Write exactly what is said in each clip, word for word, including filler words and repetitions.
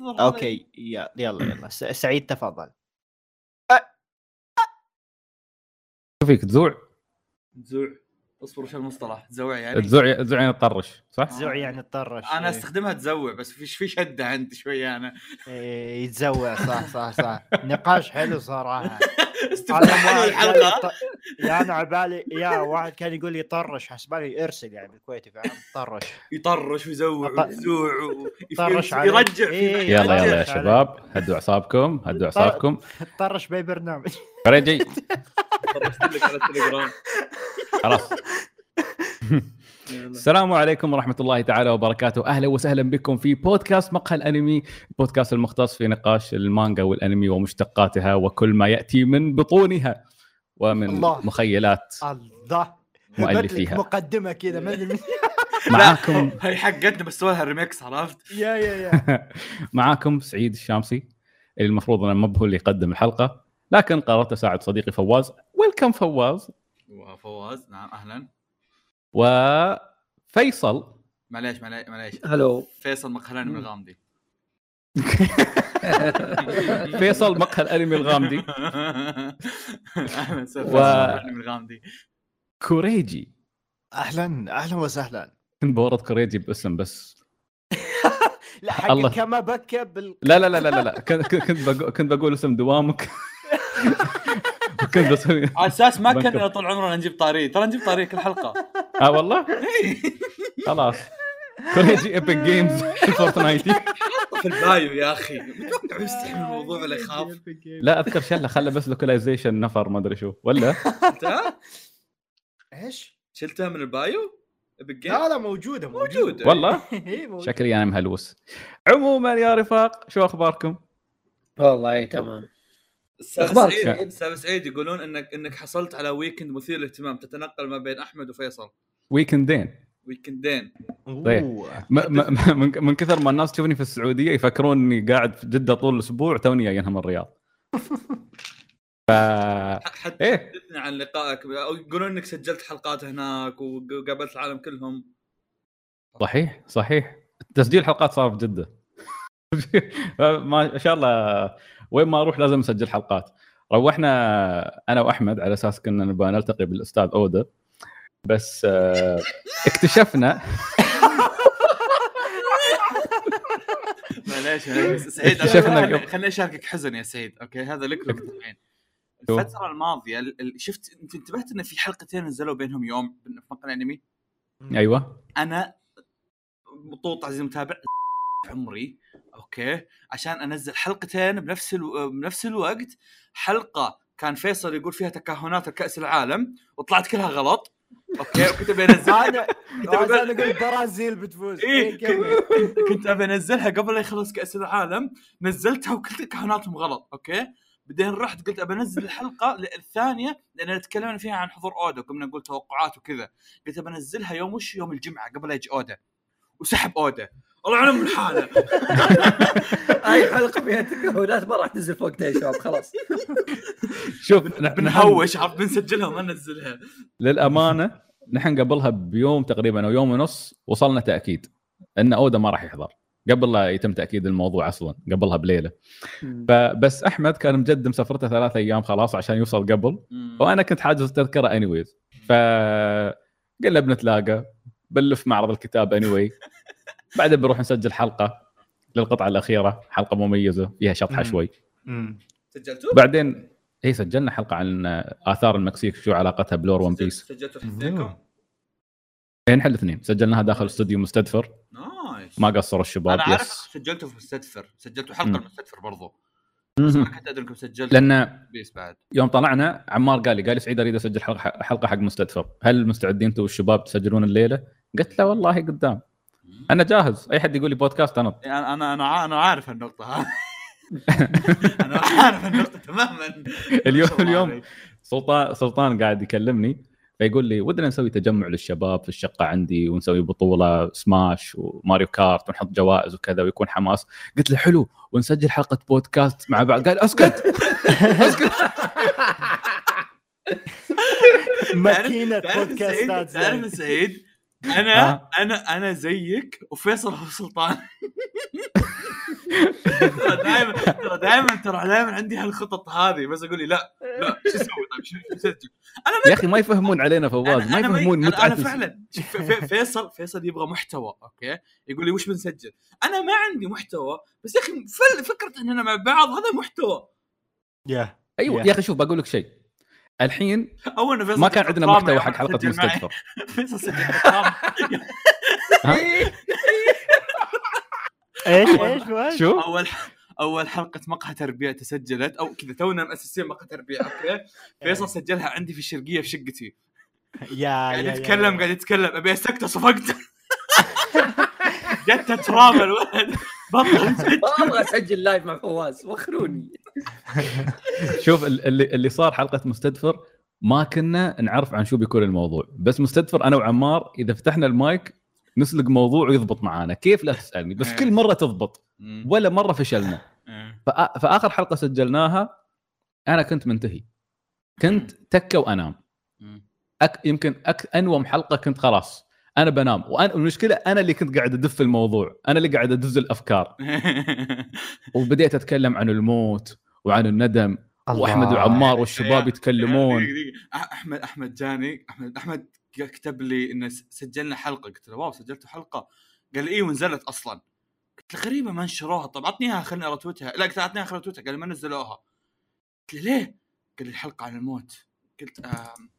اوكي يلا يلا سعيد تفضل. شو فيك تزوع؟ تزوع اصبر وش المصطلح؟ تزوع يعني تزوع تزوع يعني تطرش صح؟ تزوع يعني تطرش انا استخدمها تزوع بس فيش فيش هده عندي شويه انا إيه يتزوع صح صح صح نقاش حلو صراحه استفدنا الحلقه يعني على بالي يا واحد كان يقول لي طرش حسبالي ارسل يعني بالكويتي فعلا طرش يطرش ويزوع ويزوع ويطرش يرجع إيه يلا يلا يا شباب هدوا اعصابكم هدوا اعصابكم طرش باي برنامج فريجي طرشت لك على التليجرام خلاص. السلام عليكم ورحمة الله تعالى وبركاته، أهلا وسهلا بكم في بودكاست مقهى الأنمي، البودكاست المختص في نقاش المانجا والأنمي ومشتقاتها وكل ما يأتي من بطونها ومن الله. مخيلات الله مؤلفيها مقدمة كذا معاكم هي حقتنا بس سوالها ريميكس عرفت يا يا يا معاكم سعيد الشامسي اللي المفروض أنا ما هو اللي يقدم الحلقة لكن قررت أساعد صديقي فواز. ويلكم فواز. وفواز نعم أهلا. وفيصل معليش معليش معليش هلو فيصل مقهى الأنمي الغامدي فيصل مقهى الأنمي الغامدي أهلا سهلا مقهى الأنمي الغامدي كوريجي أهلا أهلا وسهلا بورد كوريجي باسم بس لا حق كما بكى بال لا لا لا لا لا كنت بقول كنت بقول اسم دوامك على اساس ما كنا طول عمرنا نجيب طاري ترى نجيب طاري كل حلقه اه والله خلاص كوريجي ايبك جيمز فورتنايت في البايو يا اخي متوقع يستحمل الموضوع ولا يخاف لا اذكر شله خلى بس لوكاليزيشن نفر ما ادري شو ولا انت ايش شلتها من البايو لا لا موجوده موجوده والله شكلي انا مهلوس عموما يا رفاق شو اخباركم والله تمام سعيد سعيد يقولون انك انك حصلت على ويكند مثير للاهتمام تتنقل ما بين احمد وفيصل ويكندين ويكندين طيب من كثر ما الناس تشوفني في السعوديه يفكرون اني قاعد في جده طول الاسبوع توني جاي هنا من الرياض ف حتى إيه؟ تحدثنا عن لقائك يقولون انك سجلت حلقات هناك وقابلت العالم كلهم صحيح صحيح تسجيل حلقات صار في جده ما ان شاء الله وين ما اروح لازم اسجل حلقات. روحنا انا واحمد على اساس كنا نبغى نلتقي بالاستاذ اودا بس اكتشفنا معليش سعيد خليني اشاركك حزن يا سعيد اوكي هذا لك لك الحين الفتره الماضيه شفت انت انتبهت ان في حلقتين نزلوا بينهم يوم بالنفق الانمي ايوه انا بطوط عزيزي المتابع عمري اوكي عشان انزل حلقتين بنفس الو... بنفس الوقت حلقه كان فيصل يقول فيها تكهنات الكاس العالم وطلعت كلها غلط اوكي كنت بنزل انا كنت اقول برازيل بتفوز إيه؟ كنت ابي انزلها قبل لا يخلص كاس العالم نزلتها وكل تكهناتهم غلط اوكي بعدين رحت قلت ابي انزل الحلقه الثانيه لان تكلمنا فيها عن حضور اودا كنا نقول توقعات وكذا قلت ابي انزلها يوم وش يوم الجمعه قبل يجي اودا وسحب اودا والله انا من حاله اي حلقه فيها تكهنات ما راح تنزل فوق يا شباب خلاص شوف بنحوش عم بنسجلها وما ننزلها للامانه نحن قبلها بيوم تقريبا او يوم ونص وصلنا تاكيد ان اودا ما راح يحضر قبل لا يتم تاكيد الموضوع اصلا قبلها بليله فبس احمد كان مجدد مسافرته ثلاثة ايام خلاص عشان يوصل قبل وانا كنت حاجز تذكره انيويز فقلنا بنتلاقى بنلف معرض الكتاب انيوي بعدين بنروح نسجل حلقه للقطعه الاخيره حلقه مميزه فيها شطحه شوي امم سجلتوا بعدين اي سجلنا حلقه عن اثار المكسيك شو علاقتها بلور ون بيس سجلتوا حلقتكم اي نحل الاثنين سجلناها داخل استوديو مستدفر نايس ما قصروا الشباب انا عارف سجلتوا في مستدفر سجلتوا حلقه المستدفر برضو بس ما كنت ادري انكم سجلتوا لان بيس بعد يوم طلعنا عمار قال لي قال لي سعيد اريد اسجل حلقه حلقه حق مستدفر هل مستعدين انتم والشباب تسجلون الليله قلت له والله قدام انا جاهز اي حد يقول لي بودكاست انا انا انا انا عارف النقطه هذه انا عارف النقطه تماما اليوم اليوم سلطان سلطان قاعد يكلمني فيقول لي ودنا نسوي تجمع للشباب في الشقه عندي ونسوي بطوله سماش وماريو كارت ونحط جوائز وكذا ويكون حماس قلت له حلو ونسجل حلقه بودكاست مع بعض قال اسكت اسكت ماكينه بودكاستات زين سعيد انا انا انا زيك وفيصل وسلطان ترى دائما عندي هالخطط هذه، بس اقول لي لا لا شو اسوي؟ طيب شو اسجل انا يا اخي؟ ما يفهمون علينا فواز، ما يفهمون متعه. انا فعلا فيصل فيصل يبغى محتوى، اوكي يقول لي وش بنسجل، انا ما عندي محتوى، بس يا اخي فكره اننا مع بعض هذا محتوى. يا ايوه يا اخي شوف بقول لك شيء الحين، اول ما كان عندنا محتوى حق حلقه مستكبر فيصل سجل ايش ايش شو اول اول حلقه مقهى تربيه تسجلت او كذا، تونا مؤسسين مقهى تربيه اوكي، فيصل سجلها عندي في الشرقيه في شقتي. يا قاعد يتكلم قاعد يتكلم ابي اسكت، صفقت جت تراب الولد، ابغى اسجل لايف مع فواز وخروني. شوف اللي اللي صار حلقه مستدفر ما كنا نعرف عن شو بيكون الموضوع، بس مستدفر انا وعمار اذا فتحنا المايك نسلق موضوع ويضبط معانا، كيف لا تسألني، بس كل مرة تضبط ولا مرة فشلنا. فآخر حلقة سجلناها أنا كنت منتهي، كنت تكة وأنام، أك يمكن أك أنوم حلقة كنت خلاص أنا بنام، والمشكلة أنا اللي كنت قاعد أدف الموضوع، أنا اللي قاعد أدز الأفكار، وبدأت أتكلم عن الموت وعن الندم، وأحمد وعمار والشباب يتكلمون. أحمد أحمد جاني أحمد أحمد كتب لي إنه سجلنا حلقة، قلت له واو سجلتوا حلقة؟ قال إيه ونزلت أصلاً. قلت له غريبة ما نشروها، طب عطنيها خلنا رتوتها، لا قلت عطنيها خلنا رتوتها، قال ما نزلوها. قلت له ليه؟ قال لي الحلقة عن الموت. قلت أم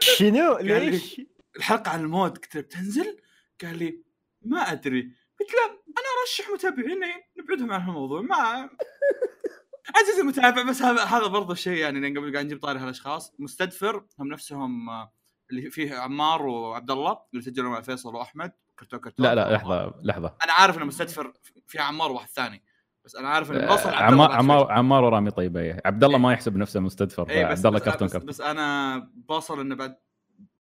شنو ليش الحلقة عن الموت؟ قلت له بتنزل؟ قال لي ما أدري. قلت له أنا أرشح متابعيني نبعدهم عن هالموضوع، ما عزيزي المتابع. بس هذا هذا برضه شيء يعني لأن قبل قاعد نجيب طاري هالأشخاص مستدفر هم نفسهم اللي فيه عمار وعبد الله اللي سجلوا مع فيصل واحمد كرتو كرتو. لا لا لحظه لحظه، انا عارف انه مستدفر فيه عمار واحد ثاني، بس انا عارف انه بوصل عمار عمار عمار ورامي طيبيه. عبد الله ما يحسب نفسه مستدفر، عبد الله كرتون كرتو. بس انا بوصل انه بعد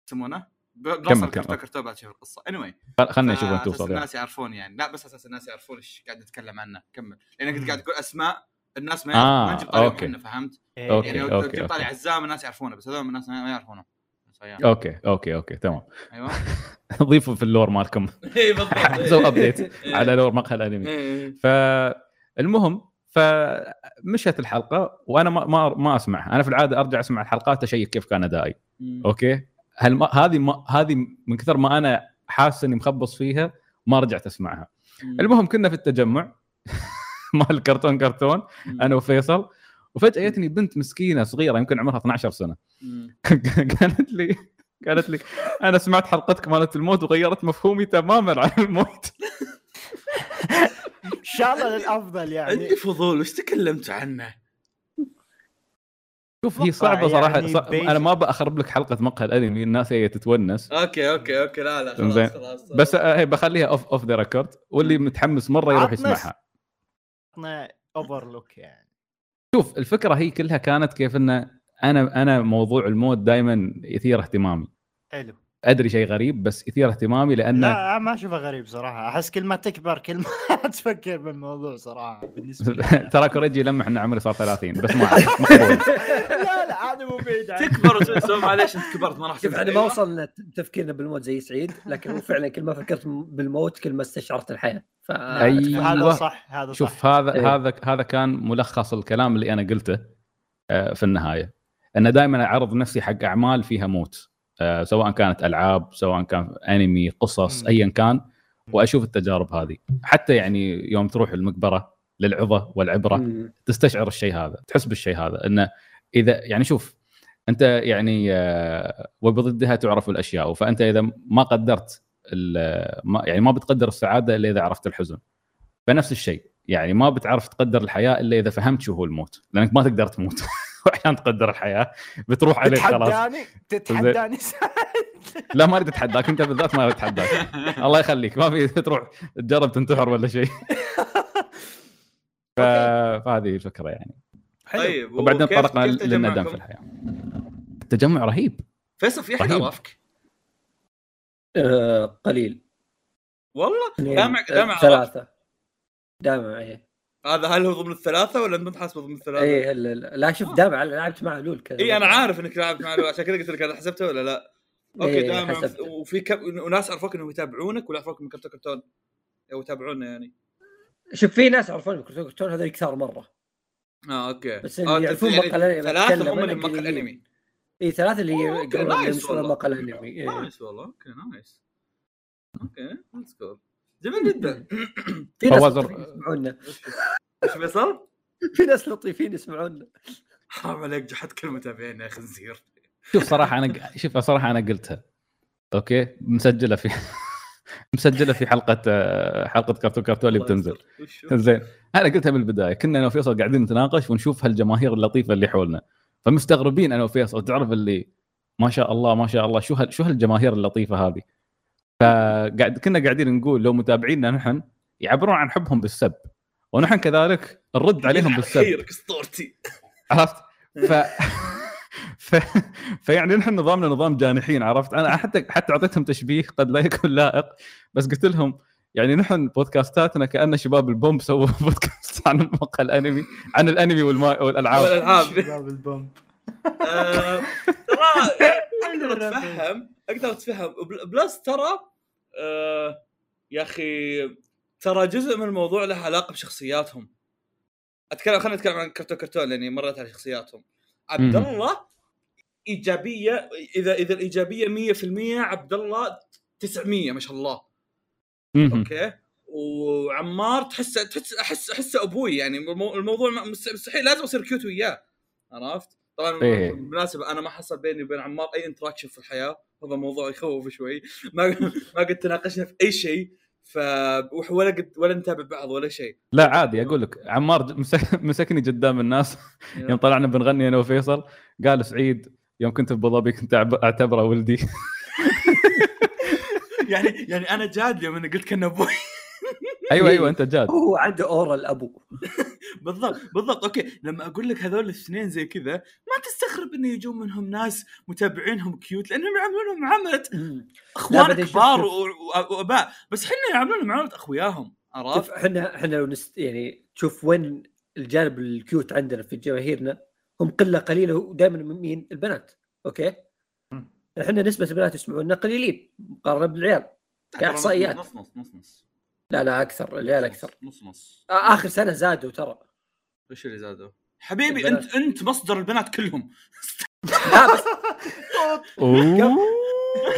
يسمونه بوصل كرتو كرتو بعد شهر القصه. anyway خلنا نشوف انت توصل، الناس يعرفون يعني. لا بس اساس الناس يعرفون ايش قاعد نتكلم عنه، كمل لانك كنت قاعد تقول اسماء الناس ما يعرفون منه، فهمت يعني؟ لو جبت طالع عزام الناس يعرفونه، بس هذول الناس ما يعرفونه. يعني. اوكي اوكي اوكي تمام. ايوه ضيفوا في اللور مالكم. اي بالضبط، سووا ابديت على لور مقهى الانمي. فالمهم فمشت الحلقه وانا ما ما, ما اسمعها. انا في العاده ارجع اسمع الحلقات اشيك كيف كان ادائي. اوكي هل هذه هذه من كثر ما انا حاسس اني مخبص فيها ما رجعت اسمعها. المهم كنا في التجمع مال كرتون كرتون انا وفيصل، وفجأة جتني بنت مسكينة صغيرة يمكن عمرها اثنا عشر سنة قالت لي قالت لي أنا سمعت حلقتك مالت الموت وغيرت مفهومي تماماً عن الموت. إن شاء الله للأفضل. يعني عندي فضول وش تكلمت عنه؟ شوف هي صعبة صراحة يعني صعب. أنا ما بأخرب لك حلقة مقهى الأنمي، الناس هي تتونس. أوكي أوكي أوكي لا لا خلاص خلاص، بس هي بخليها أوف أوف ذا ريكورد، واللي متحمس مرة يروح يسمعها. عطنا أوفرلوك يعني. شوف الفكرة هي كلها كانت كيف إنه أنا أنا موضوع الموت دائما يثير اهتمامي. حلو. أدري شيء غريب بس يثير اهتمامي لأن. لا ما أشوفه غريب صراحة، أحس كل ما تكبر كل ما تفكر بالموضوع صراحة بالنسبة لي. ترى كوريجي لما إحنا عمري صار ثلاثين بس ما عارف. لا لا هذا مو بعيد. تكبر وتنسى معليش أنت كبرت ما راح. شوف أنا ما وصلنا تفكيرنا بالموت زي سعيد، لكن فعلا كل ما فكرت بالموت كل ما استشعرت الحياة. ف... أيوة. هذا صح هذا صح. شوف هذا أيوة. هذا هذا كان ملخص الكلام اللي أنا قلته في النهاية، أن دائما أعرض نفسي حق أعمال فيها موت، سواء كانت ألعاب سواء كان أنمي قصص أيا كان، وأشوف التجارب هذه حتى يعني يوم تروح المقبرة للعظة والعبرة مم. تستشعر الشيء هذا، تحس بالشيء هذا أنه إذا يعني شوف أنت يعني وبضدها تعرف الأشياء، فأنت إذا ما قدرت ما يعني ما بتقدر السعادة إلا إذا عرفت الحزن، فنفس الشيء يعني ما بتعرف تقدر الحياة إلا إذا فهمت شو هو الموت، لأنك ما تقدر تموت وعشان تقدر الحياة بتروح عليك خلاص. تتحداني تتحداني لا ما أريد أتحداك أنت بالذات، ما أريد أتحداك الله يخليك، ما في تروح تجرب تنتحر ولا شيء. ف... فهذه الفكرة يعني. طيب وبعدين انطلقنا للندم في الحياة. التجمع رهيب. فيصل في أحد عرفك؟ أه قليل والله. دامع دامع ثلاثة دامع. ايه هذا هل هو ضمن الثلاثة ولا انت حاسبه ضمن الثلاثة؟ ايه لا شوف آه. دامع لعبت مع لول كذا. اي انا عارف انك لعبت مع لول عشان كذا قلت لك انا حسبته ولا لا. اوكي إيه دامع حسبت. وفي كم وناس عرفوك انهم يتابعونك ولا عرفوك من كرتون كرتون او يتابعونا يعني؟ شوف في ناس يعرفون الكرتون هذول كثار مره. اه اوكي. بس يعرفون مقال ثلاثه هم اللي مقال انمي. اي ثلاثه اللي يقرون مقال انمي. نايس والله. اوكي نايس. اوكي ليتس جو. جميل جدا. في ناس يسمعونا. ايش بيصير؟ في ناس لطيفين يسمعونا. حرام عليك جحد كل متابعينا يا خنزير. شوف صراحه انا شوف صراحه انا قلتها. اوكي مسجله في مسجله في حلقه حلقه كرتون كرتون اللي بتنزل زين. انا قلتها من البدايه، كنا انا وفيصل قاعدين نتناقش ونشوف هالجماهير اللطيفه اللي حولنا، فمستغربين انا وفيصل، تعرف اللي ما شاء الله ما شاء الله شو شو هالجماهير اللطيفه هذه. فقاعد كنا قاعدين نقول لو متابعينا نحن يعبرون عن حبهم بالسب ونحن كذلك نرد عليهم بالسب، عرفت؟ ف ف... فيعني نحن نظامنا نظام جانحين، عرفت؟ انا حتى حتى اعطيتهم تشبيه قد لا يكون لائق، بس قلت لهم يعني نحن بودكاستاتنا كأن شباب البومب سووا بودكاست عن مقال الانمي، عن الانمي والما... والالعاب والالعاب شباب البومب. ترى اقدر اتفهم اقدر اتفهم بلس ترى يا اخي ترى جزء من الموضوع له علاقه بشخصياتهم. اتكلم خلينا نتكلم عن كرتون كرتون لاني مريت على شخصياتهم. عبد الله ايجابيه، اذا اذا الايجابيه مية بالمية، عبد الله تسعمية ما شاء الله. مم. اوكي. وعمار تحس تحس احس احس ابوي، يعني الموضوع مستحيل لازم اصير كيوت وياه، عرفت؟ طبعا إيه. بالمناسبه انا ما حصل بيني وبين عمار اي انتراكشن في الحياه، هذا موضوع يخوف شوي، ما ما قد تناقشنا في اي شيء، ف ولا قد ولا نتابع بعض ولا شيء. لا عادي اقول لك، عمار مسكني قدام الناس يوم طلعنا بنغني انا وفيصل، قال سعيد يوم كنت في ابو ظبي كنت اعتبره ولدي. يعني يعني انا جاد يوم انا قلت كان ابوي. ايوه ايوه انت جاد، هو عنده اورا الابو. بالضبط بالضبط. اوكي لما اقول لك هذول الاثنين زي كذا ما تستغرب انه يجون منهم ناس متابعينهم كيوت، لانهم يعاملونهم معامله اخوان كبار واباء، بس احنا يعاملونهم معامله اخوياهم، عرفت؟ احنا احنا لو نست... يعني تشوف وين الجانب الكيوت عندنا في جماهيرنا، هم قله قليله ودائما مين البنات. اوكي احنا نسبه البنات يسمعونا قليلين مقارنه بالعيال كاحصائيات، نص نص نص نص. لا لا اكثر، العيال اكثر نص نص. اخر سنه زادوا ترى. ايش اللي زادوا حبيبي؟ البنات. انت انت مصدر البنات كلهم. لا بس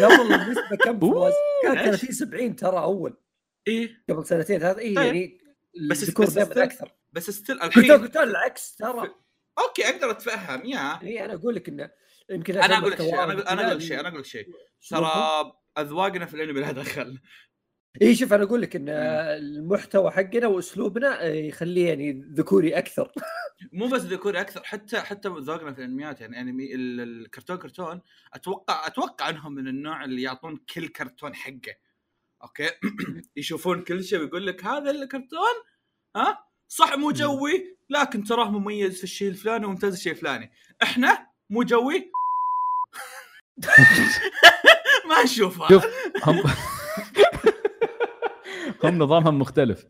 قبل النسبه كم فواز؟ كان في سبعين ترى اول. ايه قبل سنتين ثلاث. ايه يعني بس بس اكثر، بس استل الحين قلت العكس ترى. اوكي اقدر اتفهم يا اي. انا اقول لك انه يمكن انا اقول لك شيء انا انا اقول لك شيء انا اقول لك شيء ترى اذواقنا في الانمي لها دخل. اي شوف انا اقول لك ان المحتوى حقنا واسلوبنا يخليه يعني ذكوري اكثر. مو بس ذكوري اكثر، حتى حتى ذوقنا في الانميات، يعني انمي الكرتون كرتون اتوقع اتوقع انهم من النوع اللي يعطون كل كرتون حقه. اوكي يشوفون كل شيء ويقول لك هذا الكرتون ها صح مو جوي، لكن تراه مميز في الشيء الفلاني وممتاز الشيء الفلاني. احنا مو جوي. ما اشوفها. شوف هم هم نظامهم مختلف،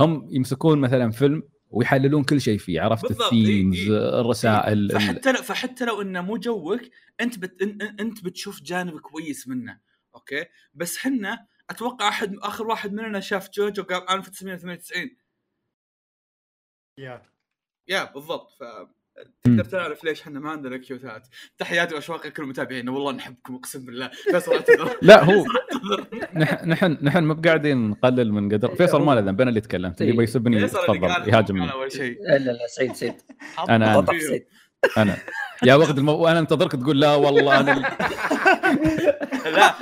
هم يمسكون مثلا فيلم ويحللون كل شيء فيه، عرفت؟ الثيمز، الرسائل. فحتى لو فحتى لو انه مو جوك انت بت... انت بتشوف جانب كويس منه. اوكي بس حنا اتوقع احد اخر واحد مننا شاف جوجو قام عام ألف وتسعمية وثمانية وتسعين. يا يا بالضبط. ف تقدر تعرف ليش احنا ما عندنا كيوتات. تحياتي واشواقي كل متابعينا، والله نحبكم اقسم بالله. فيصل لا هو نحن نحن ما قاعدين نقلل من قدر فيصل، ما له ذنب، انا اللي تكلمت، اللي بيسبني تفضل يهاجمني. لا لا سعيد سعيد انا انا يا وقت المو... انا انتظرك تقول لا والله انا. لا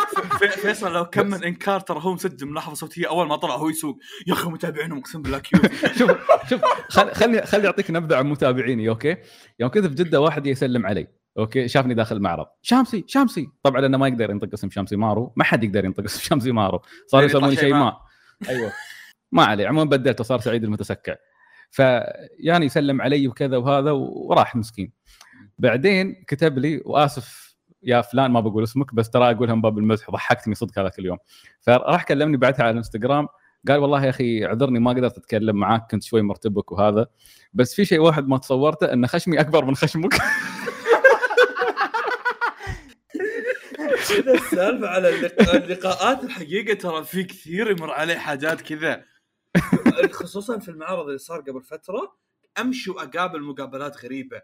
فيصل لو كم من انكار ترى هو مسجل ملاحظه صوتيه اول ما طلع هو يسوق يا اخي متابعينهم اقسم بالله كيوت. شوف شوف خلي خلي اعطيك نبذه عن متابعيني. اوكي يوم كنت في جده واحد يسلم علي، اوكي شافني داخل معرض، شامسي شامسي، طبعا انا ما يقدر ينطق اسم شامسي مارو، ما حد يقدر ينطق اسم شامسي مارو، صار يسموني شيء ما. ايوه ما علي. عموما بدلته صار سعيد المتسكع. فيعني يسلم علي وكذا وهذا وراح مسكين. بعدين كتب لي واسف يا فلان ما بقول اسمك بس ترى اقولها من باب المزح وضحكتني صدق هذاك اليوم. فراح كلمني بعدها على الانستغرام قال والله يا اخي عذرني ما قدرت اتكلم معاك، كنت شوي مرتبك وهذا، بس في شيء واحد ما تصورته ان خشمي اكبر من خشمك. كذا السالفه على اللقاءات الحقيقه ترى في كثير يمر عليه حاجات كذا. خصوصا في المعرض اللي صار قبل فتره امشي واقابل مقابلات غريبه.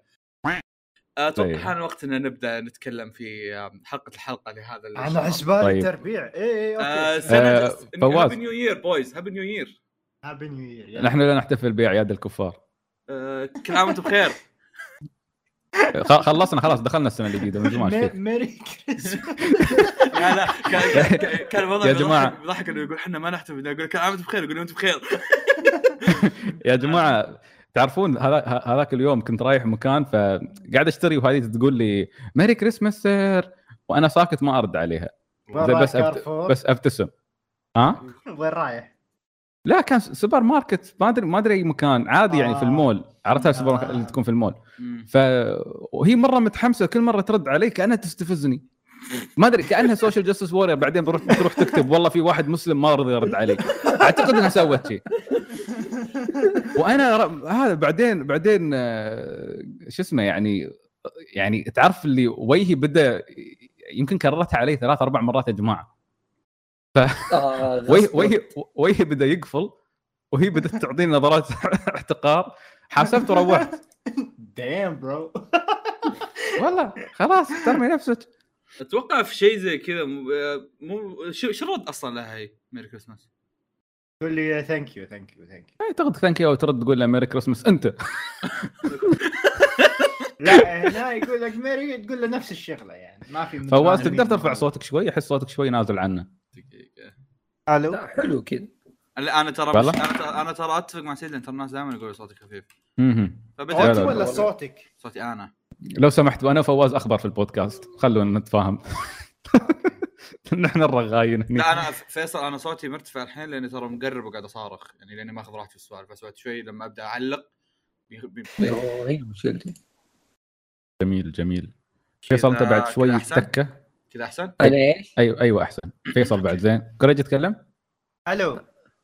اتوقع ان وقتنا نبدا نتكلم في حلقه الحلقه لهذا على حساب التربيع. اي اي اوكي فواز هابي نيو يير بويز هابي نيو يير هابي نيو يير. نحن لا نحتفل باعياد الكفار. كل عام وانتم بخير. خلصنا خلاص دخلنا السنه الجديده من جماعه ميري كريسماس. لا لا كان والله يا جماعه بضحك انه يقول احنا ما نحتفل، اقول كل عام وانتم بخير، يقول انتم بخير يا جماعه. تعرفون هذا هذاك اليوم كنت رايح مكان فقاعد اشتري وهذه تقول لي ميري كريسماس سير وانا ساكت ما ارد عليها بس أبت... بس ابتسم. ها وين رايح؟ لا كان سوبر ماركت ما ادري ما ادري اي مكان عادي يعني آه. في المول عرفتها السوبر ماركت اللي تكون في المول. ف وهي مره متحمسه كل مره ترد علي كانها تستفزني ما ادري كانها سوشيال جاستس وورير. بعدين بروح تروح تكتب والله في واحد مسلم ما رضى يرد علي اعتقد انها سوت شيء وانا هذا بعدين بعدين شو اسمه يعني يعني تعرف اللي وجهي بدا يمكن كررتها علي ثلاث اربع مرات يا جماعه. ف وجهي وجهي وجهي بدا يقفل وهي بدات تعطيني نظرات احتقار. حاسبت وروحت دام برو والله خلاص ترمي نفسك. اتوقع في شيء زي كذا مو شو رد اصلا لها هي ميري كريسماس تقول لي ثانك يو ثانك يو ثانك يو. اي تاخذ ثانك يو وترد تقول له ميري كريسماس انت. لا هنا يقول لك ميري تقول له نفس الشغله يعني ما في. فواز تقدر ترفع صوتك شوي؟ احس صوتك شوي نازل عنه. دقيقه الو حلو كذا. انا ترى انا انا ترى اتفق مع سيد الانترنت دائما يقول صوتك خفيف. اها فبتقول ولا صوتك؟ صوتي انا لو سمحت. وانا فواز اخبر في البودكاست خلونا نتفاهم. نحن الرغاين هنا. لا انا فيصل انا صوتي مرتفع الحين لاني ترى مقرب وقاعد اصارخ يعني لاني ما اخذ راحتي في السؤال. فسويت شوي لما ابدا اعلق هي مشكلتي. جميل جميل. فيصل انت بعد شوي تكه كذا احسن. انا ايش ايوه ايوه احسن. فيصل بعد زين قريت يتكلم. الو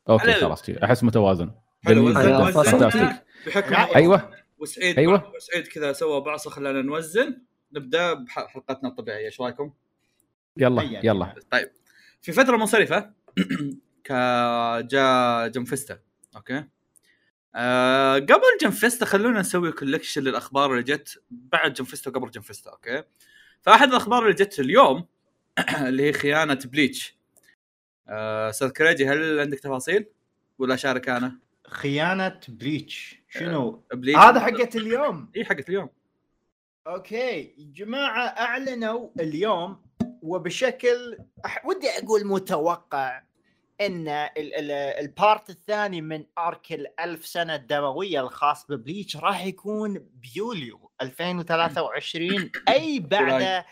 اوكي خلاص احس متوازن. جميل فانتاستيك. ايوه وسعيد أيوة. وسعيد كذا سوى بعصه خلانا نوزن نبدا بحلقتنا الطبيعيه. ايش رايكم؟ يلا أيه. يلا طيب في فتره منصرفه كجا جنفستا اوكي أه قبل جنفستا خلونا نسوي كولكشن للاخبار اللي جت بعد جنفستا وقبل جنفستا اوكي. فاحد الاخبار اللي جت اليوم اللي هي خيانه بليتش. استاذ أه كريجي هل عندك تفاصيل ولا شارك انا؟ خيانه بليتش شنو؟ هذا حقت اليوم. اي حقت اليوم. اوكي جماعه اعلنوا اليوم وبشكل أح... ودي اقول متوقع ان ال... ال... البارت الثاني من ارك الألف سنه الدمويه الخاص ببليتش راح يكون بيوليو ألفين وثلاثة وعشرين اي بعد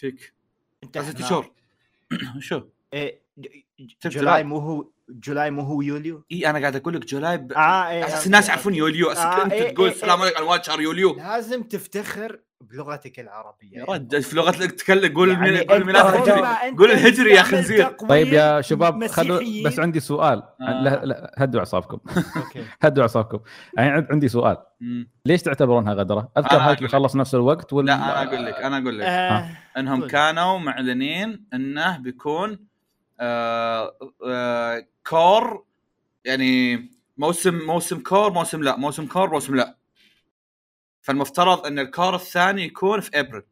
فيك انت ست شهور. شو إيه... جولاي مو هو جولاي مو هو يوليو. اي انا قاعد اقول لك جولاي ب... آه إيه اساس الناس يعرفون يوليو اساس آه انت إيه تقول إيه السلام عليكم على شهر يوليو. لازم تفتخر بلغتك العربية يعني. رد في لغتك تتكلم قول يعني من... قول ميلاد قول الهجري يا خنزير. طيب يا شباب خلوا بس عندي سؤال آه. لا لا هدوا اعصابكم. اوكي هدوا اعصابكم. يعني عندي سؤال ليش تعتبرونها غدرة؟ اذكر آه هاك يخلص نفس الوقت ولا لا؟ انا اقول لك انا اقول لك آه. انهم كانوا معلنين انه بيكون آه آه كور يعني موسم موسم كور موسم لا موسم كور موسم لا. فالمفترض ان الكور الثاني يكون في ابريل.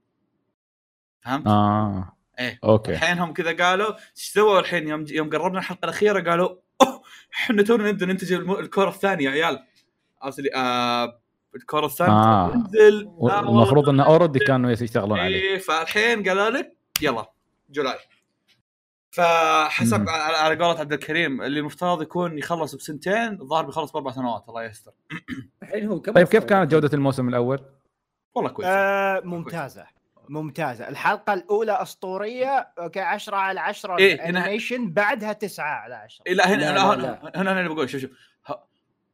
فهمت؟ اه ايه اوكي. الحين هم كذا قالوا ايش سووا الحين يوم يوم قربنا الحلقه الاخيره قالوا احنا تونا نبدا ننتج الكور الثاني يا عيال. اصلي آه الكور الثاني آه. تنزل المفروض انه اوريدي كانوا يشتغلون عليه. ايه فالحين قالوا لك يلا جولاي. فحسب على قولة عبد الكريم اللي مفترض يكون يخلص بسنتين الظاهر بيخلص باربع سنوات الله يستر. الحين هو طيب كيف كانت جودة الموسم الأول؟ والله كويسة آه ممتازة ممتازة. الحلقة الأولى أسطورية أوكي عشرة على عشرة إيه الانيميشن هنا... بعدها تسعة على عشرة. لا هنا لا هنا هنا أنا بقول شوف شوف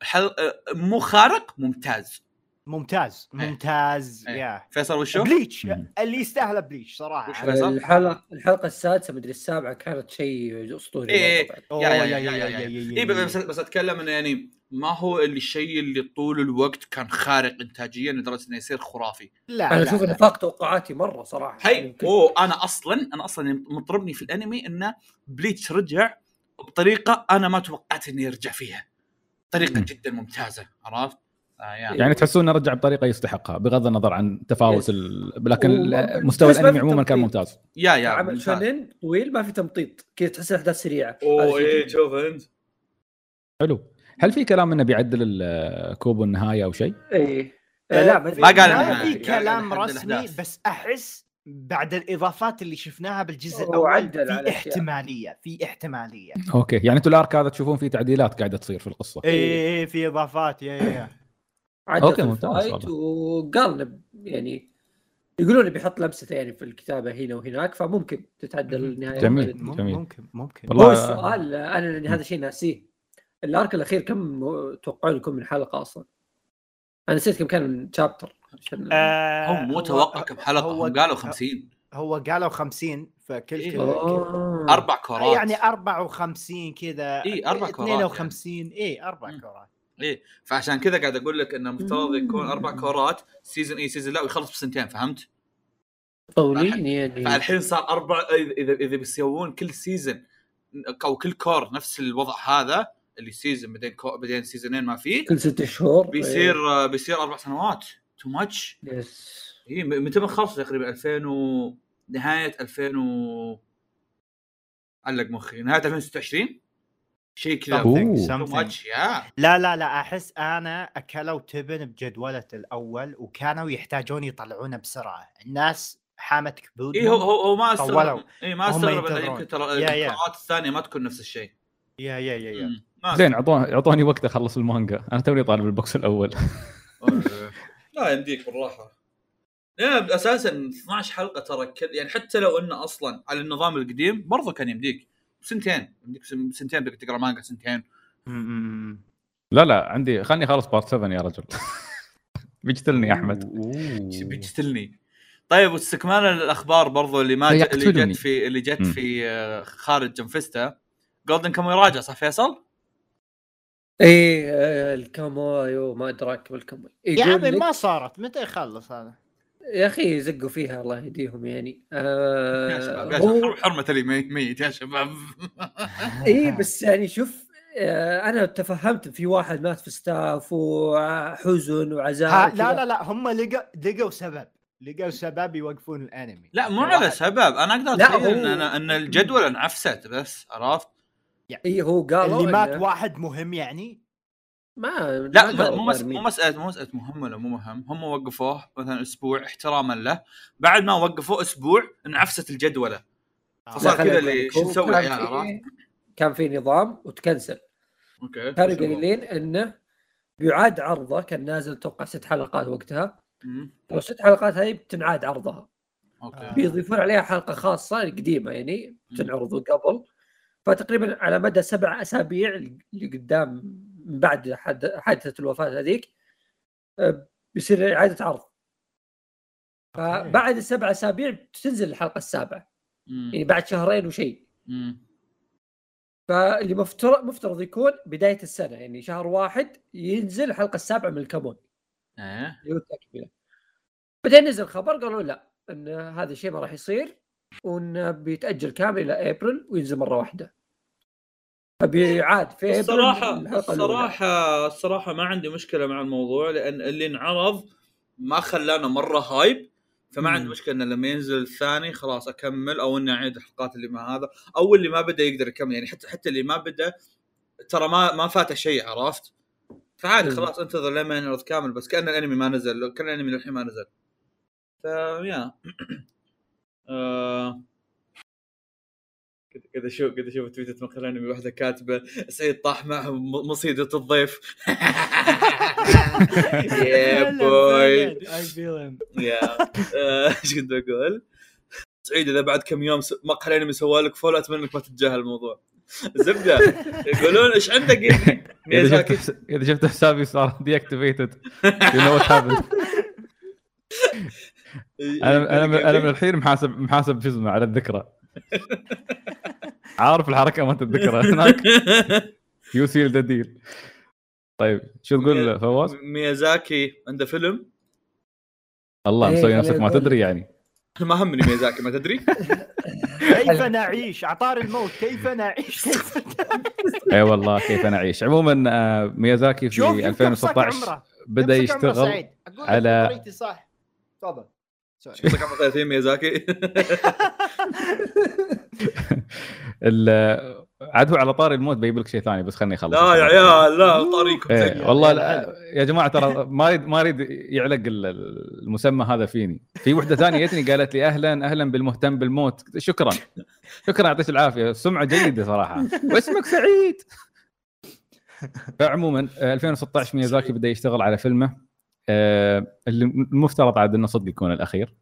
حل... مو خارق ممتاز ممتاز ممتاز ايه. يا فيصل وشو بليتش اللي يستاهل بليتش صراحه. الحلقه الحلقه السادسه مدري السابعه كانت شيء اسطوري. ايه يا يا يا يا بس بس اتكلم انه يعني ما هو اللي الشيء اللي طول الوقت كان خارق انتاجيا لدرجه انه يصير خرافي. لا انا اشوف انه فاق توقعاتي مره صراحه. هي يعني اوه انا اصلا انا اصلا مطربني في الانمي انه بليتش رجع بطريقه انا ما توقعت اني ارجع فيها، طريقه م. جدا ممتازه، عرفت؟ آه يعني, يعني تحسون انه رجع بطريقه يستحقها بغض النظر عن تفاوت ال... لكن و... مستوى الانمي عموما كان ممتاز. يا يا عمل فنان طويل ما في تمطيط، كذا تحس الاحداث سريعه. اوه ايه شوف انت حلو. هل في كلام انه بيعدل الكوب النهايه او شيء؟ اي لا ما قال في كلام رسمي، بس احس بعد الاضافات اللي شفناها بالجزء الاول في احتماليه في احتماليه اوكي. يعني انتوا الارك هذا تشوفون فيه تعديلات قاعده تصير في القصه؟ اي في اضافات يا يا اوكي ممتاز. وقالب يعني يقولون بيحط لمسه يعني في الكتابه هنا وهناك، فممكن تتعدل النهايه. جميل ممكن ممكن والله. السؤال انا هذا شيء ناسيه، الارك الاخير كم توقعوا لكم من حلقه اصلا؟ انا نسيت كم كان من شابتر. آه هم مو توقع كم حلقه، هم قالوا خمسين. هو قالوا خمسين فكل إيه كذا اربع كرات يعني أربعة وخمسين كذا اي أربع كرات اثنين وخمسين اي أربع كرات اي. فعشان كذا قاعد اقول لك انه مفترض يكون أربع كرات سيزون اي سيزون لا ويخلص بسنتين، فهمت؟ طولين يعني. فالحين صار اربع، اذا اذا بيسوون كل سيزون او كل كور نفس الوضع هذا اللي سيزن بعدين كو... بعدين سيزنين ما فيه كل ستة شهور بيصير ايه. بيصير أربع سنوات تو ماتش يس. هي متى بنخلص تقريبا ألفين و... نهاية ألفين و علق مخي نهاية ألفين وستة وعشرين شيء كذا تو ماتش. لا لا لا أحس أنا أكلوا تبن بجدولة الأول وكانوا يحتاجون يطلعونه بسرعة. الناس حامت كبود إيه هو هو ما استغرب إيه ما استغرب إذا يمكن القراءات الثانية ما تكون نفس الشيء. يا يا يا يا زين عطوني عطوني وقت اخلص المانجا، انا توني طالب البوكس الاول. لا يمديك بالراحه. لا اساسا اثنتي عشرة حلقه ترى كل... يعني حتى لو انه اصلا على النظام القديم برضه كان يمديك سنتين، يمديك سنتين بدك تقرا مانجا سنتين. لا لا عندي خلني خلص بارت سبعة يا رجل. بيجتلني يا احمد بيجتلني. طيب واستكمال الاخبار برضه اللي ما ج... اللي جت في اللي جت في خارج جنفستا جولدن كم يراجع صح فيصل؟ ايه الكامايو ما ادراك بالكامايو يا عمي ما صارت متى يخلص هذا يا اخي زقوا فيها الله يهديهم يعني. آه يا شباب يا شباب حرمه لي ميت يا شباب. ايه بس يعني شوف آه انا تفهمت في واحد مات في ستاف وحزن وعزاء. لا لا لا هم لقوا لقوا سبب لقوا سبب يوقفون الانمي. لا مو على سبب انا اقدر اقول ان انا ان الجدول انعفست بس عرفت يعني. إيه هو قال اللي مات إن... واحد مهم يعني ما لا ما مو مس... مو مسألة مو مسألة مهم ولا مو مهم. هم وقفوه مثلا أسبوع احتراما له، بعد ما وقفوه أسبوع انعفست الجدولة فصار كذا اللي شو نسوي يعني عرفت. كان في نظام وتكنسل أوكي. كانوا قليلين إنه بيعاد عرضه، كان نازل توقع ست حلقات وقتها وست حلقات هاي بتنعاد عرضها أوكي. بيضيفون عليها حلقة خاصة قديمة يعني بتنعرضه قبل، فتقريبا على مدى سبع أسابيع اللي قدام بعد حادثة الوفاة هذيك بيصير إعادة عرض. فبعد السبع أسابيع بتنزل الحلقة السابعة يعني بعد شهرين وشيء. فاللي مفترض مفترض يكون بداية السنة يعني شهر واحد ينزل الحلقة السابعة من الكمون. آه. بعدين نزل خبر قالوا لا إن هذا الشيء ما راح يصير وإنه بيتأجل كامل إلى أبريل وينزل مرة واحدة. فبيعاد في أبريل. الصراحة الصراحة الصراحة ما عندي مشكلة مع الموضوع لأن اللي انعرض ما خلانا مرة هايب، فما عندي مشكلة إنه لما ينزل الثاني خلاص أكمل أو إنه أعيد الحلقات اللي ما هذا أو اللي ما بدأ يقدر يكمل يعني. حتى حتى اللي ما بدأ ترى ما ما فاته شيء عرفت، فعادي خلاص انتظر لما ينعرض كامل. بس كأن الأنمي ما نزل، كأن الأنمي للحين ما نزل. فيا آه... كذا شو كذا شوف تويتر مقالاني بواحدة كاتبة سعيد طاح معهم مصيدة الضيف. يا بوي يا ايش كنت بقول سعيد إذا بعد كم يوم مقالاني مسوالك فول أتمنى إنك ما تتجاهل الموضوع. زبدة يقولون إيش عندك ميازاكي إذا شفت حسابي صار دي أكتيفيتد يو انا انا انا من الحين محاسب محاسب جزمه على الذكرى. عارف الحركه ما تتذكرها هناك يو سيل ذا ديل. طيب شو تقول فواز؟ ميازاكي عنده فيلم الله مسوي نفسك ما تدري يعني ما همني ميازاكي ما تدري. كيف نعيش عطار الموت، كيف نعيش. اي والله كيف نعيش. عموما ميازاكي في ألفين وستة عشر بدا يشتغل على صح تفضل شفتك عمره ثلاثين ميازاكي. عاد هو على طاري الموت بيجيب لك شيء ثاني بس خلني اخلص. لا يا عيال لا طريقكم إيه. والله لا. يا جماعه ترى ما اريد ما اريد يعلق المسمى هذا فيني. في وحده ثانيه جتني قالت لي اهلا اهلا بالمهتم بالموت، شكرا شكرا يعطيك العافيه سمعه جيده صراحه واسمك سعيد. فعموما ألفين وستة عشر ميازاكي بدا يشتغل على فيلمه اللي المفترض عاد انه صدق يكون الاخير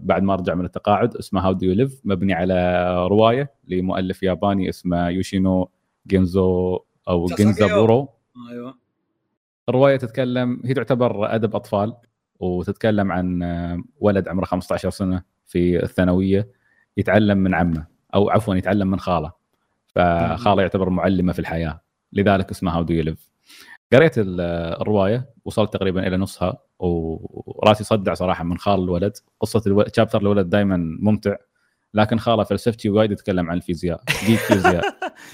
بعد ما رجع من التقاعد، اسمه هاو دو يو ليف، مبني على روايه لمؤلف ياباني اسمه يوشينو جينزو او جينزابورو. ايوه الروايه تتكلم، هي تعتبر ادب اطفال وتتكلم عن ولد عمره خمسة عشر سنه في الثانويه يتعلم من عمه او عفوا يتعلم من خاله، فخاله يعتبر معلمه في الحياه لذلك اسمها هاو دو يو ليف. قريت الروايه وصلت تقريبا الى نصها وراسي صدع صراحه من خال الولد. قصه الولد شابتر الولد دائما ممتع لكن خاله فلسفتي وايد يتكلم عن الفيزياء ديك فيزياء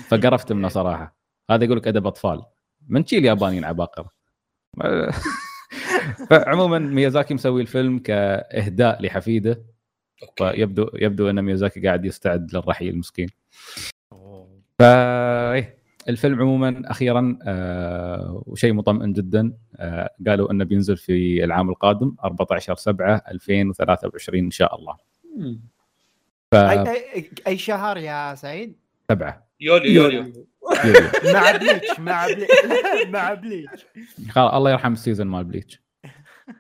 فقرفت منه صراحه. هذا يقول لك ادب اطفال من تشيل يابانيين عباقره. فعموما ميازاكي مسوي الفيلم كاهداء لحفيده، فيبدو يبدو ان ميازاكي قاعد يستعد للرحيل المسكين. فا الفيلم عموما اخيرا آه وشيء مطمئن جدا، آه قالوا انه بينزل في العام القادم أربعة عشر سبعة ألفين وثلاثة وعشرين ان شاء الله. ف... اي اي شهر يا سعيد؟ سبعة يوليو يوليو, يوليو. يوليو. مع بليتش مع بليتش مع بليتش خلاص الله يرحم السيزون مال بليتش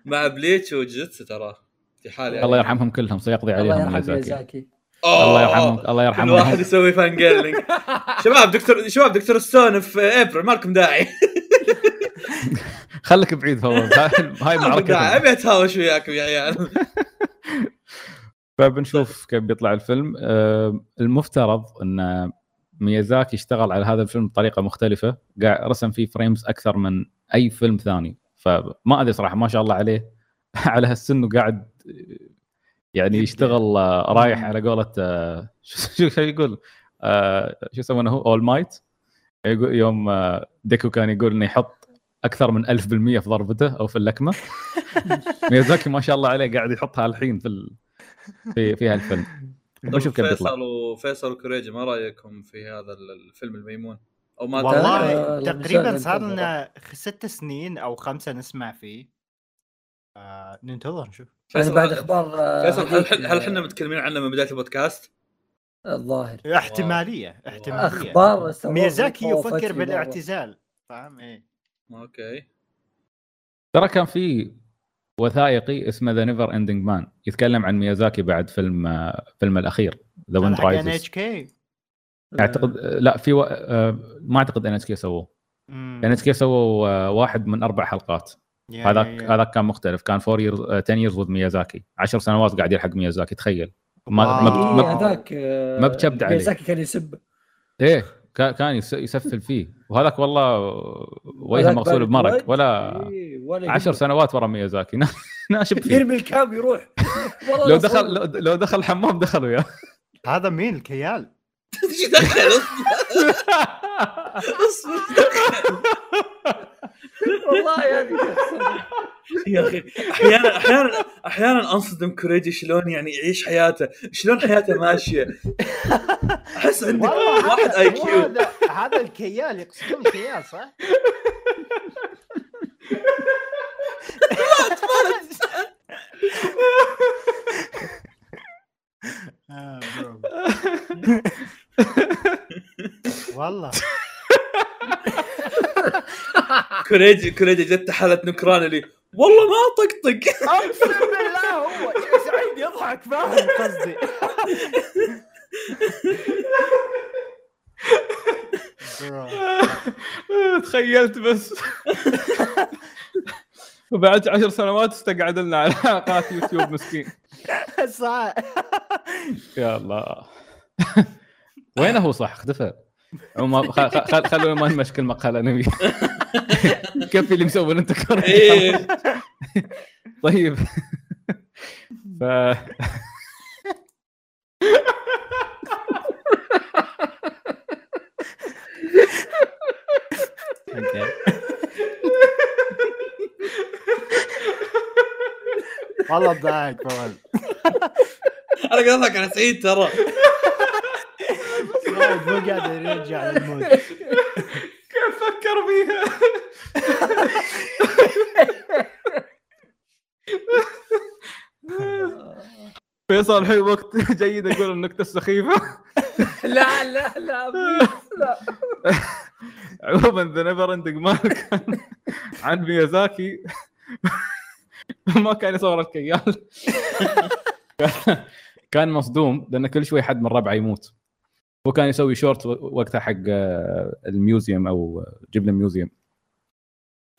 مع بليتش وجيتسو ترى في حاله الله يرحمهم كلهم سيقضي عليهم ميازاكي. الله يرحمهم الله يرحمهم الواحد يسوي فان جيرلينج. شباب دكتور شباب دكتور ستون في ابريل مالكم داعي. خليك بعيد فواز، هاي معركه ابي اتهاوش وياكم يا عيال. فبنشوف كيف بيطلع الفيلم. المفترض ان ميازاكي اشتغل على هذا الفيلم بطريقه مختلفه، قاعد رسم فيه فريمز اكثر من اي فيلم ثاني، فما ادري صراحه ما شاء الله عليه على هالسن وقاعد يعني يشتغل رايح على قولة شو شو يقول شو يسمونه هو اول مايت. يوم ديكو كان يقول انه يحط اكثر من ألف بالمية في ضربته او في اللكمه، ميازاكي ما شاء الله عليه قاعد يحطها الحين في ال... في في هالفيلم. بشوف كيف بيطلع. فيصل وفيصل وكريجي ما رايكم في هذا الفيلم الميمون؟ او ما والله تقريبا صار لنا ست سنين او خمسه نسمع فيه. آه، ننتظر نشوف. فيصل بعد اخبار فيصل هل احنا متكلمين عنه من بدايه البودكاست؟ الظاهر احتماليه احتماليه اخبار ميازاكي يفكر بالاعتزال. فاهم ايه اوكي. ترى كان في وثائقي اسمه ذا نيفر اندينج مان يتكلم عن ميازاكي بعد فيلم فيلم الاخير ذا ويند رايزز. اعتقد لا في و... ما اعتقد ان اتش كي سووه. ان اتش كي سووا واحد من اربع حلقات. هذاك yeah, yeah, yeah. هذاك كان مختلف، كان فور years ten years with ميازاكي، عشر سنوات قاعد يلحق ميازاكي. تخيل ما ما هذاك ما بتشبد عليه. ميازاكي كان يسب ايه كان يسفل فيه، وهذاك والله وجهه مغسول بمرق ولا عشر سنوات ورا ميازاكي ناشب فيه يرمي الكاب يروح. لو دخل لو دخل الحمام دخلوا يا هذا مين الكيال ايش دخل والله يعني يا اخي احيانا احيانا احيانا انصدم كوريجي شلون يعني يعيش حياته، شلون حياته ماشيه. احس عندك واحد اي كيو. هذا الكيال يقصدون كيال صح؟ والله كوريجي كوريجي جت حالت نكران اللي والله ما طقطق اقسم بالله. هو سعيد يضحك فاهم قصدي. تخيلت بس وبعد عشر سنوات استقعد لنا على قناه يوتيوب مسكين صح. يا الله وين هو صح اختفى. وما خل خلونا ما نمشكل مقاله نبي كيف اللي مسوي انت كره. طيب ف والله ضايق فواز. انا قاعد اضحك على سعيد ترى. سعيد مو قاعد يرجع للموت. كيف فكر بيها؟ فيصل الحين وقت جيد اقول النكته السخيفه. لا لا لا لا. عموما ذا نيفر اندنج مارك عن ميازاكي ما كان يصور الكيال. كان مصدوم لأن كل شوي حد من ربعه يموت. هو كان يسوي شورت وقتها حق الميوزيوم أو جبل الميوزيوم.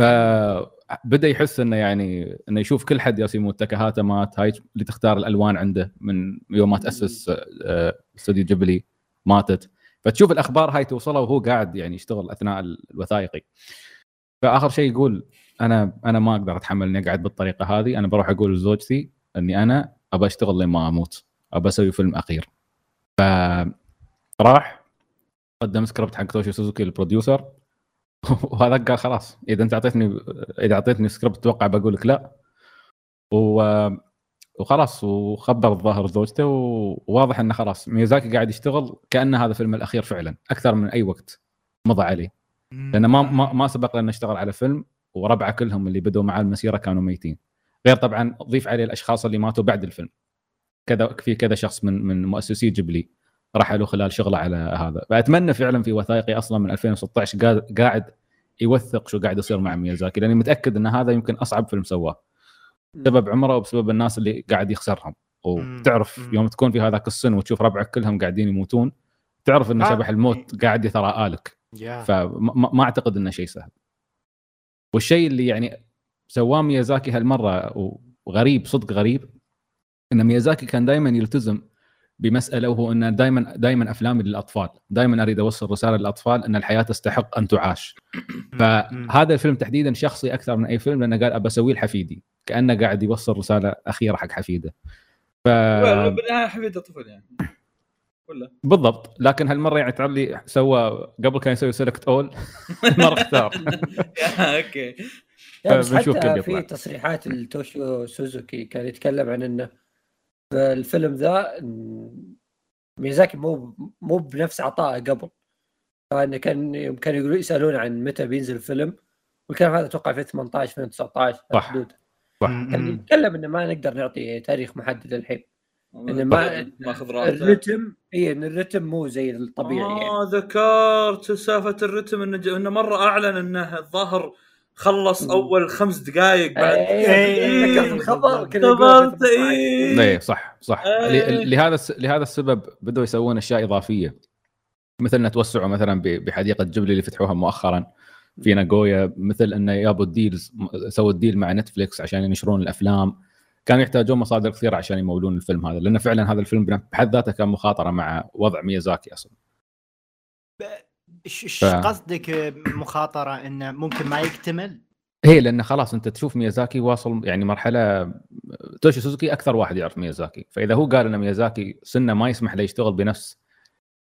فبدأ يحس إنه يعني إنه يشوف كل حد ياس يموت، تاكاهاتا مات، هاي اللي تختار الألوان عنده من يوم ما تأسس استوديو جبلي ماتت. فتشوف الأخبار هاي توصله وهو قاعد يعني يشتغل أثناء الوثائقي. فآخر شيء يقول أنا أنا ما أقدر أتحمل إني أقعد بالطريقة هذه، أنا بروح أقول لزوجتي إني أنا أبى أشتغل لين ما أموت، أبى أسوي فيلم أخير. فراح قدم سكريبت حق توشيو سوزوكي البروديوسر، وهذا قال خلاص إذا أنت أعطيتني إذا أعطيتني سكريبت أتوقع بقول لك لا، و... وخلاص وخبر الظاهر زوجته، وواضح إنه خلاص ميازاكي قاعد يشتغل كأن هذا الفيلم الأخير فعلا أكثر من أي وقت مضى عليه، لأنه ما ما, ما سبق لنا اشتغل على فيلم وربعه كلهم اللي بدوا معاه المسيره كانوا ميتين، غير طبعا ضيف عليه الاشخاص اللي ماتوا بعد الفيلم، كذا في كذا شخص من من مؤسسي جبلي رحلوا خلال شغله على هذا. فاتمنى فعلا في وثائقي اصلا من ألفين وستة عشر قاعد يوثق شو قاعد يصير مع ميازاكي، لاني متاكد ان هذا يمكن اصعب فيلم سواه بسبب عمره وبسبب الناس اللي قاعد يخسرهم. وتعرف يوم تكون في هذاك السن وتشوف ربعك كلهم قاعدين يموتون تعرف ان شبح الموت قاعد يتراءالك، فما اعتقد انه شيء سهل. والشيء اللي يعني سواه ميازاكي هالمره وغريب صدق غريب، ان ميازاكي كان دائما يلتزم بمساله، وهو انه دائما دائما افلامي للاطفال، دائما اريد اوصل رساله للاطفال ان الحياه تستحق ان تعاش. فهذا الفيلم تحديدا شخصي اكثر من اي فيلم، لانه قال ابى اسويه لحفيدي كانه قاعد يوصل رساله اخيره حق حفيده. ف بالنهايه حفيده طفل يعني ولا بالضبط، لكن هالمره يعني تعلي سوى قبل كان يسوي سيلكت اول مره اختار. اوكي بنشوف كيف بيطلع. في تصريحات لتوشيو سوزوكي كان يتكلم عن انه الفيلم ذا ميازاكي مو مو بنفس عطائه قبل، فانه كان يمكن يقولوا يسالون عن متى بينزل الفيلم، والكلام هذا اتوقع في ثمانية عشر ألفين وتسعة عشر حدود. كان يتكلم انه ما نقدر نعطي تاريخ محدد الحين، إن ما ماخذ راحته الرتم، اي ان الرتم مو زي الطبيعي. اه يعني. ذكرت سالفه الرتم انه ج... إن مره اعلن انه الظاهر خلص اول خمس دقائق بعد ذكرت الخبر كذا. صح صح أيه. لهذا لهذا السبب بدوا يسوون اشياء اضافيه، مثل ان توسعوا مثلا بحديقه جبلي اللي فتحوها مؤخرا في ناغويا، مثل ان يابو الديلز سووا الديل مع نتفليكس عشان ينشرون الافلام. كانوا يحتاجون مصادر كثيره عشان يمولون الفيلم هذا، لأن فعلا هذا الفيلم بحد ذاته كان مخاطره مع وضع ميازاكي اصلا. ايش ف... قصدك مخاطره انه ممكن ما يكتمل؟ هي لأن خلاص انت تشوف ميازاكي واصل يعني مرحله. توشي سوزوكي اكثر واحد يعرف ميازاكي، فاذا هو قال ان ميازاكي سنه ما يسمح له يشتغل بنفس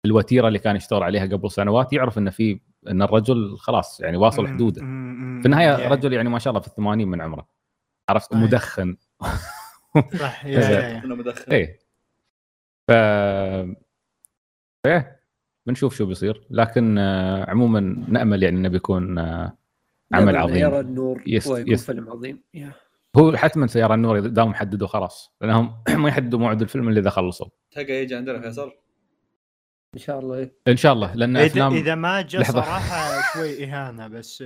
الوتيره اللي كان يشتغل عليها قبل سنوات، يعرف ان في ان الرجل خلاص يعني واصل حدوده. في النهايه رجل يعني ما شاء الله في الثمانين من عمره، عرفت مدخن صح يا انه مدخن اي. ف ايه بنشوف شو بيصير، لكن عموما نامل يعني انه بيكون عمل عظيم. سيارة النور هو فيلم عظيم، هو حتما سيارة النور اذا دام حددوا خلاص، لانهم ما يحددوا موعد الفيلم اللي اذا خلصوا تلقى يجي عندنا فيصل ان شاء الله. إيه؟ ان شاء الله، لان افلام اذا ما جاء صراحه شوي اهانه بس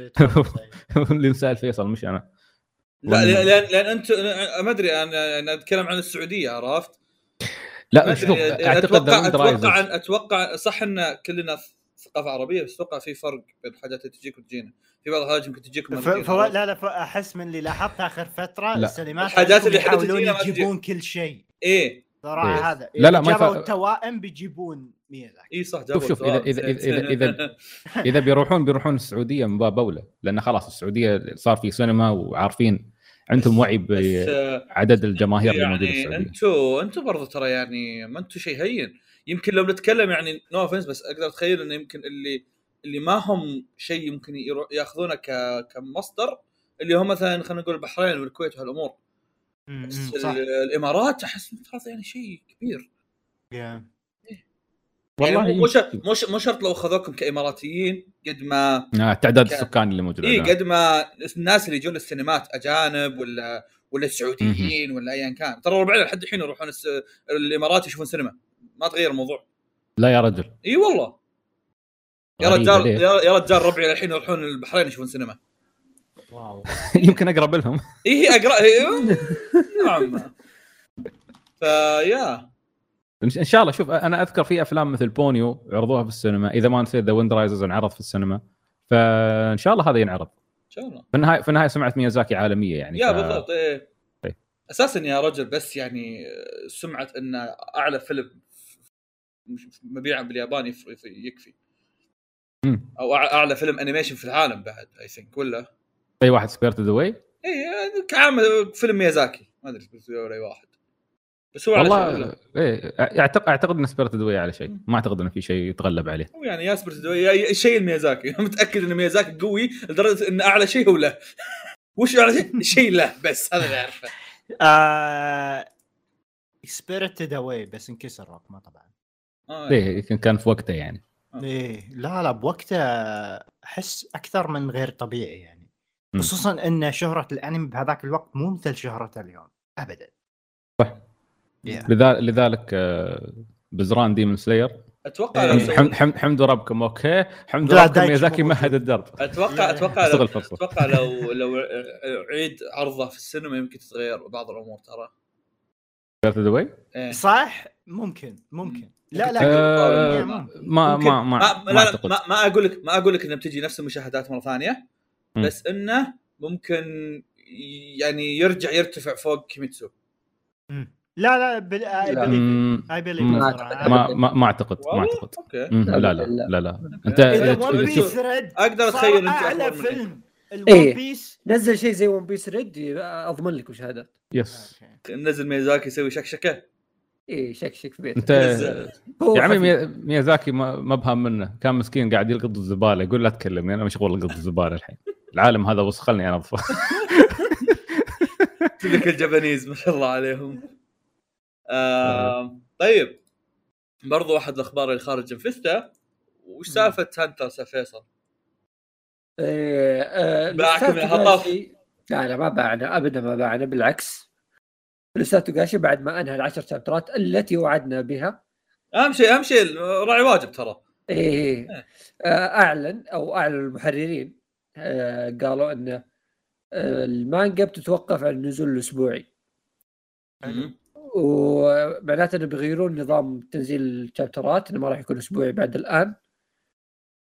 اللي مسال فيصل مش انا. لا لان لان انت ما ادري انا انا اتكلم عن السعوديه عرفت. لا شوف اعتقد اتوقع اتوقع, أتوقع صح ان كلنا ثقافه عربيه، بس اتوقع في فرق بين الحاجات اللي تجيك وتجينا، في بعض الحاجات ممكن تجيك ف... ف... لا لا احس من اللي لاحظت اخر فتره السينما الحاجات اللي يحاولون يجيبون كل شيء اي صراحه إيه. هذا إيه. لا لا ما يفرق التوائم بيجيبون ميازاكي اي صح. شوف شوف اذا اذا اذا اذا, إذا بيروحون بيروحون السعوديه من باب اولى، لان خلاص السعوديه صار في سينما وعارفين عندهم وعي بعدد الجماهير اللي موجوده في السعوديه. انتوا انتوا برضه ترى يعني ما انتوا شيء هين، يمكن لو نتكلم يعني نو اوفنس، بس اقدر اتخيل انه يمكن اللي اللي ما هم شيء ممكن ياخذونه كمصدر، اللي هم مثلا خلينا نقول البحرين والكويت وهالامور. الامارات احس ترى يعني شيء كبير. yeah. يعني مو مش مو شرط لو اخذوكم كاماراتيين قد ما آه، تعداد ك... السكان اللي موجود اي قد ما الناس اللي يجون السينمات اجانب ولا ولا سعوديين ولا ايا كان، ترى ربعنا لحد الحين يروحون الس... الامارات يشوفون سينما، ما تغير الموضوع. لا يا رجل اي والله يا رجال يا رجال ربعي الحين يروحون البحرين يشوفون سينما. واو يمكن اقرب لهم. اي اقرب نعم. فيا ان شاء الله. شوف انا اذكر في افلام مثل بونيو عرضوها في السينما، اذا ما نسيت ذا ويند رايزز انعرض في السينما، فان شاء الله هذا ينعرض ان شاء الله. في النهايه في النهايه سمعت ميازاكي عالميه يعني يا ف... بالضبط. ايه طيب. اساسا يا رجل بس يعني سمعت ان اعلى فيلم مبيعا باليابان يكفي، او اعلى فيلم انيميشن في العالم بعد اي ثينك ولا اي واحد. سبيرت ذا واي اي كعامل فيلم ميازاكي ما ادري بس ولا اي واحد بس هو والله ايه. اعتقد اعتقد ان سبيرت ذا واي على شيء، ما اعتقد انه في شيء يتغلب عليه يعني. يا سبيرت ذا واي شيء الميازاكي متاكد ان ميازاكي قوي لدرجه ان اعلى شيء هو له. وش اعلى شيء؟ شيء له بس هذا اللي اعرفه. سبيرت ذا واي بس انكسر رقمه طبعا. اه ايه كان في وقته يعني. ايه لا لا بوقته احس اكثر من غير طبيعي يعني، خصوصا ان شهرة الانمي بهذاك الوقت مو مثل شهرتها اليوم ابدا. صح. yeah. لذلك بزران ديمون سلاير اتوقع إيه. حمد حمد حمد ربكم. اوكي حمد ربكم ميازاكي مهد الدرب. اتوقع اتوقع لو اتوقع لو لو عيد عرضه في السينما يمكن تتغير بعض الامور ترى. في دبي صح ممكن ممكن لا لا أه ما, ما, ما, ما, ما, لا ما ما اقول لك ما اقول لك انه بتجي نفس المشاهدات مره ثانيه، بس انه ممكن يعني يرجع يرتفع فوق كيميتسو. مم. لا لا اي بليف اي بليف ما ما اعتقد ما اعتقد لا لا لا لا انت اقدر اتخيل انت اعلى فيلم الون بيس نزل شيء زي ون بيس ريد اضمن لك مشاهدات. يس نزل ميازاكي يسوي شكشكه. ايه شكشك في بيته يا عمي. ميازاكي ما بهم منه، كان مسكين قاعد يلقط الزباله، يقول لا تكلمني انا مشغول القط الزباله الحين، العالم هذا وسخلني انا اضفه. تلك الجابانيز ما شاء الله عليهم. آه طيب برضو واحد الاخبار اللي خارج انفستا، وش سالفه هانتر سفيصل؟ ايه آه باعكم الهطاف؟ لا لا ما باعنا ابدا، ما باعنا بالعكس. رساتو غاشي بعد ما انهى العشر شابترات التي وعدنا بها، اهم شيء اهم شيء راعي واجب ترى. ايه آه اعلن او اعلن المحررين آه قالوا ان آه المانجا بتتوقف عن النزول الاسبوعي، ومعناته انه بيغيرون نظام تنزيل الشابترات، انه ما راح يكون اسبوعي بعد الان،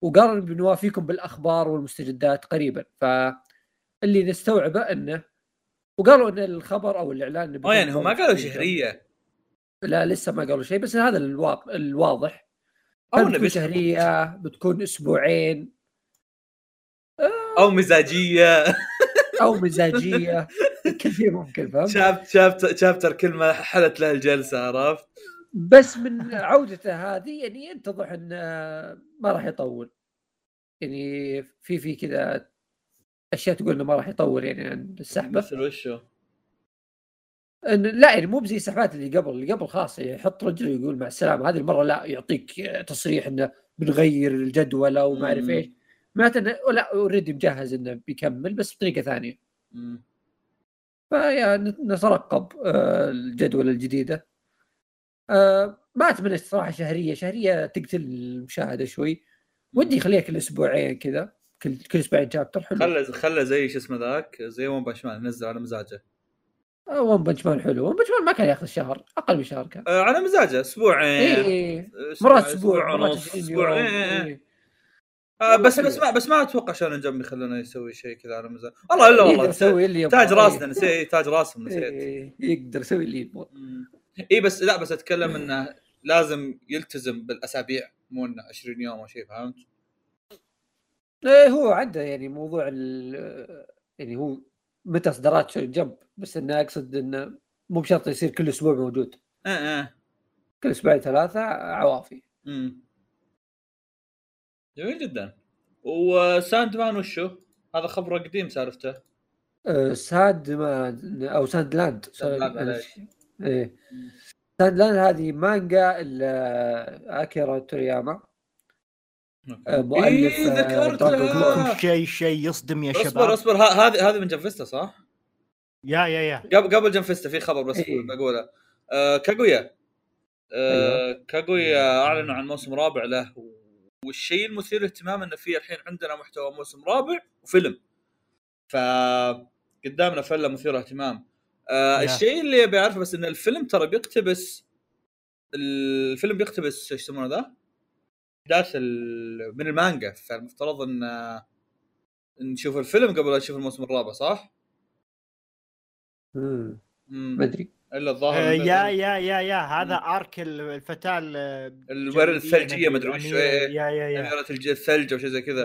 وقالوا بنوافيكم بالاخبار والمستجدات قريبا. فاللي نستوعبه انه، وقالوا ان الخبر او الاعلان اه يعني هم ما قالوا شهريه، لا لسه ما قالوا شيء، بس هذا الواضح او انه شهريه بتكون اسبوعين آه. او مزاجيه او مزاجيه كل شيء ممكن. فهم شاب شاب شابتر كلمه حلت له الجلسه، عرفت؟ بس من عودته هذه يعني يتضح ان ما راح يطول، يعني في في كذا اشياء تقول انه ما راح يطول يعني عن السحبه. مثل وشو؟ ان لا يعني مو بزي السحبات اللي قبل، اللي قبل خاص يحط رجله يقول مع السلامه، هذه المره لا يعطيك تصريح انه بنغير الجدول او ما اعرف ايش، معناته لا اوريدي مجهز انه بيكمل بس بطريقه ثانيه. امم فيعني نترقب الجدول الجديده. أه ما اتمنى صراحه شهريه، شهريه تقتل المشاهده شوي، ودي خليها كل اسبوعين كذا، كل كل اسبوعين شابتر حلو. خلى خلى زي شو اسمه ذاك، زي ون بنش مان، نزل على مزاجه. أه ون بنش مان حلو، ون بنش مان ما كان ياخذ شهر، اقل من شهر كان. أه على مزاجه اسبوعين. إيه. مرات اسبوع مرات اسبوعين. إيه. أه بس بس ما بس ما اتوقع شلون نجم يخلونه يسوي شيء كذا على مزاجه. والله الا والله تاج, تاج راسنا نسيت، تاج راسهم نسيت. إيه. يقدر يسوي اللي يبغى. اي بس لا بس اتكلم انه لازم يلتزم بالاسابيع، مو انه عشرين يوم او شيء، فهمت؟ ايه هو عنده يعني موضوع ال يعني هو متى اصدارات شو جنب، بس انه اقصد انه مو بشرط يصير كل اسبوع موجود. اه اه كل اسبوعين ثلاثه عوافي. امم جميل جدا. وساند مان وشو؟ هذا خبره قديم سالفته. أه ساند مان او ساند لاند. ايه ساند لاند هذه مانجا الاكيرا تورياما. مؤلف ذكرت شيء شيء يصدم يا شباب. اصبر اصبر هذه هذه من جنفستا صح؟ يا يا يا قبل قبل جنفستا في خبر بس إيه. بقوله أه كاغويا أه كاغويا اعلنوا عن موسم رابع له، والشيء المثير للاهتمام انه في الحين عندنا محتوى موسم رابع وفيلم، فقدامنا فله مثيره اهتمام. أه الشيء اللي بيعرفه بس ان الفيلم ترى بيقتبس، الفيلم بيقتبس ايش يسمونه ذا احداث من المانجا، فالمفترض ان نشوف الفيلم قبل نشوف الموسم الرابع صح؟ امم بدري الا الظاهر آه يا يا يا يا هذا مم. ارك الفتاه الورد الثلجيه مدري وش اميره الثلج او شيء زي كذا،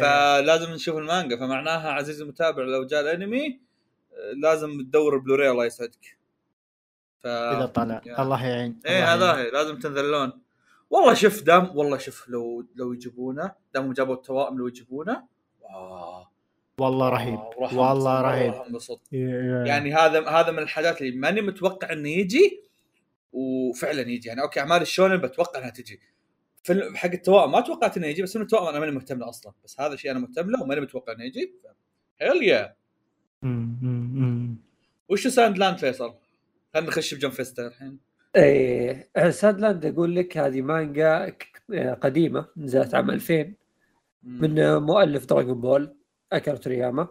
فلازم نشوف المانجا. فمعناها عزيزي المتابع لو جاء الانمي لازم تدور بلوري الله يسعدك. ف اذا طلع يعني. الله يعين. ايه هذا هي لازم تنذلون والله. شوف دام والله شوف لو لو يجيبونه دام جابوا التوائم لو يجيبونه واو والله رهيب والله رهيب يعني. هذا هذا من الحاجات اللي ماني متوقع انه يجي وفعلا يجي. يعني اوكي اعمال الشونن بتوقع انها تجي، في حق التوائم ما توقعت انه يجي، بس انه التوائم انا ماني مهتم له اصلا، بس هذا شيء انا مهتم له وماني متوقع انه يجي. هيليا وش ساندلاند فيصل؟ خلينا نخش بجنفستا الحين. ايه ساندلاند اقول لك هذه مانجا قديمه نزلت عام ألفين من مؤلف دراغون بول أكيرا تورياما،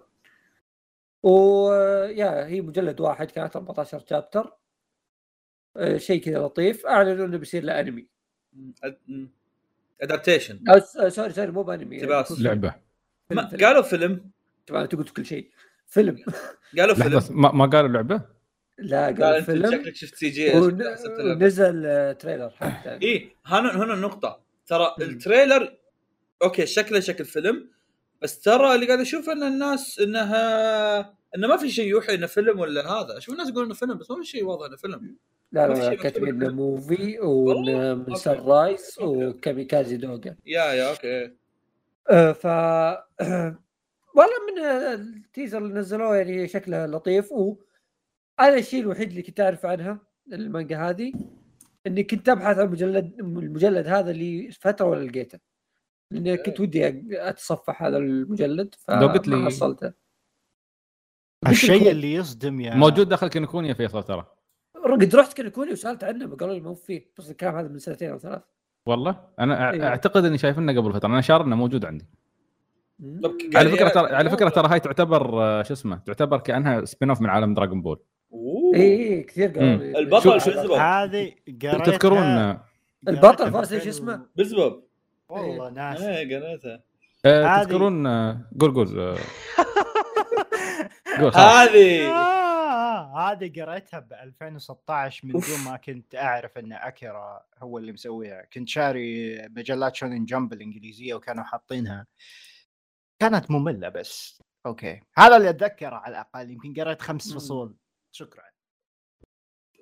ويا هي مجلد واحد كانت أربعة عشر شابتر شيء كذا لطيف. أعلنوا إنه بيصير له أنمي أدابتيشن أو سوري سوري مو بأنمي لعبة، قالوا فيلم طبعا أنت قلت كل شيء فيلم قالوا فيلم ما قالوا لعبة لا قالوا فيلم. شكلك شفت سي جي ونزل تريلر حتى. إيه هنا هنا النقطة ترى التريلر أوكي شكله شكل فيلم، بس ترى اللي قاعد اشوف ان الناس انها انه ما في شيء يوحي انه فيلم ولا هذا. اشوف الناس يقولون انه فيلم بس ما في شيء واضح انه فيلم. لا لا كاتبين موفي ومن سان رايز وكاميكازي دوغا يا يا اوكي. آه ف والله من التيزر اللي نزلوه يعني شكله لطيف، وانا الشيء الوحيد اللي كنت اعرف عنها المانجا هذه اني كنت ابحث عن المجلد المجلد هذا اللي فتره ولا لقيته، لأني كنت ودي أتصفح هذا المجلد فما حصلته. الشيء اللي يصدم يعني موجود داخل كنكوني يا فيصل ترى. قد رحت كنكوني وسألت عنه قالوا لي ما هو فيه، بس الكلام هذا من سنتين أو ثلاث. والله أنا أيوه. أعتقد إني شايفينه قبل فترة، أنا شعر إنه موجود عندي. على فكرة ترى على فكرة ترى هاي تعتبر شو اسمه تعتبر كأنها سبين أوف من عالم دراغون بول. أوه. إيه كثير قالوا. البطل شو اسمه؟ هذه تذكرون البطل فاز إيش اسمه؟ بسبب. والله ناس ايه قريتها آه تذكرون قول قول هذه هذه قريتها ب ألفين وستة عشر من دون ما كنت اعرف ان أكيرا هو اللي مسويها. كنت شاري مجلات شونين جامب الانجليزيه وكانوا حاطينها، كانت ممله بس اوكي هذا اللي اتذكره على الاقل. يمكن قريت خمس فصول. شكرا.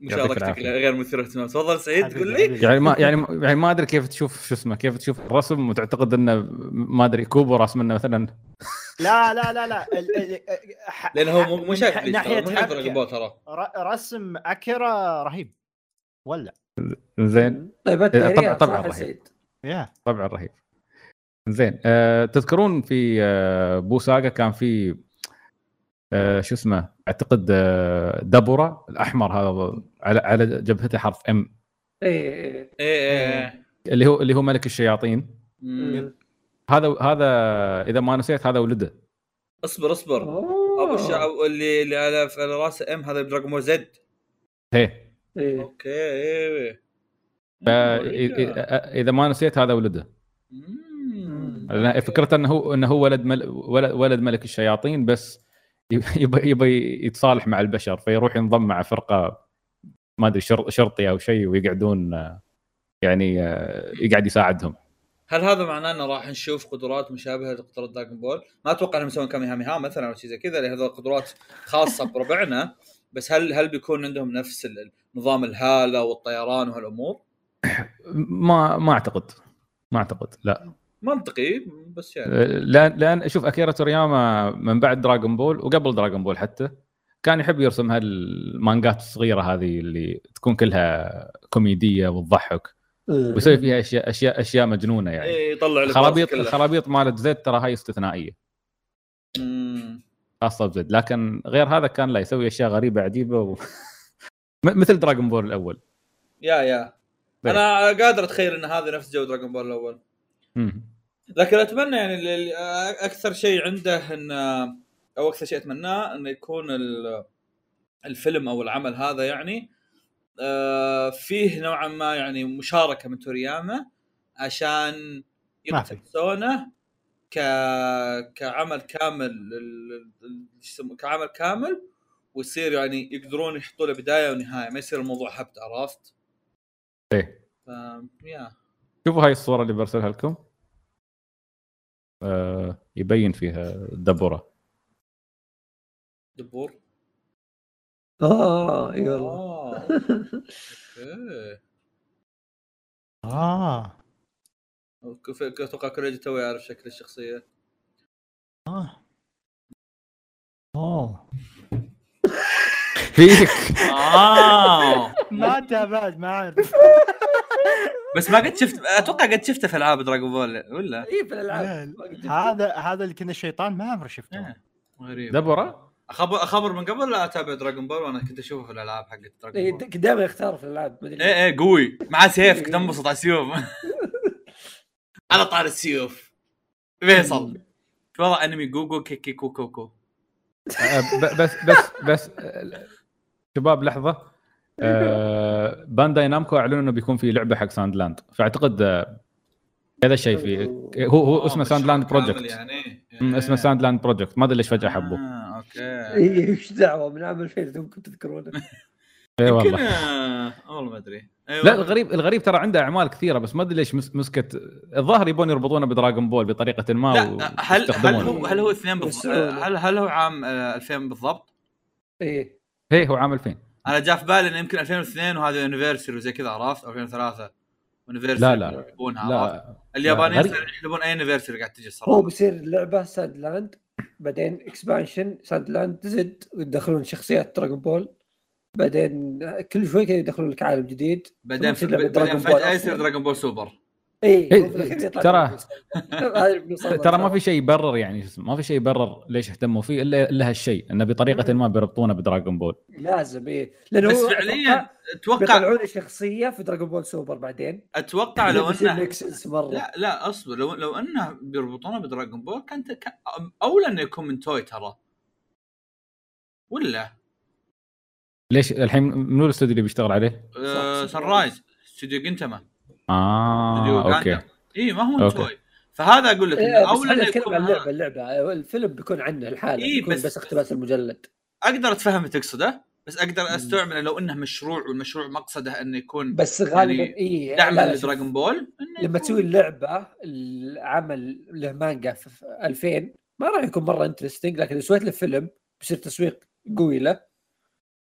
مشاركتك غير مثيرة اهتمام. تفضل سعيد تقول لي يعني ما يعني يعني ما ادري كيف تشوف شو اسمه كيف تشوف الرسم وتعتقد انه ما ادري كوبو رسمنا مثلا. لا لا لا لا لانه هو مو شايف ناحيه ترى رسم أكيرا رهيب ولا زين. طيب طبعا طبعا رهيب طبعا رهيب زين. تذكرون في بوساغا كان في آه شو اسمه اعتقد آه دبورة الاحمر هذا على على جبهته حرف ام اي اي اللي هو اللي هو ملك الشياطين. مم. هذا هذا اذا ما نسيت هذا ولده. اصبر اصبر أوه. ابو الشعب اللي اللي على راسه ام هذا دراغون بول زد. ايه اوكي ايه اذا ما نسيت هذا ولده. انا فكرت انه هو انه هو ولد مل... ولد ملك الشياطين بس يبي يبي يتصالح مع البشر فيروح ينضم مع فرقه ما ادري شرطي او شيء ويقعدون يعني يقعد يساعدهم. هل هذا معناه انه راح نشوف قدرات مشابهه لقدرات دراغون بول؟ ما اتوقع انهم يسوون كاميهاميها مثلا او شيء زي كذا لان هذول قدرات خاصه بربعنا، بس هل هل بيكون عندهم نفس نظام الهاله والطيران وهالامور؟ ما ما اعتقد ما اعتقد لا منطقي بس يعني لان لان شوف اكيرا تورياما من بعد دراغون بول وقبل دراغون بول حتى كان يحب يرسم هالمانجات الصغيره هذه اللي تكون كلها كوميديه وتضحك ويسوي فيها اشياء اشياء اشياء مجنونه يعني اي يطلع لك خرابيط الخرابيط مالت زد ترى هاي استثنائيه امم خاصه بزد لكن غير هذا كان لا يسوي اشياء غريبه عجيبه و... مثل دراغون بول الاول يا يا بيه. انا قادر اتخيل ان هذا نفس جو دراغون بول الاول امم لكن اتمنى يعني اكثر شيء عنده ان او اكثر شيء اتمناه انه يكون الفيلم او العمل هذا يعني فيه نوعا ما يعني مشاركه من تورياما عشان يتسونه ك كعمل كامل كعمل كامل ويصير يعني يقدرون يحطوا له بدايه ونهايه ما يصير الموضوع هبت عرفت ايه ف... يا شوفوا هاي الصوره اللي برسلها لكم يبين فيها دبورة دبور اه يلا اه اه كيف اتوقع كوريجي تو يعرف شكل الشخصيه اه اه فيك اه ما تابعت ما اعرف بس ما قد شفت اتوقع قد شفته في العاب دراغون بول ولا اي في الالعاب هذا هذا اللي كنا الشيطان ما عمره شفته آه. غريب دبره اخبر اخبر من قبل لا اتابع دراغون بول وانا كنت اشوفه في الالعاب حقت دراغون بول دائما يختار في الالعاب اي اي قوي مع سيف كنت انبسط على السيوف على طار السيوف فيصل شو وضع انمي جوجو كيكي كوكوكو بس بس بس شباب لحظه آه بانداي نامكو اعلنوا انه بيكون في لعبه حق ساندلاند فاعتقد آه هذا الشيء فيه هو هو اسمه ساندلاند بروجكت يعني إيه. اسمه ساندلاند بروجكت ما ادري ليش فجاه حبوه آه، اوكي ايش دعوه بنعمل شيء انتم تذكرونه اي والله والله ما ادري لا الغريب الغريب ترى عنده اعمال كثيره بس ما ادري ليش مسكت الظاهر يبون يربطونه بدراغون بول بطريقه ما هل هل هو هل هو اثنين بالضبط هل هل هو عام ألفين بالضبط ايه ايه هو عام ألفين انا جاء في بالي انه يمكن ألفين واثنين وهذا انيفرساري وزي كذا عرفت ألفين وثلاثة انيفرساري يبونها عرفت اليابانيين يحلبون اي انيفرساري قاعد تجي الصراحه هو بيصير لعبه ساندلاند بعدين اكسبانشن ساندلاند زد ويدخلون شخصيات دراغون بول بعدين كل شوي كانوا يدخلون لك عالم جديد بعدين فجاه يصير دراغون بول سوبر اي ترى ترى ما في شيء يبرر يعني ما في شيء يبرر ليش اهتموا فيه الا الا هالشيء انه بطريقه ما بيربطونه بدراغون بول لازم ايه لانه بس فعليا اتوقع يطلعون شخصيه في دراغون بول سوبر بعدين اتوقع لو انه لا لا اصبر لو لو انه بيربطونه بدراغون بول كانت كان اولى انه يكون من توي ترى ولا ليش الحين منو الاستوديو اللي بيشتغل عليه أه سان رايز استوديو جنتما اه اوكي اي ما هو توي فهذا اقول لك إيه اولا نتكلم عن اللعبه اللعبه الفيلم بيكون عنه الحاله إيه بس, بس اقتباس المجلد اقدر اتفهم تقصده بس اقدر استوعب لو انه مشروع والمشروع مقصده انه يكون بس غالبا يعني اي دعم لدراغون بول لما تسوي اللعبه العمل له مانجا في ألفين ما راح يكون مره انترستينج لكن اذا سويت له فيلم بيصير تسويق قوي له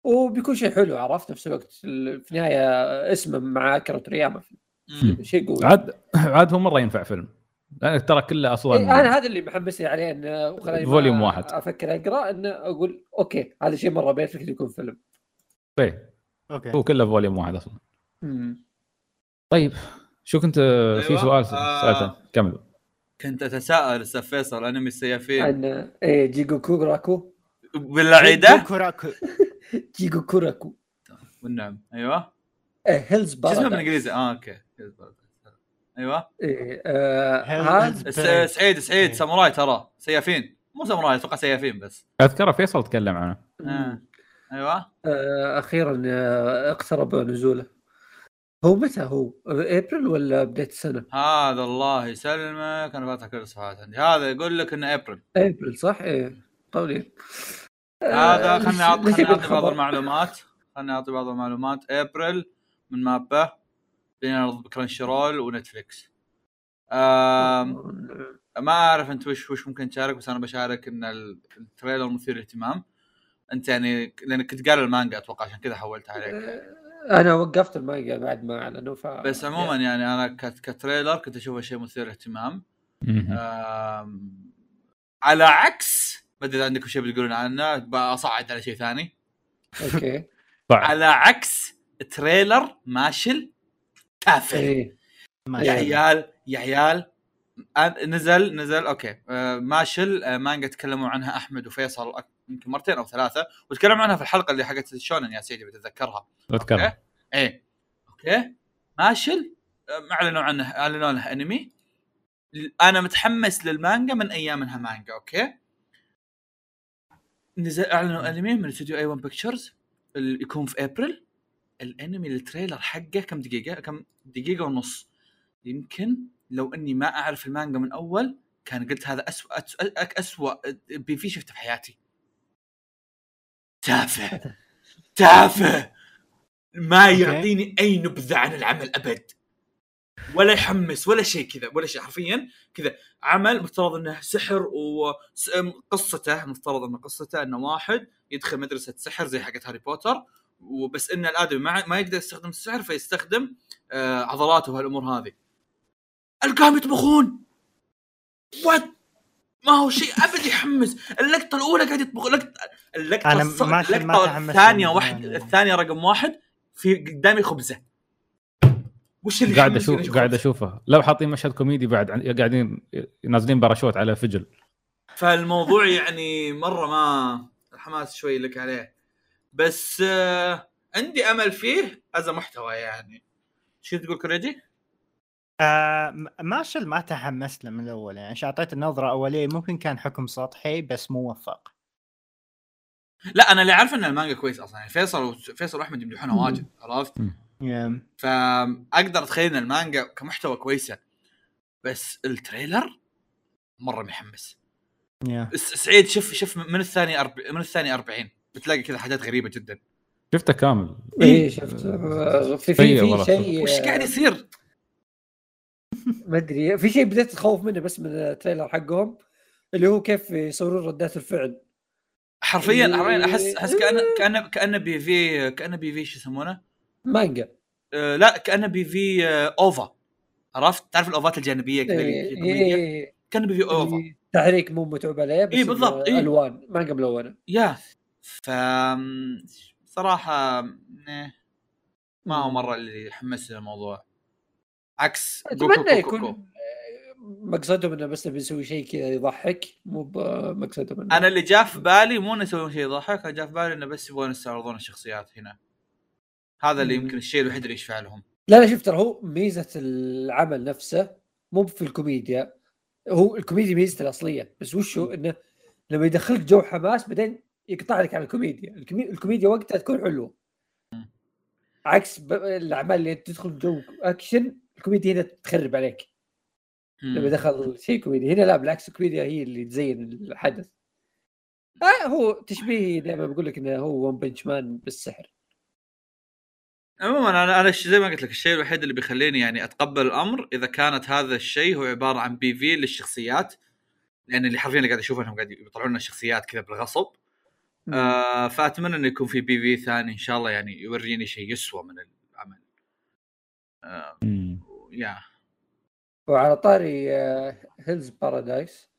وبيكون شيء حلو عرفت نفس الوقت في النهايه اسمه مع أكيرا تورياما شيء قوي عاد عاد هو مره ينفع فيلم انا ترى كله اصلا إيه انا هذا اللي محمسني عليه انه وخلاني افكر اقرا انه اقول اوكي هذا شيء مره بيفكر يكون فيلم ايه اوكي هو كله فوليوم واحد اصلا امم طيب شو كنت أيوة. في سؤال سالته آه. كمل كنت اتساءل استاذ فيصل انمي السيافين عن ايه جيجوكو راكو بالعيده جيجوكو راكو جيجوكو راكو والنعم ايوه هيلز بارادايس اسمه بالانجليزي اه اوكي ايوه ايه آه سعيد سعيد إيه. ساموراي ترى سيافين مو ساموراي اتوقع سيافين بس اذكر فيصل تكلم عنه آه. ايوه آه اخيرا اقترب نزوله هو متى هو ابريل ولا بدايه السنه هذا الله يسلمك انا فاتح كل الصفحات عندي هذا يقول لك انه ابريل ابريل صح ايه طولي هذا خلني اعطي بعض المعلومات خلني اعطي بعض المعلومات ابريل من مابا بينعرض بكرانشي رول ونتفليكس ما اعرف انت وش وش ممكن تشارك بس انا بشارك ان التريلر مثير للاهتمام انت يعني لانك كنت قارئ المانجا اتوقع عشان كذا حولت عليك انا وقفت المانجا بعد ما اعلنوا ف بس عموما يعني انا كتريلر كنت اشوفه شيء مثير للاهتمام على عكس ما ادري عندكم شيء بتقولون عنه، بصعد على شيء ثاني. اوكي على عكس تريلر ماشل كافر. إيه. يا عيال يا عيال نزل نزل اوكي آه ماشل آه مانجا تكلموا عنها احمد وفيصل يمكن مرتين او ثلاثه، وتكلموا عنها في الحلقه اللي حقت الشونن يا سيدي بتتذكرها. بتذكرها اوكي ايه اوكي ماشل آه اعلنوا عنه اعلنوا لها انمي. انا متحمس للمانجا من ايام انها مانجا اوكي. نزل اعلنوا انمي من استوديو اي واحد بيكتشرز اللي يكون في ابريل. الانمي التريلر حقه كم دقيقه؟ كم دقيقه ونص. يمكن لو اني ما اعرف المانجا من اول كان قلت هذا اسوء اسوء بي في شفته في حياتي. تافه تافه ما يعطيني اي نبذه عن العمل ابد، ولا يحمس ولا شيء كذا ولا شيء. حرفيا كذا عمل مفترض انه سحر، وقصته مفترض ان قصته انه واحد يدخل مدرسه سحر زي حقت هاري بوتر، وبس ان الادمي ما يقدر يستخدم السحر فيستخدم آه عضلاته وهالامور هذه. القاهم يطبخون وات ما هو شيء ابد يحمس. اللقطه الاولى قاعد يطبخ، اللقطه اللقطه الثانيه واحد الثانيه رقم واحد في قدامي خبزه. وش اللي قاعد اشوف قاعد اشوفه؟ لو حاطين مشهد كوميدي بعد قاعدين نازلين باراشوت على فجل، فالموضوع يعني مره ما الحماس شوي لك عليه، بس آه عندي امل فيه هذا محتوى. يعني شو تقول كريدي؟ آه ماشل ما تحمست له من الاول، يعني اعطيت النظره اوليه ممكن كان حكم سطحي بس موفق. لا انا اللي عارف ان المانجا كويس اصلا، يعني فيصل وفيصل واحمد يمدحونها واجد عرفت، فاقدر اتخيل ان المانجا كمحتوى كويسه، بس التريلر مره محمس. سعيد شوف شوف من الثانيه أرب... من الثانيه أربعين بتلاقي كذا حاجات غريبه جدا. شفته كامل ايه شفته في في, في شيء وش قاعد يصير ما ادري. في شيء بديت تخوف منه بس من التريلر حقهم اللي هو كيف يصورون ردات الفعل. حرفيا حرفيا احس احس كانه كانه كانه بي في كانه بي في شو يسمونه مانجا آه لا كانه بي في آه اوفا عرفت، تعرف الاوفات الجانبيه كذا إيه. كان بي في اوفا تحريك مو متعوب عليه بس إيه بالضبط إيه. الوان مانجا ملونه يا ف صراحه ما هو مره اللي حمسني الموضوع. عكس اتمنى يكون مقصدهم انه بس بيسوي شيء كذا يضحك، مو مقصدهم. انا اللي جاء في بالي مو انه يسوون شيء يضحك، جاء في بالي انه بس يبون يستعرضون الشخصيات هنا. هذا اللي يمكن الشيء الوحيد اللي يشفع لهم. لا لا شفت هو ميزه العمل نفسه مو في الكوميديا، هو الكوميديا ميزته الاصليه، بس وشو انه لما يدخلك جو حماس بعدين يقطع لك على الكوميديا. الكوميديا وقتها تكون حلوه، عكس الاعمال اللي تدخل جو اكشن الكوميديا هنا تخرب عليك. لما دخل شيء كوميدي هنا لا بالعكس، الكوميديا هي اللي تزين الحدث. آه هو تشبيه دائما بقول لك انه هو ون بنش مان بالسحر. عموما انا انا زي ما قلت لك الشيء الوحيد اللي بيخليني يعني اتقبل الامر اذا كانت هذا الشيء هو عباره عن بي في للشخصيات، لان اللي حرفيا اللي قاعد اشوفه انهم قاعد يطلعوا لنا الشخصيات كذا بالغصب. آه فاتمنى انه يكون في بي في ثاني ان شاء الله، يعني يوريني شيء يسوى من العمل. آه يا وعلى طاري هيلز بارادايس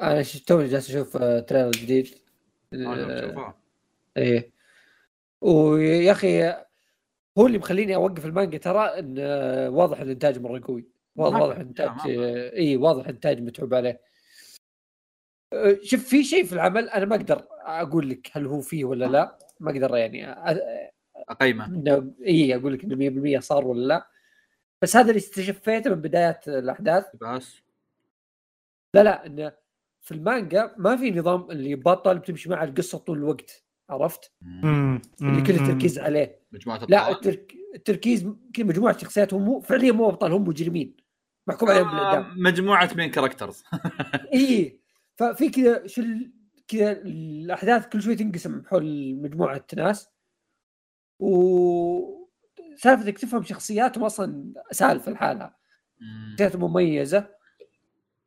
انا شفتوني جالس اشوف تريلر جديد ايه. ويا اخي هو اللي مخليني اوقف المانجا ترى، ان واضح الانتاج مره قوي، واضح الانتاج اي واضح الانتاج متعوب عليه. شوف في شيء في العمل انا ما اقدر اقول لك هل هو فيه ولا لا، ما اقدر يعني اقيمه اي اقول لك انه مية بالمية صار ولا لا، بس هذا اللي استشفيته من بداية الأحداث. بس لا لا إنه في المانجا ما في نظام اللي بطل بتمشي مع القصة طول الوقت عرفت، اللي كل التركيز عليه مجموعة لا الترك... التركيز كل مجموعة شخصيات هم فعليا مو أبطال، هم مجرمين محكوم عليهم بالإعدام، مجموعة من كاركترز إيه. ففي كذا شو كذا الأحداث كل شوي تنقسم حول مجموعة ناس، و سالفتك تفهم شخصياتهم أصلاً سالفة لحالها، شخصياتهم مميزة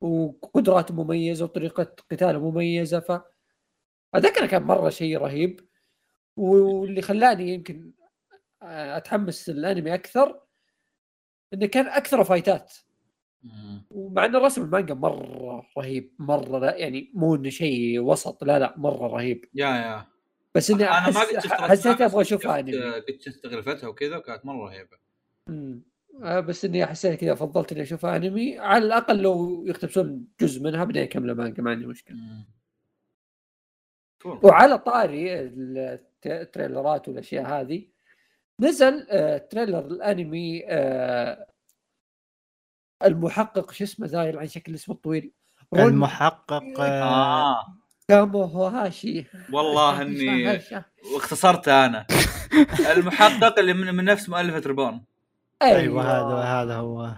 وقدراتهم مميزة وطريقة قتالهم مميزة. فأذكر كان مرة شيء رهيب، واللي خلاني يمكن أتحمس الأنمي أكثر إنه كان أكثر فايتات ومع ان رسم المانجا مره رهيب مره، لا يعني مو انه شيء وسط، لا لا مره رهيب. يا يا بس اني انا ما قلت حسيت ابغى اشوفها انمي، قلت استغرفتها وكذا وكانت مره رهيبه. امم بس اني حسيت كذا فضلت اني اشوفها انمي، على الاقل لو يقتبسون جزء منها بدي اكمل مانجا ما عندي مشكله. وعلى طاري التريلرات والاشياء هذه، نزل تريلر الانمي المحقق شو اسمه ذاير عن شكل اسمه الطويل المحقق آه. كامو هواشي. والله اني واختصرت انا المحقق اللي من, من نفس مؤلفة ربان. ايوه, أيوة هذا هذا هو.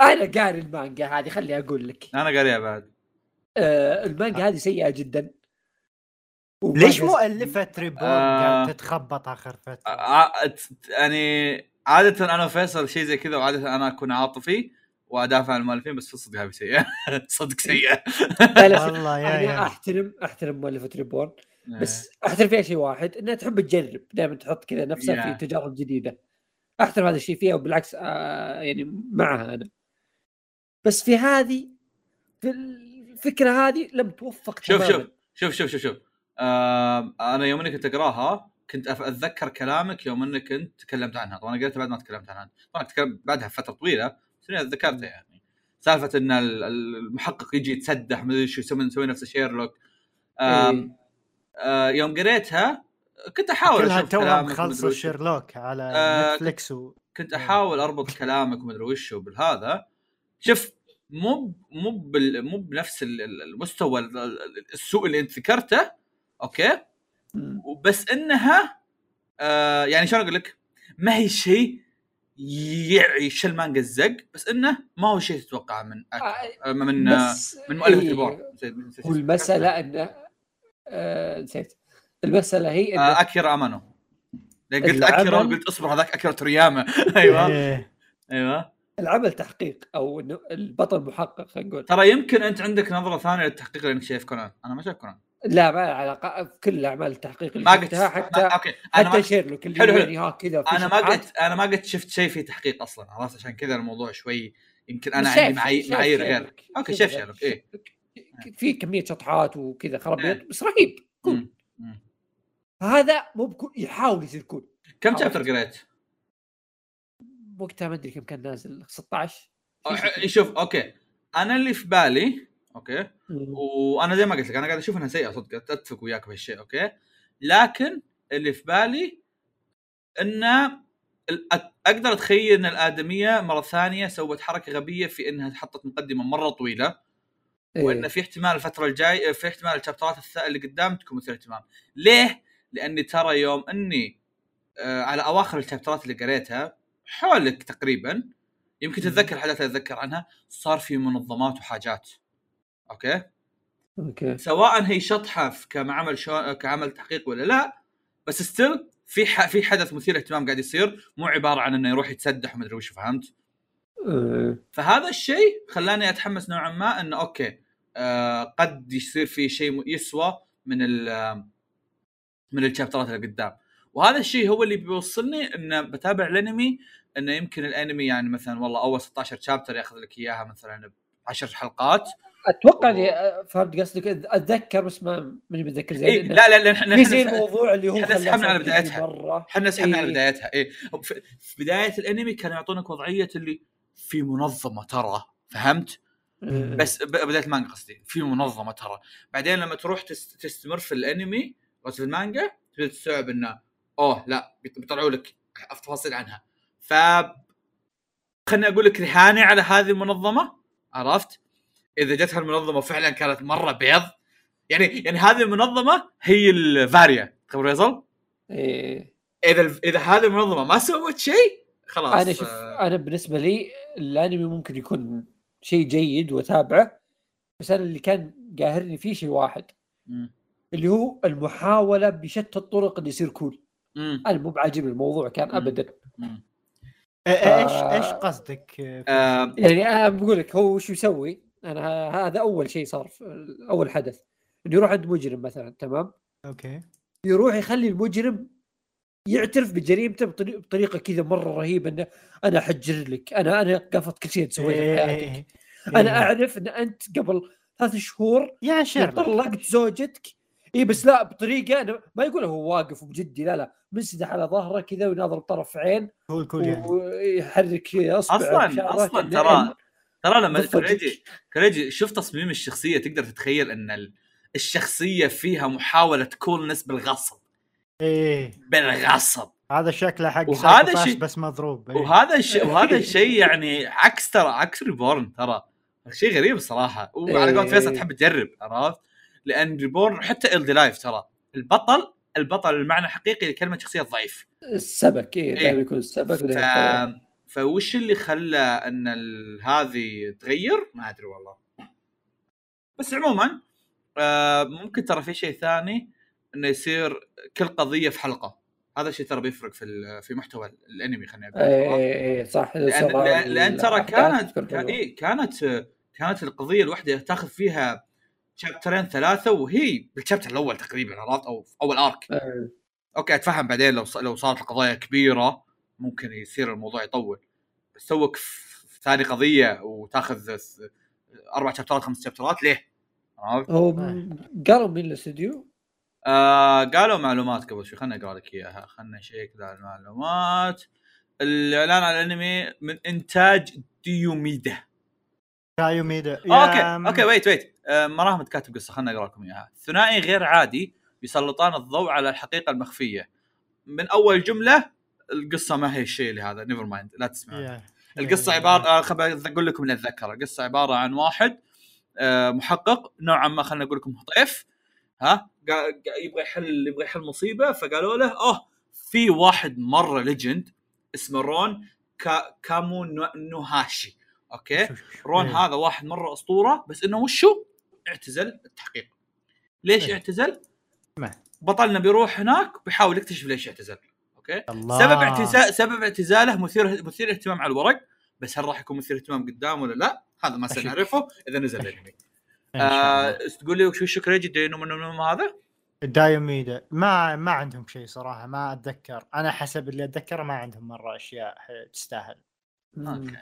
انا قاري المانجا هذه، خلي اقول لك انا قاريها بعد. آه المانجا هذه سيئه جدا. ليش مؤلفة ربان قاعده آه تتخبط على خرفته؟ يعني عاده انا فيصل شيء زي كذا، وعاده انا اكون عاطفي وادافع عن المؤلفين، بس صدق هذه سيئه صدق سيئه والله. يا انا احترم احترم مؤلفة ريبورن، بس احترم فيها شيء واحد، انها تحب تجرب دائما، تحط كذا نفسها في تجارب جديده. احترم هذا الشيء فيها وبالعكس آه يعني معها انا. بس في هذه في الفكره هذه لم توفق. شوف شوف شوف شوف شوف, شوف. آه انا يوم انك تقراها كنت اتذكر كلامك يوم انك كنت تكلمت عنها، طبعا قلت بعد ما تكلمت عنها طبعا تكلمت بعدها فتره طويله ذكرتها. يعني سالفه ان المحقق يجي يتسدح ما ادري شو يسوي نفس شيرلوك. يوم قريتها كنت احاول اشوف كلامك خلص شيرلوك على نتفليكس، وكنت احاول اربط كلامك وما ادري وش بالهذا. شوف مو مو مو بنفس المستوى السوء اللي انت ذكرته اوكي، وبس انها يعني شلون اقول لك، ما هي شيء يعيش المانجا الزق، بس انه ما هو شيء تتوقع من آه من من مؤلف التبور. والمساله ان آه نسيت المساله هي ان آه اكيرا امانو. قلت اكيرا قلت اصبر هذاك اكيرا تورياما. ايوه ايوه العمل تحقيق او البطل محقق. خلينا نقول ترى يمكن انت عندك نظره ثانيه للتحقيق اللي انت شايف كونان. انا ما شايف كونان، لا ما علاقه بكل اعمال التحقيق اللي ما شفتها حتى ما... اوكي انا حتى شيرلوك اللي يعني كذا. انا ما قلت انا ما قلت شفت شيء في تحقيق اصلا، خلاص عشان كذا الموضوع شوي يمكن انا عندي معايير غير. اوكي شايف شيرلوك ايه في كميه شطحات وكذا خرابيط بس رهيب. كل هذا مو بكون يحاول يصير كل كم شابتر قريت وقتها ما ادري كم كان نازل ستة عشر. شوف اوكي انا اللي في بالي اوكي، وانا زي ما قلت لك انا قاعد اشوف انها سيئه صدق، اتفق وياك بهالشيء اوكي، لكن اللي في بالي انه اقدر اتخيل ان الادميه مره ثانيه سوت حركه غبيه في انها حطت مقدمه مره طويله إيه. وان في احتمال الفتره الجايه في احتمال الشابترات اللي قدام تكون مثير اهتمام. ليه؟ لاني ترى يوم اني على اواخر الشابترات اللي قريتها حولك تقريبا يمكن تتذكر حدث اتذكر عنها، صار في منظمات وحاجات اوكي اوكي سواء هي شطحه كعمل شو... كعمل تحقيق ولا لا، بس ستيل في ح... في حدث مثير اهتمام قاعد يصير، مو عباره عن انه يروح يتسدح وما ادري وش فهمت. أه. فهذا الشيء خلاني اتحمس نوعا ما انه اوكي آه قد يصير في شيء يسوى من ال... من الشابترات اللي قدام. وهذا الشيء هو اللي بيوصلني انه بتابع الانمي، انه يمكن الانمي يعني مثلا والله اول ستة عشر شابتر ياخذ لك اياها مثلا عشر حلقات اتوقع. اني فهمت قصدك، اتذكر بس ما ماني متذكر زين. إيه لا لا لا احنا في الموضوع اللي هو احنا سحبنا على بدايتها احنا سحبنا إيه. على بدايتها اي في بدايه الانمي كانوا يعطونك وضعيه اللي في منظمه ترى فهمت إيه. بس بدايه المانجا قصدي في منظمه ترى، بعدين لما تروح تستمر في الانمي وفي المانجا تبدا تستوعب انه اوه لا بيطلعوا لك تفاصيل عنها. ف خلني اقول لك رهاني على هذه المنظمه، عرفت؟ اذا جتها المنظمه فعلا كانت مره بيض، يعني يعني هذه المنظمه هي الفاريا خبر يزل ايه. اذا اذا هذه المنظمه ما سوت شيء خلاص. انا شوف انا بالنسبه لي الانمي ممكن يكون شيء جيد وتابعه، بس انا اللي كان قاهرني فيه شيء واحد م. اللي هو المحاوله بشتى الطرق اللي يصير كول. انا مو بعاجب الموضوع كان ابدا م. م. ايش ايش قصدك؟ آه يعني انا بقول لك هو وش يسوي. انا هذا اول شيء صار، اول حدث انه يروح عند مجرم مثلا تمام اوكي، يروح يخلي المجرم يعترف بجريمته بطريقه كذا مره رهيبه، انه انا احجر لك، انا انا قفت كل شيء تسويه في حياتك، انا اعرف ان انت قبل ثلاث شهور يا شرب طلقت زوجتك. اي بس لا بطريقه أنا ما يقوله هو واقف وبجدي، لا لا منسدح على ظهره كذا ويناظر طرف عين هو الكل يعني ويحرك اصبعه. اصلا اصلا ترى ترى لما كريجي كريجي شوف تصميم الشخصيه تقدر تتخيل ان الشخصيه فيها محاوله كولنس بالغصب. ايه بالغصب هذا شكله حق سايكوباث بس مضروب. إيه. وهذا الشيء وهذا الشيء يعني عكس ترى عكس ريبورن، ترى شيء غريب صراحه. وعلى قولة فيصل تحب تجرب، عرفت؟ لان ريبورن حتى إلدي لايف ترى البطل البطل المعنى حقيقي لكلمه شخصيه ضعيف السبك. ايه دائما يكون السبك. ف... فوش اللي خلى ان هذه تغير؟ ما ادري والله. بس عموما آه ممكن ترى في شيء ثاني، انه يصير كل قضيه في حلقه. هذا الشيء ترى بيفرق في في محتوى الانمي، خلينا نقول. اي اي صح. لان, لأن, لأن ترى كانت اي كانت كانت القضيه الواحده تاخذ فيها شابترين ثلاثه، وهي بالشابتر الاول تقريبا، عرفت؟ او اول ارك. أيه. اوكي اتفهم بعدين لو لو صارت القضايا كبيره ممكن يصير الموضوع يطول، بس توك في ثاني قضيه وتاخذ اربع شابترات خمس شابترات ليه؟ هو قالوا من الاستوديو آه قالوا معلومات قبل شوي، خلنا اقرا لك اياها، خلنا نشيك على المعلومات. الاعلان عن الانمي من انتاج ديوميدا ديوميدا اوكي اوكي ويت ويت آه ما راح متكاتب قصه، خلنا اقرا لكم اياها. ثنائي غير عادي يسلطان الضوء على الحقيقه المخفيه. من اول جمله القصه ما هي الشيء اللي هذا نيفر مايند، لا تسمع. القصه عباره خليني اقول لكم من اتذكر، القصه عباره عن واحد آه محقق نوعا ما، خلينا اقول لكم طيف، ها يبغى يحل يبغى يحل مصيبه. فقالوا له اوه في واحد مره ليجند اسمه رون كا كامونوهاشي. اوكي رون هذا واحد مره اسطوره، بس انه وشو اعتزل التحقيق. ليش اعتزل؟ بطلنا بيروح هناك بيحاول يكتشف ليش اعتزل. اوكي سبب اعتزال سبب اعتزاله مثير مثير اهتمام على الورق، بس هل راح يكون مثير اهتمام قدام ولا لا؟ هذا ما سنعرفه اذا نزل الانمي. آه، تقول لي شو شكرا جدا انه من هذا دايوميدا ما ما عندهم شيء صراحه، ما اتذكر انا حسب اللي اتذكره ما عندهم مره اشياء تستاهل. اوكي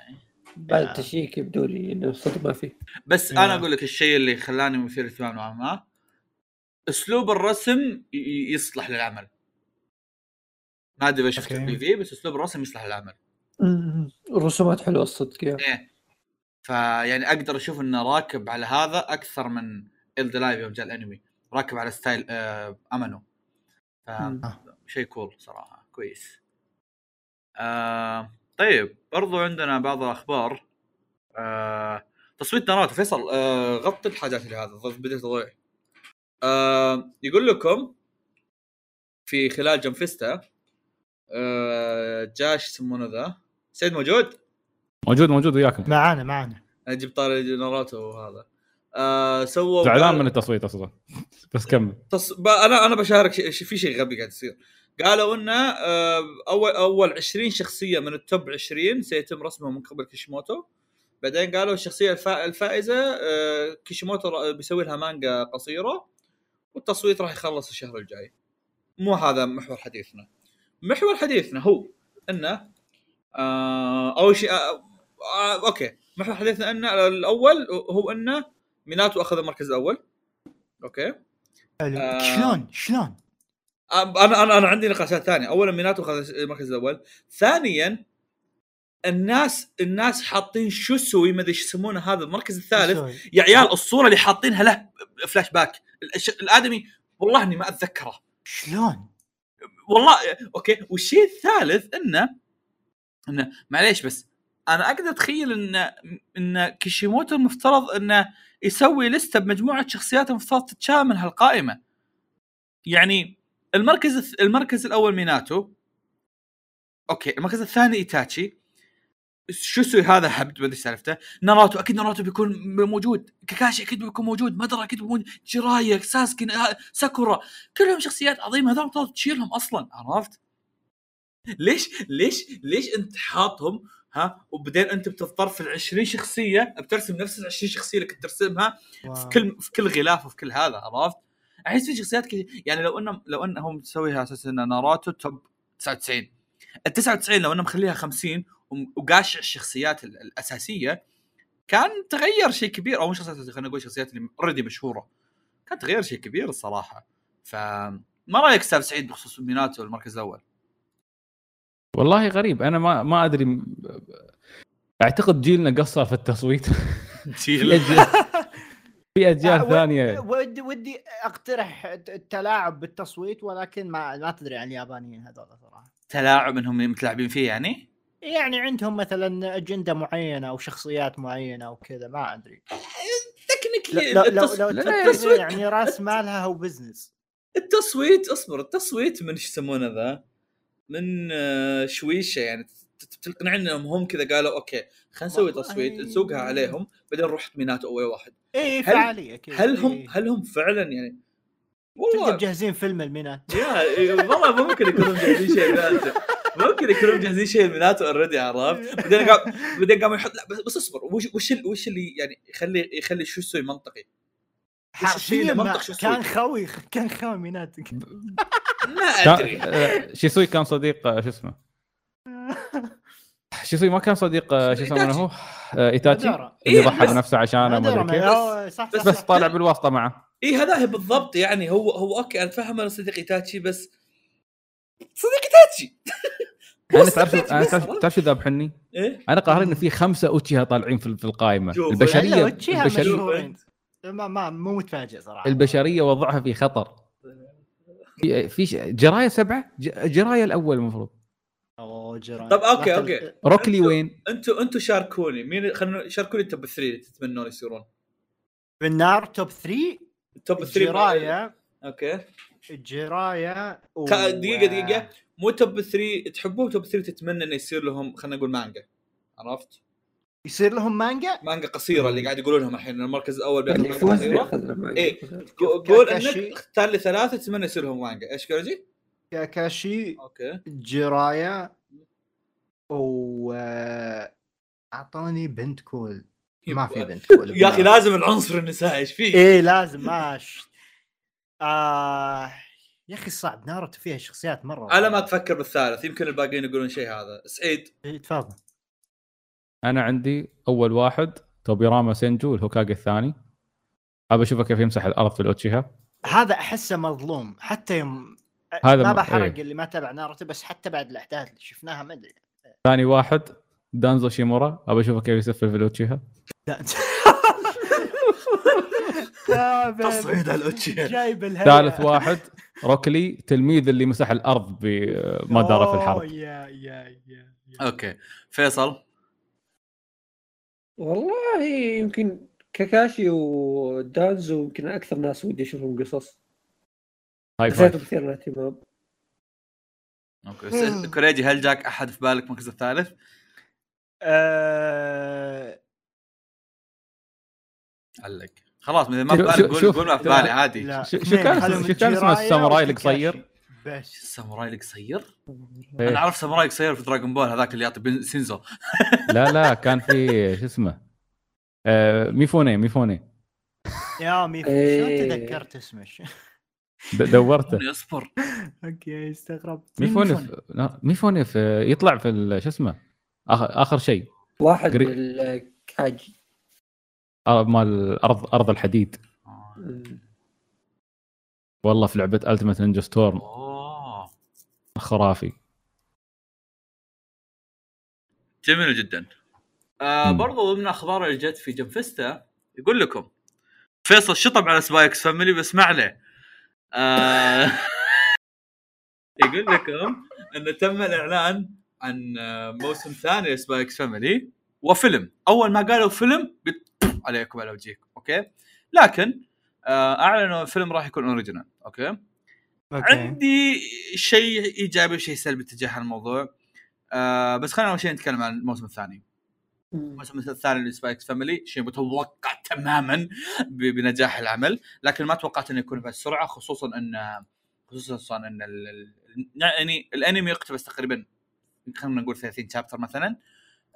بعد تشيك يبدو لي انه صدق ما في. بس مم. انا اقول لك الشيء اللي خلاني مثير اهتمام نوعا ما اسلوب الرسم يصلح للعمل. ما ادري ايش شفت فيه، بس اسلوب الرسم يصلح للعمل. الرسومات حلوه الصدق يعني. فيعني اقدر اشوف انه راكب على هذا اكثر من إلدي لايف يوم جاء الانمي، راكب على ستايل آه امانو. شيء كول صراحه كويس. آه طيب برضو عندنا بعض الاخبار. آه تصويت ناروتو فيصل آه غطي الحاجات اللي هذا بديت تضيع. آه يقول لكم في خلال جنفستا آه جاش يسمونه ذا سيد موجود موجود موجود وياكم معانا معانا اجيب طاري ناروتو وهذا آه سووا زعلان من التصويت اصلا بس كمل تص... انا انا بشارك ش... في شيء غبي قاعد يصير. قالوا ان آه اول اول عشرين شخصيه من التوب عشرين سيتم رسمهم من قبل كيشيموتو. بعدين قالوا الشخصيه الف... الفائزه آه كيشيموتو ر... بيسوي لها مانجا قصيره، والتصويت راح يخلص الشهر الجاي. مو هذا محور حديثنا. محور حديثنا هو انه آه اول شيء آه... آه، اوكي محور حديثنا ان الاول هو ان ميناتو اخذ المركز الاول. اوكي آه، شلون شلون آه، انا انا انا عندي نقاشات ثانيه. اولا ميناتو اخذ المركز الاول، ثانيا الناس الناس حاطين شو سوي ما ادري ايش يسمونه هذا المركز الثالث. يا عيال الصوره اللي حاطينها له فلاش باك الادمي والله اني ما اتذكره شلون والله. اوكي والشيء الثالث انه انه معليش بس انا اقدر اتخيل ان ان كيشيموتو المفترض انه يسوي لسته بمجموعه شخصيات المفترض تتشامل هالقائمه. يعني المركز المركز الاول ميناتو، اوكي المركز الثاني ايتاتشي، شو سوي هذا حبت ما ادري سالفته، ناروتو اكيد ناروتو بيكون موجود، كاكاشي اكيد بيكون موجود، مدرا اكيد بيكون، جيرايا ساسكي ساكورا كلهم شخصيات عظيمه هذول المفترض تشيلهم اصلا. عرفت ليش ليش ليش انت حاطهم ها؟ وبعدين انت بتضطر في العشرين شخصيه بترسم نفس العشرين شخصيه اللي كنت ترسمها في كل في كل غلاف وفي كل هذا. عرفت احس في شخصيات كثير يعني لو ان لو انهم تسويها اساسا ناروتو توب تسعة وتسعين. ال تسعة وتسعين لو انا مخليها خمسين وقاشع الشخصيات الاساسيه كان تغير شيء كبير، او مش شخصيات، خلينا نقول شخصيات اللي اوريدي مشهوره كان تغير شيء كبير الصراحه. فما رايك استاذ سعيد بخصوص ميناتو المركز الاول؟ والله غريب، انا ما ما ادري، اعتقد جيلنا قصر في التصويت. جيل في اجيال أه ثانيه. ودي ودي اقترح التلاعب بالتصويت، ولكن ما ما تدري عن اليابانيين هذول صراحه، تلاعب انهم متلاعبين فيه يعني، يعني عندهم مثلا اجنده معينه او شخصيات معينه وكذا، ما ادري. تكنيكلي التصويت يعني راس مالها هو بزنس التصويت. اصبر، التصويت من ايش يسمونه ذا، من شويشه يعني، تقنعني انهم هم كذا قالوا اوكي خلينا نسوي تصويت نسوقها عليهم بعدين نروح ميناتو اول واحد. اي فعاليه كذا. هل هم هل هم فعلا يعني والله جاهزين فيلم الميناتو؟ يا والله ممكن يكونوا جاهزين شيء ذاته، ممكن يكونوا جاهزين شيء الميناتو اوريدي، عرفت؟ بعدين قام بعدين قام يحط، لا بس اصبر، وش وش اللي يعني يخلي يخلي شو يسوي منطقي حرفيا، منطق شو كان خوي كان خوي ميناتو. ما ادري شو يسوي، كان صديق شو اسمه شيسوي، ما كان صديق شو يسمونه هو ايتاتشي اللي ضحى بنفسه عشانه ما ادري كيف، بس طالع بالواسطه معه. اي هذا بالضبط يعني، هو هو اوكي انا فاهم انا صديق ايتاتشي، بس صديق ايتاتشي انا تعرف انا تعرف ذابحني انا قاهر ان في خمسه اوتشيها طالعين في القائمه البشريه. البشريه ما ما مو متفاجئ صراحه، البشريه وضعها في خطر. في جرايه سبعه، جرايه الاول المفروض. أو جران. طب اوكي اوكي روكلي وين؟ انتوا انتوا شاركوني مين، خلونا شاركوني توب ثلاثة تتمنون يصيرون بالنار. توب ثلاثة، توب ثلاثة جرايه. اوكي الجرايه و... دقيقه دقيقه مو توب ثلاثة تحبوه، توب ثلاثة تتمنى انه يصير لهم، خلينا نقول مانجا، عرفت؟ يصير لهم مانجا، مانجا قصيره اللي قاعد يقولون لهم الحين المركز الاول بياخذ قصيره. اي قول انك اختار لي ثلاثه تتمنى يصير لهم مانجا، ايش كورجي؟ كاشي، اوكي جرايه، و اعطوني بنت كول. ما في بنت كول يا اخي، لازم العنصر النسائي ايش فيه. ايه لازم ماش آه... يا اخي صعب، ناروتو فيها شخصيات مره. انا ما تفكر بالثالث، يمكن الباقيين يقولون شيء. هذا سعيد تفضل. انا عندي اول واحد توبيراما سينجو الهوكاغي الثاني، ابى اشوفه كيف يمسح الارض في الاوتشيها. هذا احسه مظلوم حتى يوم ما بحرق اللي ما تابع ناروتو، بس حتى بعد الأحداث اللي شفناها ما أدري. ثاني واحد دانزو شيمورا، أبى أشوفه كيف يسفل في الأوتشيها. تصعيد على الأوتشيها. ثالث واحد روكلي، تلميذ اللي مسح الأرض بما دار في الحرب. أوكي فيصل. والله يمكن كاكاشي ودانزو يمكن أكثر ناس ودي أشوفهم قصص. هاي فايت كثير اهتمام. اوكي كوريجي، هل جاك احد في بالك المركز الثالث؟ ااا علق خلاص، مثل ما بالك قول قول ما في بالي عادي. شو كان شو كان اسمه الساموراي القصير؟ باش الساموراي القصير، انا عارف ساموراي قصير في دراغون بول هذاك اللي يعطي سينزو. لا لا كان في شو اسمه ميفوني ميفوني يا ميفوني، شو تذكرت اسمه دورته. اصبر اوكي استغربت. ميفوني ميفوني يطلع في شو اسمه اخر اخر شيء واحد قري... الكاجي مال ارض ارض الحديد. والله في لعبه التيمت نينجا ستورم خرافي، جميل جدا. آه برضو ضمن اخبار اللي جت في جنفستا يقول لكم فيصل شطب على سباي اكس فاميلي، بس ما عليه. يقول لكم أنه تم الإعلان عن موسم ثاني لسباي إكس فاميلي وفيلم. أول ما قالوا فيلم عليكم على وجهكم أوكي، لكن أعلنوا الفيلم راح يكون أوريجينال. أوكي. أوكي عندي شيء إيجابي وشيء سلبي تجاه الموضوع، أه بس خلينا أول شيء نتكلم عن الموسم الثاني. الموسم الثاني لسباي إكس فاميلي شيء متوقع تماما بنجاح العمل، لكن ما توقعت انه يكون بهالسرعه، خصوصا ان خصوصا ان ال... يعني الانمي يقتبس تقريبا خلينا نقول ثلاثين شابتر مثلا،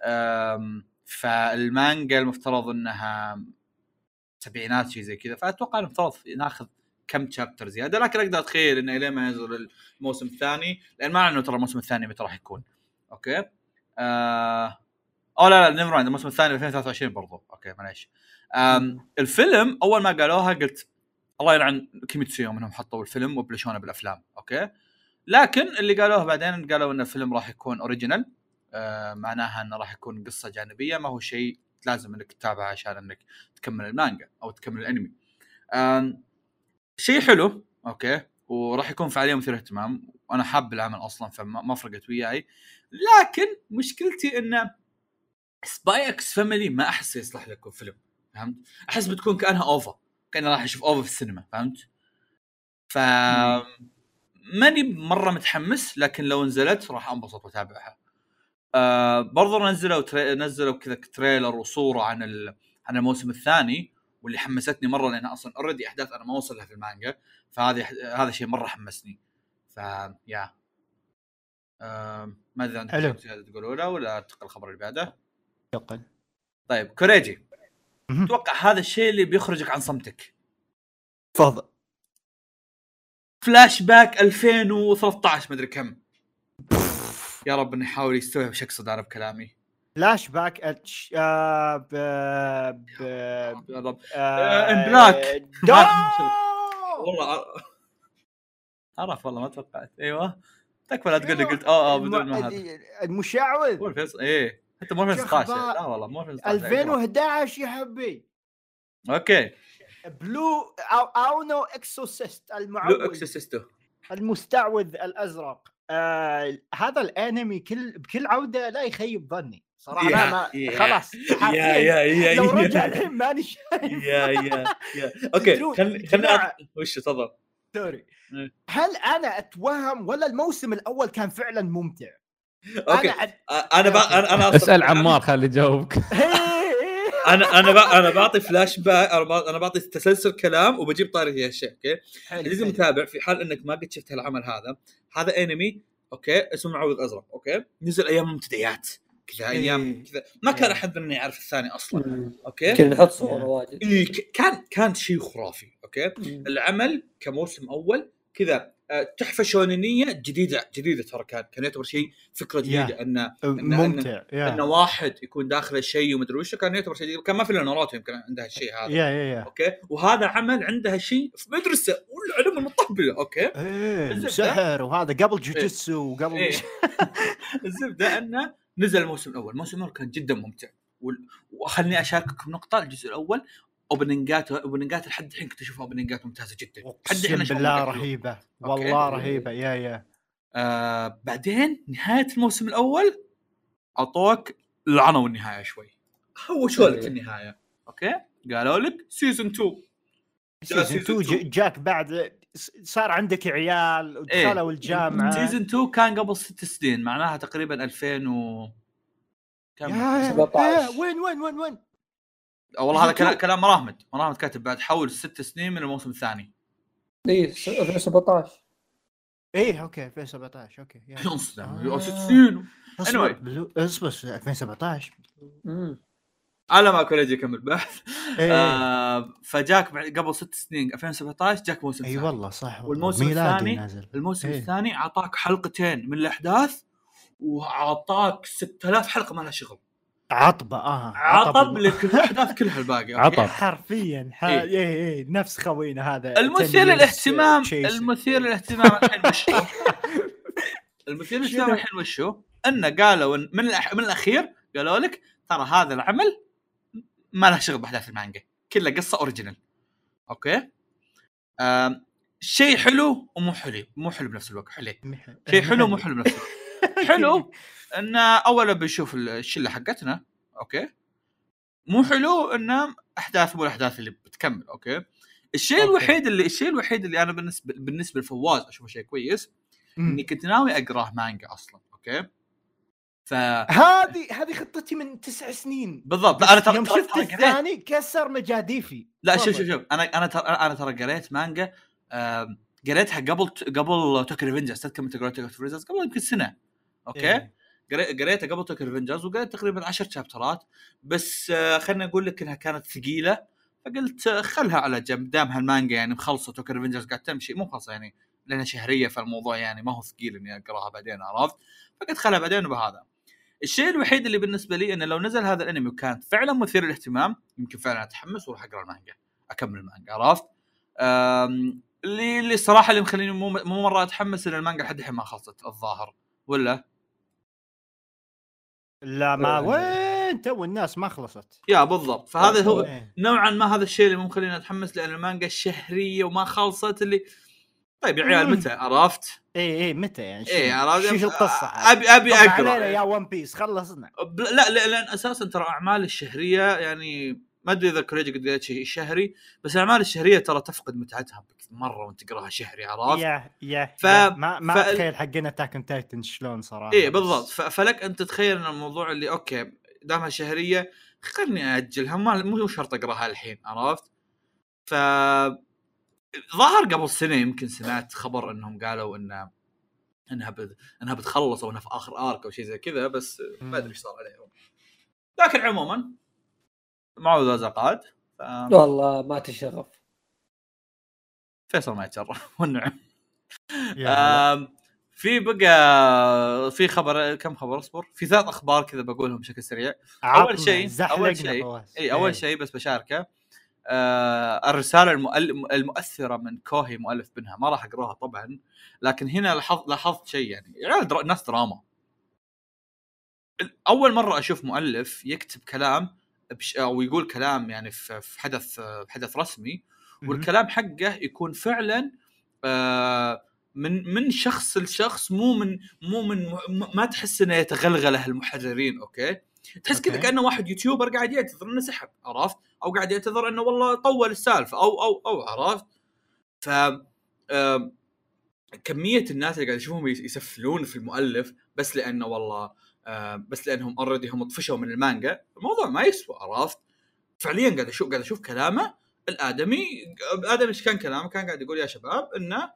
أم... فالمانجا المفترض انها سبعينات شيء زي كذا، فاتوقع المفترض ناخذ كم شابتر زياده، لكن اقدر اتخيل انه الين ما ينزل الموسم الثاني، لان ما اعلنوا ترى الموسم الثاني متى راح يكون. اوكي آه... او لا لا نمران الموسم الثاني ألفين وثلاثة وعشرين برضو. اوكي معليش. الفيلم اول ما قالوها قلت الله يلعن كيميتسو يوم انهم حطوا الفيلم وبلشونا بالافلام. اوكي لكن اللي قالوه بعدين قالوا ان الفيلم راح يكون اوريجينال، آه معناها انه راح يكون قصه جانبيه، ما هو شيء لازم انك تتابعه عشان انك تكمل المانجا او تكمل الانمي. آم شيء حلو اوكي، وراح يكون فعاليه مثير اهتمام وانا حاب العمل اصلا فما فرقت وياي، لكن مشكلتي ان سباي اكس فاميلي ما احس يصلح لكم فيلم، فهمت؟ احس بتكون كانها اوفا، كأنه راح اشوف اوفا في السينما، فهمت؟ ف ماني مره متحمس، لكن لو نزلت راح انبسط واتابعها. أه برضو نزلوا تري... نزلوا كذا تريلر وصوره عن ال... عن الموسم الثاني، واللي حمستني مره لان اصلا اوريدي احداث انا ما وصل لها في المانجا، فهذا هذا شيء مره حمسني. ف يا أه... ماذا انتم تقولوا له ولا تقل الخبر اللي بعده؟ تقل. طيب كوريجي، اتوقع هذا الشيء اللي بيخرجك عن صمتك. تفضل. فلاش باك ألفين وثلاثة عشر مدري كم. يا رب اني احاول يستوعب شك صدار بكلامي. فلاش باك اتش ب يا رب ان بلاك والله اعرف والله ما توقعت. ايوه تكفى لا تقول لي قلت اه اه بدون ما هذا المشعوذ ايه حتى مو ألفين وخمسة عشر لا والله مو ألفين وأحد عشر يا حبي. اوكي بلو او او نو اكسوسيست المعوذ المستعوذ الازرق. آه، هذا الانمي كل بكل عوده لا يخيب ظني صراحه. yeah, ما yeah. خلاص يا يا يا لو رجع الحين ماني شايف. يا يا يا اوكي خلينا خلينا وش تفضل سوري. هل انا اتوهم ولا الموسم الاول كان فعلا ممتع؟ اوكي انا انا بأ... انا اسال عمار خليه يجاوبك. انا انا بأ... انا بعطي فلاش باك، انا بعطي تسلسل كلام وبجيب طاري هي الشيء. اوكي لازم تتابع في حال انك ما قد شفت هالعمل هذا. هذا انمي اوكي اسمه معوذ ازرق، اوكي نزل ايام منتديات كذا ايام كذا، ما كان احد مني يعرف الثاني اصلا. اوكي كنا نحط صور واجد. كان كان شيء خرافي. اوكي العمل كموسم اول كذا تحفه شونينيه جديده جديده ترى، كان كان يعتبر شيء فكره جديده. yeah. ان ممتع yeah. ان واحد يكون داخله شيء ومدري وش، كان يعتبر شيء كان ما في الا ناروتو يمكن عندها الشيء هذا. yeah, yeah, yeah. اوكي وهذا عمل عندها شيء في مدرسه والعلوم المطبله. اوكي hey, سحر وهذا قبل جوجيتسو hey. وقبل hey. الزبده انه نزل الموسم الاول. الموسم الاول كان جدا ممتع، وخلني اشارككم نقطه. الجزء الاول اوبننجات اوبننجات لحد الحين كنت اشوفها اوبننجات ممتازه جدا، حد احنا شفناها رهيبه والله رهيبه. يا يا آه بعدين نهايه الموسم الاول اعطوك العنو النهايه شوي، هو شو لك النهايه. اوكي قالوا لك سيزون اثنين. سيزون اثنين جاك بعد صار عندك عيال ودخلوا الجامعه. سيزون اثنين كان قبل ست سنين، معناها تقريبا ألفين و كم سبعة عشر. وين وين وين وين والله هذا كلام كلام مراهمد مراهمد كاتب بعد حول ست سنين من الموسم الثاني. اي سبعة عشر. ايه اوكي ألفين وسبعة عشر. اوكي يعني انصدم ست سنين. anyway اصبر ألفين وسبعة عشر. امم على ما كوريجي يكمل بحث. إيه. آه فجاك قبل ست سنين ألفين وسبعة عشر جاك موسم. اي والله صح. والموسم الثاني نازل. الموسم إيه. الثاني اعطاك حلقتين من الاحداث واعطاك ستة آلاف حلقه ما لها شغل. عطبه اه عطب للاحداث كلها الباقي. عطب حرفيا ح... اي إيه إيه نفس خوينا هذا المثير للاهتمام. المثير للاهتمام الحين وشو المثير للاهتمام الحين وشو انه قالوا من الأح... من الاخير قالوا لك ترى هذا العمل ما له شغل باحداث المانجا، كله قصه اوريجينال. اوكي آم... شيء حلو ومو حلو، مو حلو بنفس الوقت. حلو شيء حلو ومو حلو بنفس الوقت. حلو انه اولا بنشوف الشله حقتنا. اوكي مو حلو انه احداث مو الاحداث اللي بتكمل. اوكي الشيء أوكي. الوحيد اللي الشيء الوحيد اللي انا بالنسبه بالنسبه لفواز اشوفه شيء كويس م. اني كنت ناوي اقراه مانجا اصلا. اوكي ف هذه هذه خطتي من تسع سنين بالضبط. انا ترى شفت الثاني كسر مجاديفي. لا شوف شوف شوف انا انا ترى انا ترى قريت مانجا قريتها قبل قبل توكر فينجرز. تذكر من قريت توكر فينجرز قبل يمكن سنه. اوكي قريتها قبل توكر فينجرز وقريت تقريبا عشر شابترات بس. خلنا اقول لك انها كانت ثقيله فقلت خلها على جنب دام هالمانجا يعني مخلصة توكر ريفنجرز قاعد تمشي مو خلصة يعني لأنها شهرية فالموضوع يعني ما هو ثقيل إني أقراها بعدين عرفت. فقلت خلها بعدين وبهذا. الشيء الوحيد اللي بالنسبة لي إنه لو نزل هذا الأنمي وكانت فعلا مثير للاهتمام يمكن فعلا أتحمس وراح أقرأ المانجا أكمل المانجا عرفت. اللي اللي صراحة اللي مخليني مو مو مرة أتحمس إن المانجا لحد الحين ما خلصت الظاهر ولا لا ما وين تو الناس ما خلصت يا بالضبط. فهذا هو نوعا ما هذا الشيء اللي مو مخليني أتحمس لأن المانجا الشهرية وما خلصت اللي طيب يا عيال متى عرفت؟ اي اي متى يعني اي عرفت شو القصه ابي ابي اقرا يا ون بيس خلصنا لا لا لان اساسا ترى اعمال الشهريه يعني ما ادري اذا كوريجي قد قالت شيء شهري بس الاعمال الشهريه ترى تفقد متعتها مره وانت تقراها شهري عرفت يا يا ف... ما ما ف... تخيل حقنا تاكن تايتن شلون صراحه اي بالضبط. ف... فلك انت تتخيل ان الموضوع اللي اوكي دامها شهريه خلني اجلها ما مو شرط اقراها الحين عرفت. ف ظهر قبل سنة يمكن سمعت خبر انهم قالوا ان انها بد... انها بتخلص او انها في اخر ارك او شيء زي كذا بس ما ادري ايش صار عليهم. لكن عموما معوذ زقاد ف... والله ما تشغف فيصل ما يتشرف والنعم. في بقى في خبر كم خبر اصبر في ثلاث اخبار كذا بقولهم بشكل سريع. اول شيء اول شيء اي اول شيء بس بشاركه آه الرسالة المؤثرة من كوهي مؤلف بنها ما راح أقراها طبعا لكن هنا لاحظ لاحظت شيء يعني يعني در... ناس دراما أول مرة أشوف مؤلف يكتب كلام بش... أو يقول كلام يعني في حدث حدث رسمي والكلام حقه يكون فعلا آه من من شخص لشخص مو من مو من ما تحس إنه يتغلغله المحررين أوكي تحس كذا كأنه واحد يوتيوبر قاعد ينتظر إنه سحب عرفت أو قاعد ينتظر إنه والله طول السالفة أو أو أو عرفت. ف كمية الناس اللي قاعد يشوفهم يسفلون في المؤلف بس لأنه والله بس لأنهم أردي هم طفشوا من المانجا الموضوع ما يسوى عرفت. فعليا قاعد أشوف قاعد أشوف كلامه الآدمي آدم إيش كان كلامه كان قاعد يقول يا شباب إنه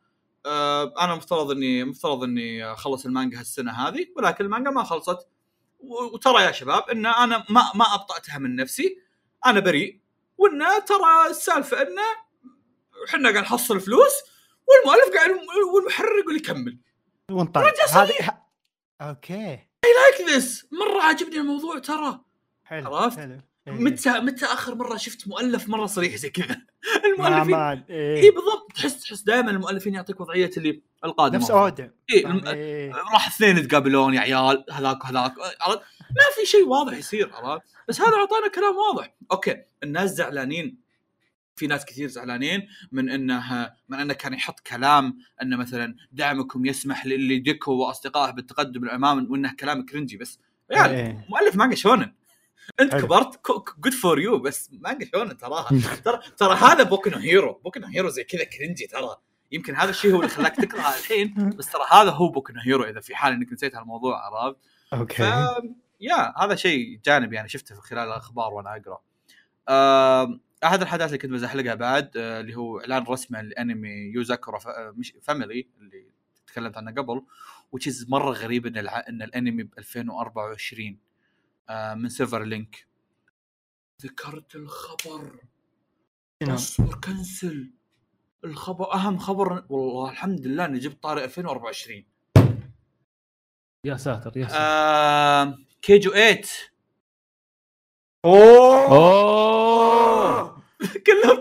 أنا مفترض إني مفترض إني أخلص المانجا هالسنة هذه ولكن المانجا ما خلصت وترى يا شباب إن أنا ما ما أبطأتها من نفسي أنا بريء وإنه ترى السالفة إنه إحنا قاعد نحصل فلوس والمؤلف قاعد والمحرر يقول يكمل ونطلع هذه أوكي I like this مرة عجبني الموضوع ترى حلو عرفت حلو. متى متى آخر مرة شفت مؤلف مرة صريح زي كذا المؤلفين إيه بالضبط تحس تحس دائما المؤلفين يعطيك وضعية اللي القادمة نفس عودة إيه الم... إيه. راح اثنين يتقابلون يا عيال هذاك وهذاك عرفت ما في شيء واضح يصير عرفت. بس هذا عطانا كلام واضح أوكي. الناس زعلانين في ناس كثير زعلانين من أنها من أنه كان يحط كلام أنه مثلا دعمكم يسمح للي ديكو وأصدقائه بالتقدم الأمام وأنه كلام كرنجي بس يعني إيه. مؤلف مانجا شونن انت حلو. كبرت جود فور يو بس مانجا شونن تراها ترى ترى هذا بوكنو هيرو بوكنو هيرو زي كذا كرنجي ترى يمكن هذا الشيء هو اللي خلاك تقرأ الحين بس ترى هذا هو بوكنو هيرو إذا في حال إنك نسيت هالموضوع عرفت. أوكي. يا هذا شيء جانبي يعني شفته خلال الأخبار وأنا أقرأ. أحد الحدث اللي كنت بزحلقها بعد اللي هو إعلان رسمي لأنمي يوزاكورا مش فاميلي اللي تكلمت عنه قبل وتشيز مرة غريب إن الع... إن الأنمي بألفين وأربعة وعشرين من سيرفر لينك. ذكرت الخبر. أصبر كنسل. الخبر أهم خبر والله الحمد لله إني جبت طاري ألفين وأربعة وعشرين يا ساتر يا ساتر آه... كيجو ثمانية أوه, أوه. كلهم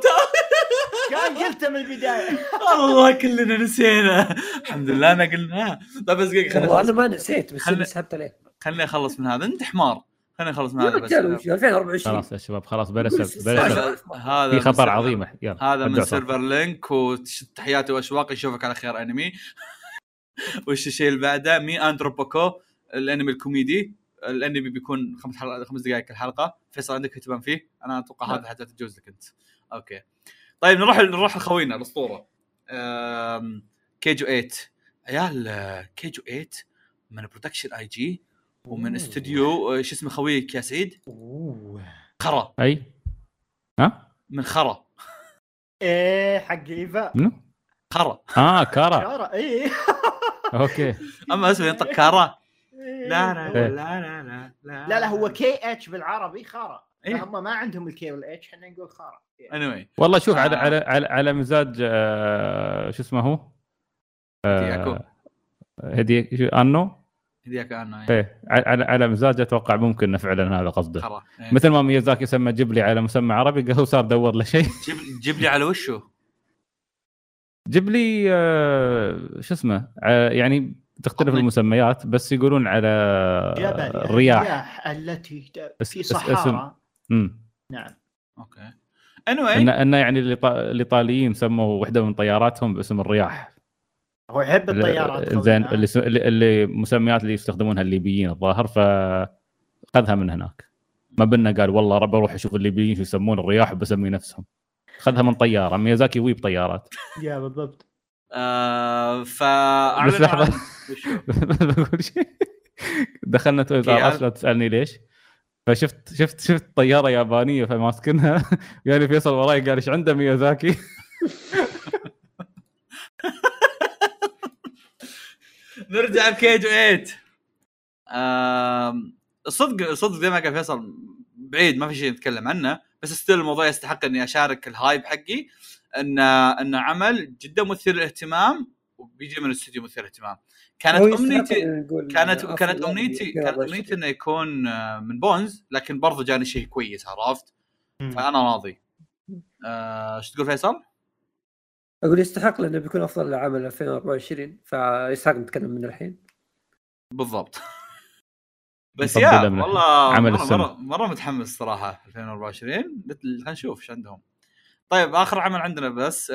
كان قلته من البداية الله كلنا نسينا الحمد لله أنا قلناه طب بس قلت أنا ما نسيت بس خلني سحبت عليه خلني أخلص من هذا أنت حمار خلينا نخلص من هذا بس ألفين وأربعة وعشرين خلاص يا شباب خلاص بلس هذا خبر عظيم هذا من سيرفر لينك وتحياتي واشواقي اشوفك على خير انمي. وش الشيء اللي بعده مي اندروبوكو الانمي الكوميدي الانمي بيكون خمس حلقات خمس دقائق كل حلقه فيصل عندك كتبان فيه انا اتوقع هذا حتى تجوز لك انت اوكي. طيب نروح نروح لخوينا الاسطوره كيجو ثمانية عيال كيجو ثمانية من برودكشن اي جي ومن استوديو شو اسمه خويك يا سعيد خرا اي ها من خرا ايه حق ايفا خرا اه كارا كارا اي اوكي اما اسمه ينطق كارا لا لا لا لا لا لا لا هو كي اتش بالعربي خرا إيه؟ هم ما عندهم الكيبل اتش، احنا نقول خارق يعني. anyway. والله شوف آه. على على على مزاج آه شو اسمه هو آه هديك انه هديك انه ايه على على مزاج اتوقع ممكن فعلا هذا قصده خلاص. إيه. مثل ما ميازاكي سمى جيب لي على مسمى عربي هو صار دور له شيء جيب جيب لي على وشه جيب لي آه شو اسمه آه يعني تختلف المسميات بس يقولون على الرياح التي في صحراء. نعم اوكي anyway. انه إن يعني الايطاليين سموا وحده من طياراتهم باسم الرياح، هو يحب الطيارات زين اللي, اللي مسميات اللي يستخدمونها الليبيين الظاهر، فاخذها من هناك. ما بنا قال والله رب اروح اشوف الليبيين شو يسمون الرياح وبسمي نفسهم، خذها من طياره. ميازاكي ويب طيارات يا بالضبط. آه فاعلن عن دخلنا تويتر اصلا تسالني ليش، فشفت شفت شفت طياره يابانيه فماسكنها يعني فيصل وراي قال ايش عنده ميازاكي. نرجع لكيجو ثمانية. آه صدق صدق زي ما قال فيصل بعيد ما في شيء نتكلم عنه، بس استل الموضوع يستحق اني اشارك الهايب حقي ان ان عمل جدا مثير للاهتمام وبيجي من استوديو مثير اهتمام. كانت امنيتي كانت كانت امنيتي كانت امنيتي انه يكون من بونز، لكن برضه جاني شيء كويس عرفت، فانا راضي. ايش أه تقول فيصل؟ اقول يستحق لانه بيكون افضل عمل ألفين وأربعة وعشرين، فيستحق نتكلم من الحين بالضبط. بس يا والله مرة, مره مره متحمس صراحه ألفين وأربعة وعشرين. خلينا نشوف ايش عندهم. طيب آخر عمل عندنا بس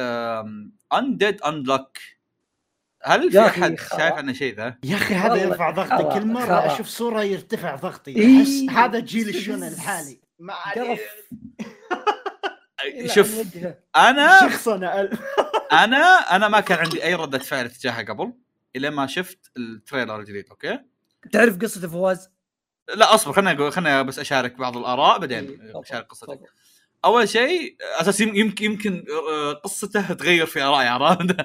Undead Unlock. هل في أحد شايف عنه شيء ذا؟ يا أخي هذا يرفع ضغطي، كل مرة أشوف صورة يرتفع ضغطي، أحس هذا جيل الشونن الحالي. شوف أنا شخصنا أنا أنا ما كان عندي أي ردة فعل تجاهها قبل إلا ما شفت التريلر الجديد. أوكي تعرف قصة فواز؟ لا أصبر خلنا خلنا بس أشارك بعض الآراء بعدين أشارك قصتك. اول شيء اساس يمكن يمكن قصته تغير في رايي عرفت.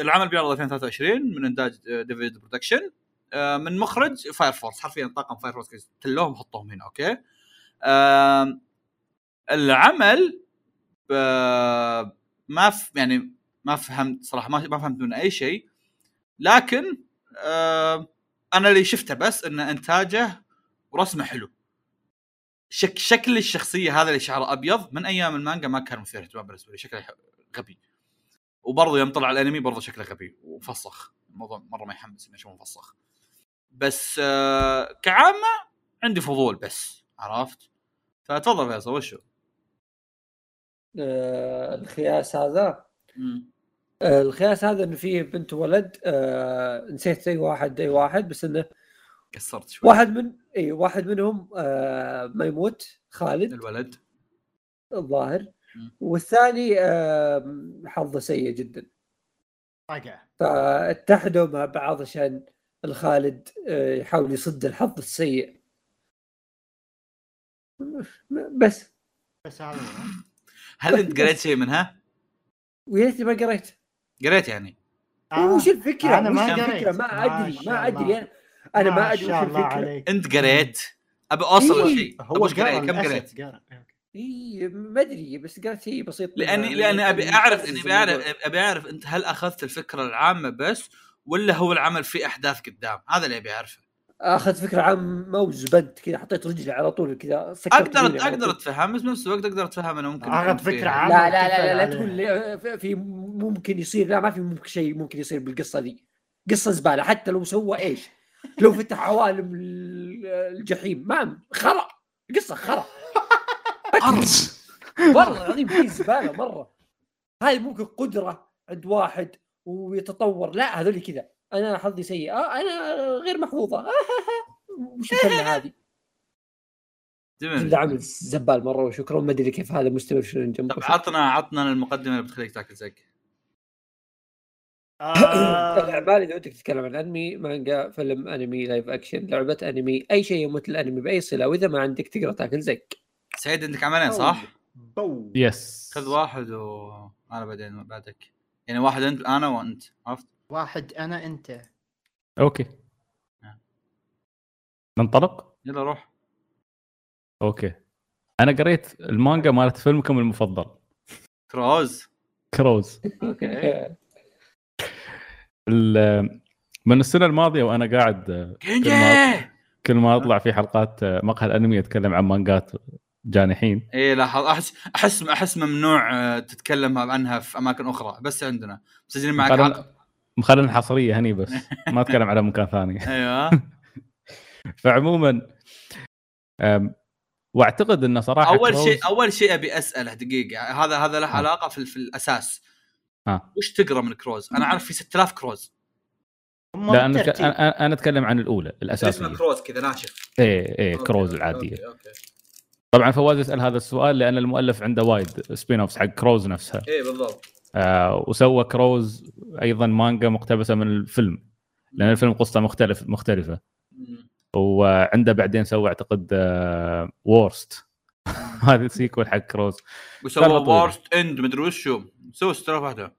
العمل بيعرض ألفين وثلاثة وعشرين من انتاج ديفيد برودكشن من مخرج فاير فورس، حرفيا طاقم فاير فورس تلوهم حطوهم هنا. اوكي العمل ما ف... يعني ما فهمت صراحه ما فهمت منه اي شيء، لكن انا اللي شفته بس ان انتاجه ورسمه حلو. شك شكل الشخصيه هذا اللي شعره ابيض من ايام المانجا ما كان مثير اهتمام بالنسبه لي، شكله غبي. وبرضه يوم طلع الانمي برضه شكله غبي ومفصخ، الموضوع مره ما يحمس انه شو مفصخ. بس آه كعامه عندي فضول بس عرفت. فتفضل فيصل وشو آه الخياس هذا آه الخياس هذا انه فيه بنت ولد آه نسيت اي واحد اي واحد بس انه قصرت شوي. واحد من اي واحد منهم آه ما يموت خالد الولد الظاهر، والثاني آه حظه سيء جدا طاقه، فاتحدوا مع بعض عشان الخالد آه يحاول يصد الحظ السيء. بس بس هذا هل انت قريت شيء منها؟ ويا ريتني ما قريت قريت يعني آه. وش الفكره؟ انا ما قريت ما ادري ما ادري يعني انا ما ادري شو الفكره. انت قريت ابي اوصل إيه؟ شيء هو قريت كم قريت اي ما ادري بس قريت شيء بسيط لاني لاني ابي اعرف اني بعرف ابي اعرف انت هل اخذت الفكره العامه بس ولا هو العمل فيه احداث قدام؟ هذا اللي ابي اعرفه. اخذت فكره عامه وزبنت كذا حطيت رجلي على طول كذا اقدر اقدر اتفهم بس نفس الوقت اقدر اتفهم انه ممكن اخذت فكره عامه. لا لا لا لا تقول في ممكن يصير، لا ما في ممكن شيء ممكن يصير بالقصه دي. قصه زباله حتى لو سوى ايش لو فتح عوالم الجحيم ما خرا قصه خرا والله العظيم في زباله مره. هاي ممكن قدره عند واحد ويتطور، لا هذول كذا انا حظي سيء آه انا غير محظوظه آه وش الفله هذه. تمام زبال مره وشكرا. ما ادري كيف هذا مستمر شلون جنبه. طب عطنا عطنا المقدمه اللي بتخليك تاكل زق. العبالي اللي ودك تتكلم عن انمي مانجا فيلم انمي لايف اكشن لعبه انمي اي شيء يموت الانمي باي صله، واذا ما عندك تقدر تاكل زق. سعيد عندك عملين صح؟ بو يس خذ واحد وانا بعدين بعدك يعني واحد انت انا وانت عرفت واحد انا انت اوكي ننطلق يلا روح اوكي انا قريت المانجا مالت فيلمكم المفضل كروز كروز اوكي من السنه الماضيه وانا قاعد كل ما اطلع في حلقات مقهى الانمي اتكلم عن مانجات جانحين. اي لاحظ احس احس احس ممنوع تتكلم عنها في اماكن اخرى بس عندنا مسجلين معك مخلن... مخلن حصريه هني بس ما اتكلم على مكان ثاني. ايوه فعموما أم... واعتقد انه صراحه اول كروز... شيء اول شيء ابي اساله دقيقه هذا هذا له علاقه في, في الاساس آه. وش تقرا من كروز؟ انا عارف في ستة آلاف كروز. لا انا ك... انا اتكلم عن الاولى الاساسيه اسمها كروز كذا ناشف. اي اي كروز العاديه. أوكي. أوكي. طبعا فواز يسال هذا السؤال لان المؤلف عنده وايد سبين اوفس حق كروز نفسها. اي بالضبط. آه وسوى كروز ايضا مانجا مقتبسه من الفيلم لان الفيلم قصه مختلف مختلفه. مم. وعنده بعدين سوى اعتقد آه وورست هذا سيكول حق كروز وسوى وورست اند مدري شو سوى استرا واحده.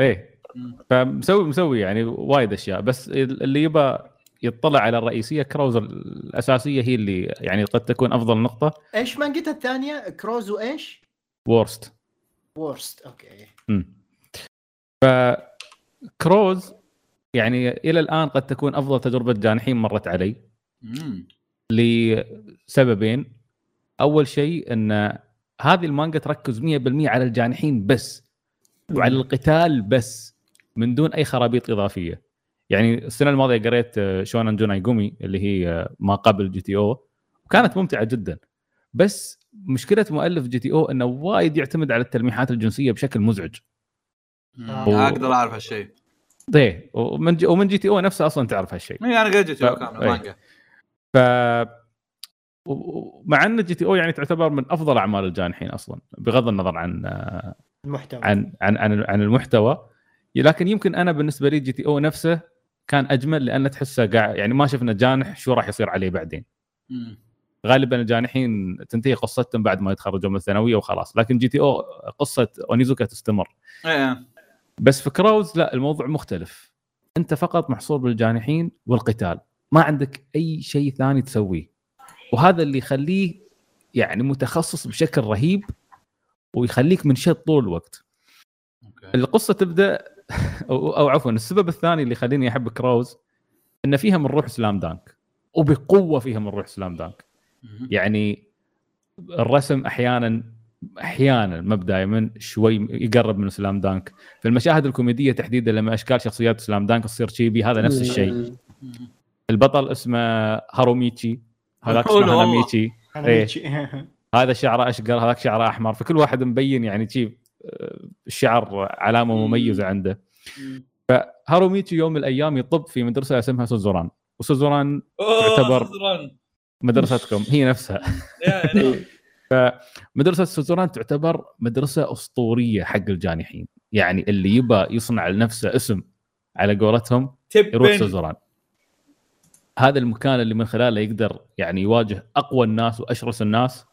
ايه فمسوي مسوي يعني وايد اشياء بس اللي يبى يطلع على الرئيسيه كروز الاساسيه هي اللي يعني قد تكون افضل نقطه. ايش مانجتها الثانيه كروز وايش؟ وورست وورست اوكي. امم فكروز يعني الى الان قد تكون افضل تجربه جانحين مرت علي. امم لسببين. اول شيء ان هذه المانجا تركز مية بالمية على الجانحين بس وعلى القتال بس من دون اي خرابيط اضافيه. يعني السنه الماضيه قريت شونان جونايغومي اللي هي ما قبل جي تي او وكانت ممتعه جدا بس مشكله مؤلف جي تي او انه وايد يعتمد على التلميحات الجنسيه بشكل مزعج. آه. و... اقدر اعرف هالشيء. ايه ومن جي... ومن جي تي او نفسه اصلا تعرف هالشيء. انا قريت جي تي او كامله مانجا. ف ومع ان جي تي او يعني تعتبر من افضل اعمال الجانحين اصلا بغض النظر عن المحتوى عن عن عن, عن المحتوى لكن يمكن انا بالنسبه لي جي تي او نفسه كان اجمل لان تحسه قاعد يعني ما شفنا جانح شو راح يصير عليه بعدين. مم. غالبا الجانحين تنتهي قصتهم بعد ما يتخرجوا من الثانويه وخلاص لكن جي تي او قصه اونيزوكا تستمر. ايه بس في كروز لا الموضوع مختلف انت فقط محصور بالجانحين والقتال ما عندك اي شيء ثاني تسويه وهذا اللي يخليه يعني متخصص بشكل رهيب ويخليك منشط طول الوقت. أوكي. القصه تبدا او, أو عفوا السبب الثاني اللي خليني احب كروز ان فيها من روح سلام دانك وبقوه فيها من روح سلام دانك. مم. يعني الرسم احيانا احيانا مبدئيا من شوي يقرب من سلام دانك في المشاهد الكوميديه تحديدا لما اشكال شخصيات سلام دانك تصير تشيبي هذا نفس الشيء. البطل اسمه هاروميتشي هذاك اسمه هاروميتشي هذا شعره اشقر هذاك شعره احمر فكل واحد مبين يعني شيء الشعر علامه مميزه عنده. فهاروميتشي يوم من الايام يطب في مدرسه اسمها سوزوران وسوزوران تعتبر مدرستكم هي نفسها. فمدرسه سوزوران تعتبر مدرسه اسطوريه حق الجانحين يعني اللي يبى يصنع لنفسه اسم على قولتهم يروح سوزوران. هذا المكان اللي من خلاله يقدر يعني يواجه اقوى الناس واشرس الناس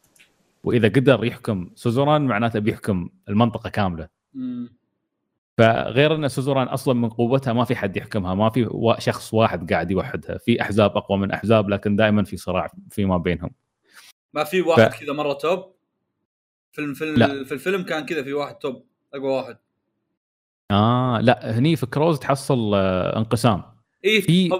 واذا قدر يحكم سوزوران معناته بيحكم المنطقه كامله. مم. فغير ان سوزوران اصلا من قوتها ما في حد يحكمها ما في شخص واحد قاعد يوحدها في احزاب اقوى من احزاب لكن دائما في صراع فيما بينهم. ما في واحد ف... كذا مره توب في في, لا. في الفيلم كان كذا في واحد توب اقوى واحد. اه لا هني في كروز تحصل انقسام. اي في... لا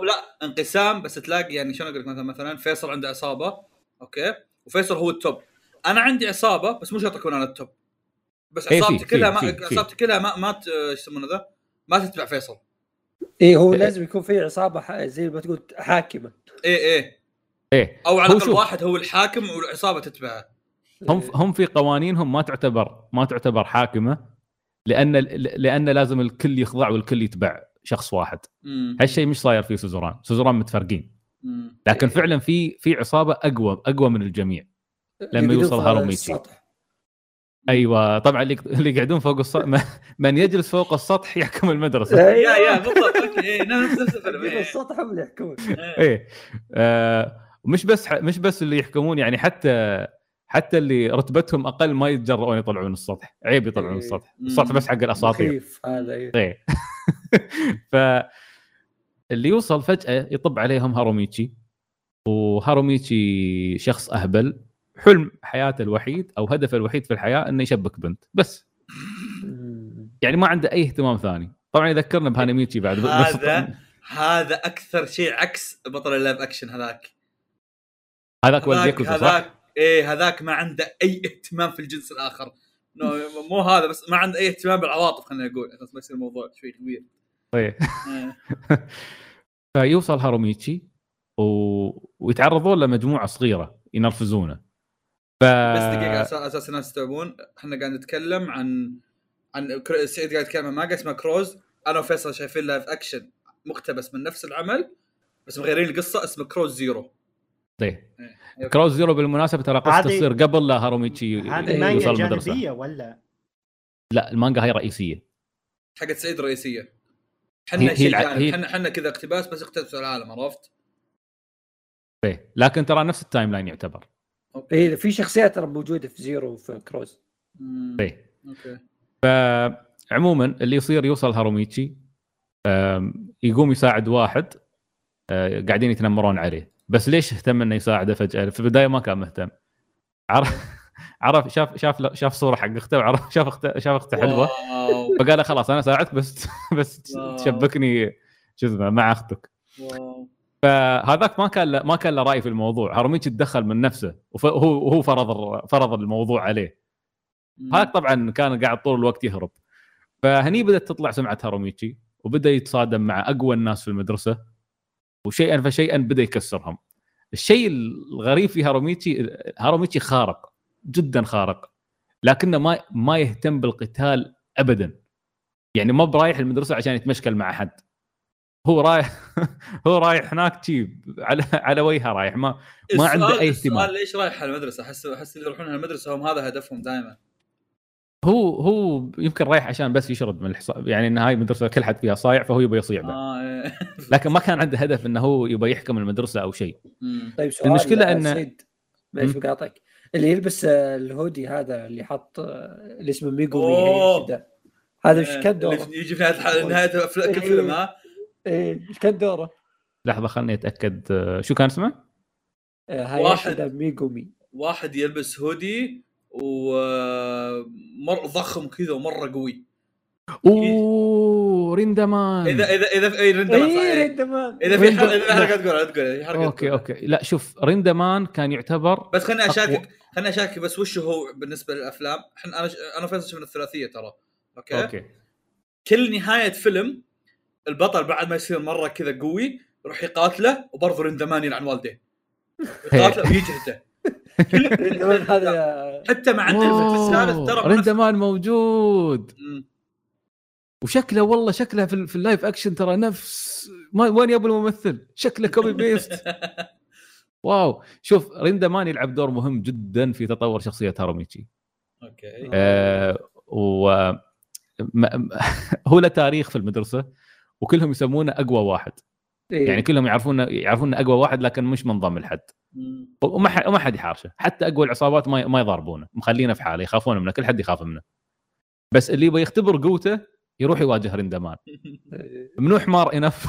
انقسام بس تلاقي يعني شلون اقول لك مثلا مثلا فيصل عنده عصابه اوكي وفيصل هو التوب انا عندي عصابه بس مو شرط اكون انا التوب بس عصابتي كلها ما عصابتي كلها ما ما يسمونه ذا ما تتبع فيصل. ايه هو لازم يكون في عصابه زي ما تقول حاكمه. ايه ايه ايه او على الاقل واحد هو الحاكم والعصابه تتبعه. هم هم في قوانينهم ما تعتبر ما تعتبر حاكمه لان لان لازم الكل يخضع والكل يتبع شخص واحد. مم. هالشيء مش صاير في سوزوران سوزوران متفرقين. مم. لكن إيه. فعلا في في عصابه اقوى اقوى من الجميع لما يوصل هاروميتشي. ايوه طبعا اللي اللي قاعدون فوق السطح ما... من يجلس فوق السطح يحكم المدرسه. يا يا بالضبط اوكي نفس الفيلم السطح هم اللي يحكمون. ايه مش بس ح... مش بس اللي يحكمون يعني حتى حتى اللي رتبتهم اقل ما يتجرؤون يطلعون السطح عيب يطلعون السطح السطح بس حق الاساطير هذا. ايه فاللي يوصل فجأة يطب عليهم هاروميتشي وهاروميتشي شخص أهبل حلم حياته الوحيد او هدفه الوحيد في الحياه انه يشبك بنت بس، يعني ما عنده اي اهتمام ثاني. طبعا يذكرنا بهانيميتشي بعد هذا هذا اكثر شيء عكس بطل اللايف اكشن هذاك هذاك والديكو هذاك ايه هذاك ما عنده اي اهتمام في الجنس الاخر، مو هذا بس ما عنده اي اهتمام بالعواطف خلينا نقول عشان ما يصير الموضوع شوي كبير. ايه فيوصل هاروميتشي و... ويتعرضون لمجموعه صغيره ينرفزونه. ف... بس دقيقه اساس اساس الناس تتابعون احنا قاعد نتكلم عن عن سعيد قاعد يتكلم ما اسمه كروز، انا وفيصل شايفين لايف اكشن مقتبس من نفس العمل بس مغيرين القصه اسمه كروز زيرو. طيب أيه. كروز زيرو بالمناسبه ترى قصته تصير قبل لا هاروميتشي يوصل المدرسه ولا لا، المانجا هي رئيسيه حقت سعيد رئيسيه، احنا شيء احنا احنا كذا اقتباس بس اقتبسوا العالم عرفت. ايه لكن ترى نفس التايم لاين يعتبر. ايه في شخصيات ترى موجوده في زيرو وفي كروز. ايه اوكي. فعموما اللي يصير يوصل هاروميتشي يقوم يساعد واحد قاعدين يتنمرون عليه، بس ليش اهتم انه يساعده فجأة؟ في البدايه ما كان مهتم، عرف عرف شاف شاف شاف صوره حق اخته وعرف شاف اخته شاف اخته حلوه فقال خلاص انا ساعدك بس بس واو. تشبكني شو اسمه مع اختك. واو. فهذاك ما كان ما كان له راي في الموضوع، هاروميتشي تدخل من نفسه وهو هو فرض فرض الموضوع عليه. هاك طبعا كان قاعد طول الوقت يهرب. فهني بدأت تطلع سمعه هاروميتشي وبدا يتصادم مع اقوى الناس في المدرسه، وشيئا فشيئا بدا يكسرهم. الشيء الغريب في هاروميتشي هاروميتشي خارق جدا خارق، لكنه ما ما يهتم بالقتال ابدا، يعني ما برايح المدرسه عشان يتمشكل مع احد، هو رايح هو رايح هناك تشيب على على وجهه رايح، ما ما عنده اي اهتمام. ليش رايح على المدرسه؟ احس احس اللي يروحون على المدرسه هم هذا هدفهم دائما. هو هو يمكن رايح عشان بس يشرد من الحصان، يعني ان هاي المدرسه كل حد فيها صايع فهو يبي يصيع بعد. آه لكن ما كان عنده هدف انه هو يبي يحكم المدرسه او شيء. طيب المشكله ان ليش بقاطعك؟ اللي يلبس الهودي هذا اللي حط اللي اسمه ميغومي هذا هذا ايش كان دوره؟ يجي في نهايه نهايه الفيلم ها ايه ايش كان دوره؟ لحظه خلني اتاكد شو كان اسمه؟ واحد ميغومي واحد يلبس هودي ومر ضخم كذا ومره قوي. اوه ريندمان. اذا اذا اذا اي ريندمان اي ريندمان اذا في حركه تقول تقول حركه اوكي اوكي لا شوف ريندمان كان يعتبر بس خليني اشاكك خليني اشاكك بس وش هو بالنسبه للافلام احنا انا انا فايز شفنا الثلاثيه ترى اوكي اوكي كل نهايه فيلم البطل بعد ما يصير مره كذا قوي يروح يقاتله وبرضه ريندمان يلعن والديه يقاتله ويجهده هذا حتى مع الفيلم السادس ترى ريندمان موجود وشكله والله شكله في في اللايف اكشن ترى نفس ما وين يا ابو الممثل شكله كوبي بيست. واو شوف ريندمان يلعب دور مهم جدا في تطور شخصيه هاروميتشي. اوكي آه و م... هو له تاريخ في المدرسه وكلهم يسمونه اقوى واحد، يعني كلهم يعرفون يعرفون اقوى واحد لكن مش منضم لحد وما ح... وما حد يحارشه، حتى اقوى العصابات ما ما يضاربونه مخلينه في حاله يخافون منه كل حد يخاف منه، بس اللي يبغى يختبر قوته يروح يواجه ريندمان. منوح مار انف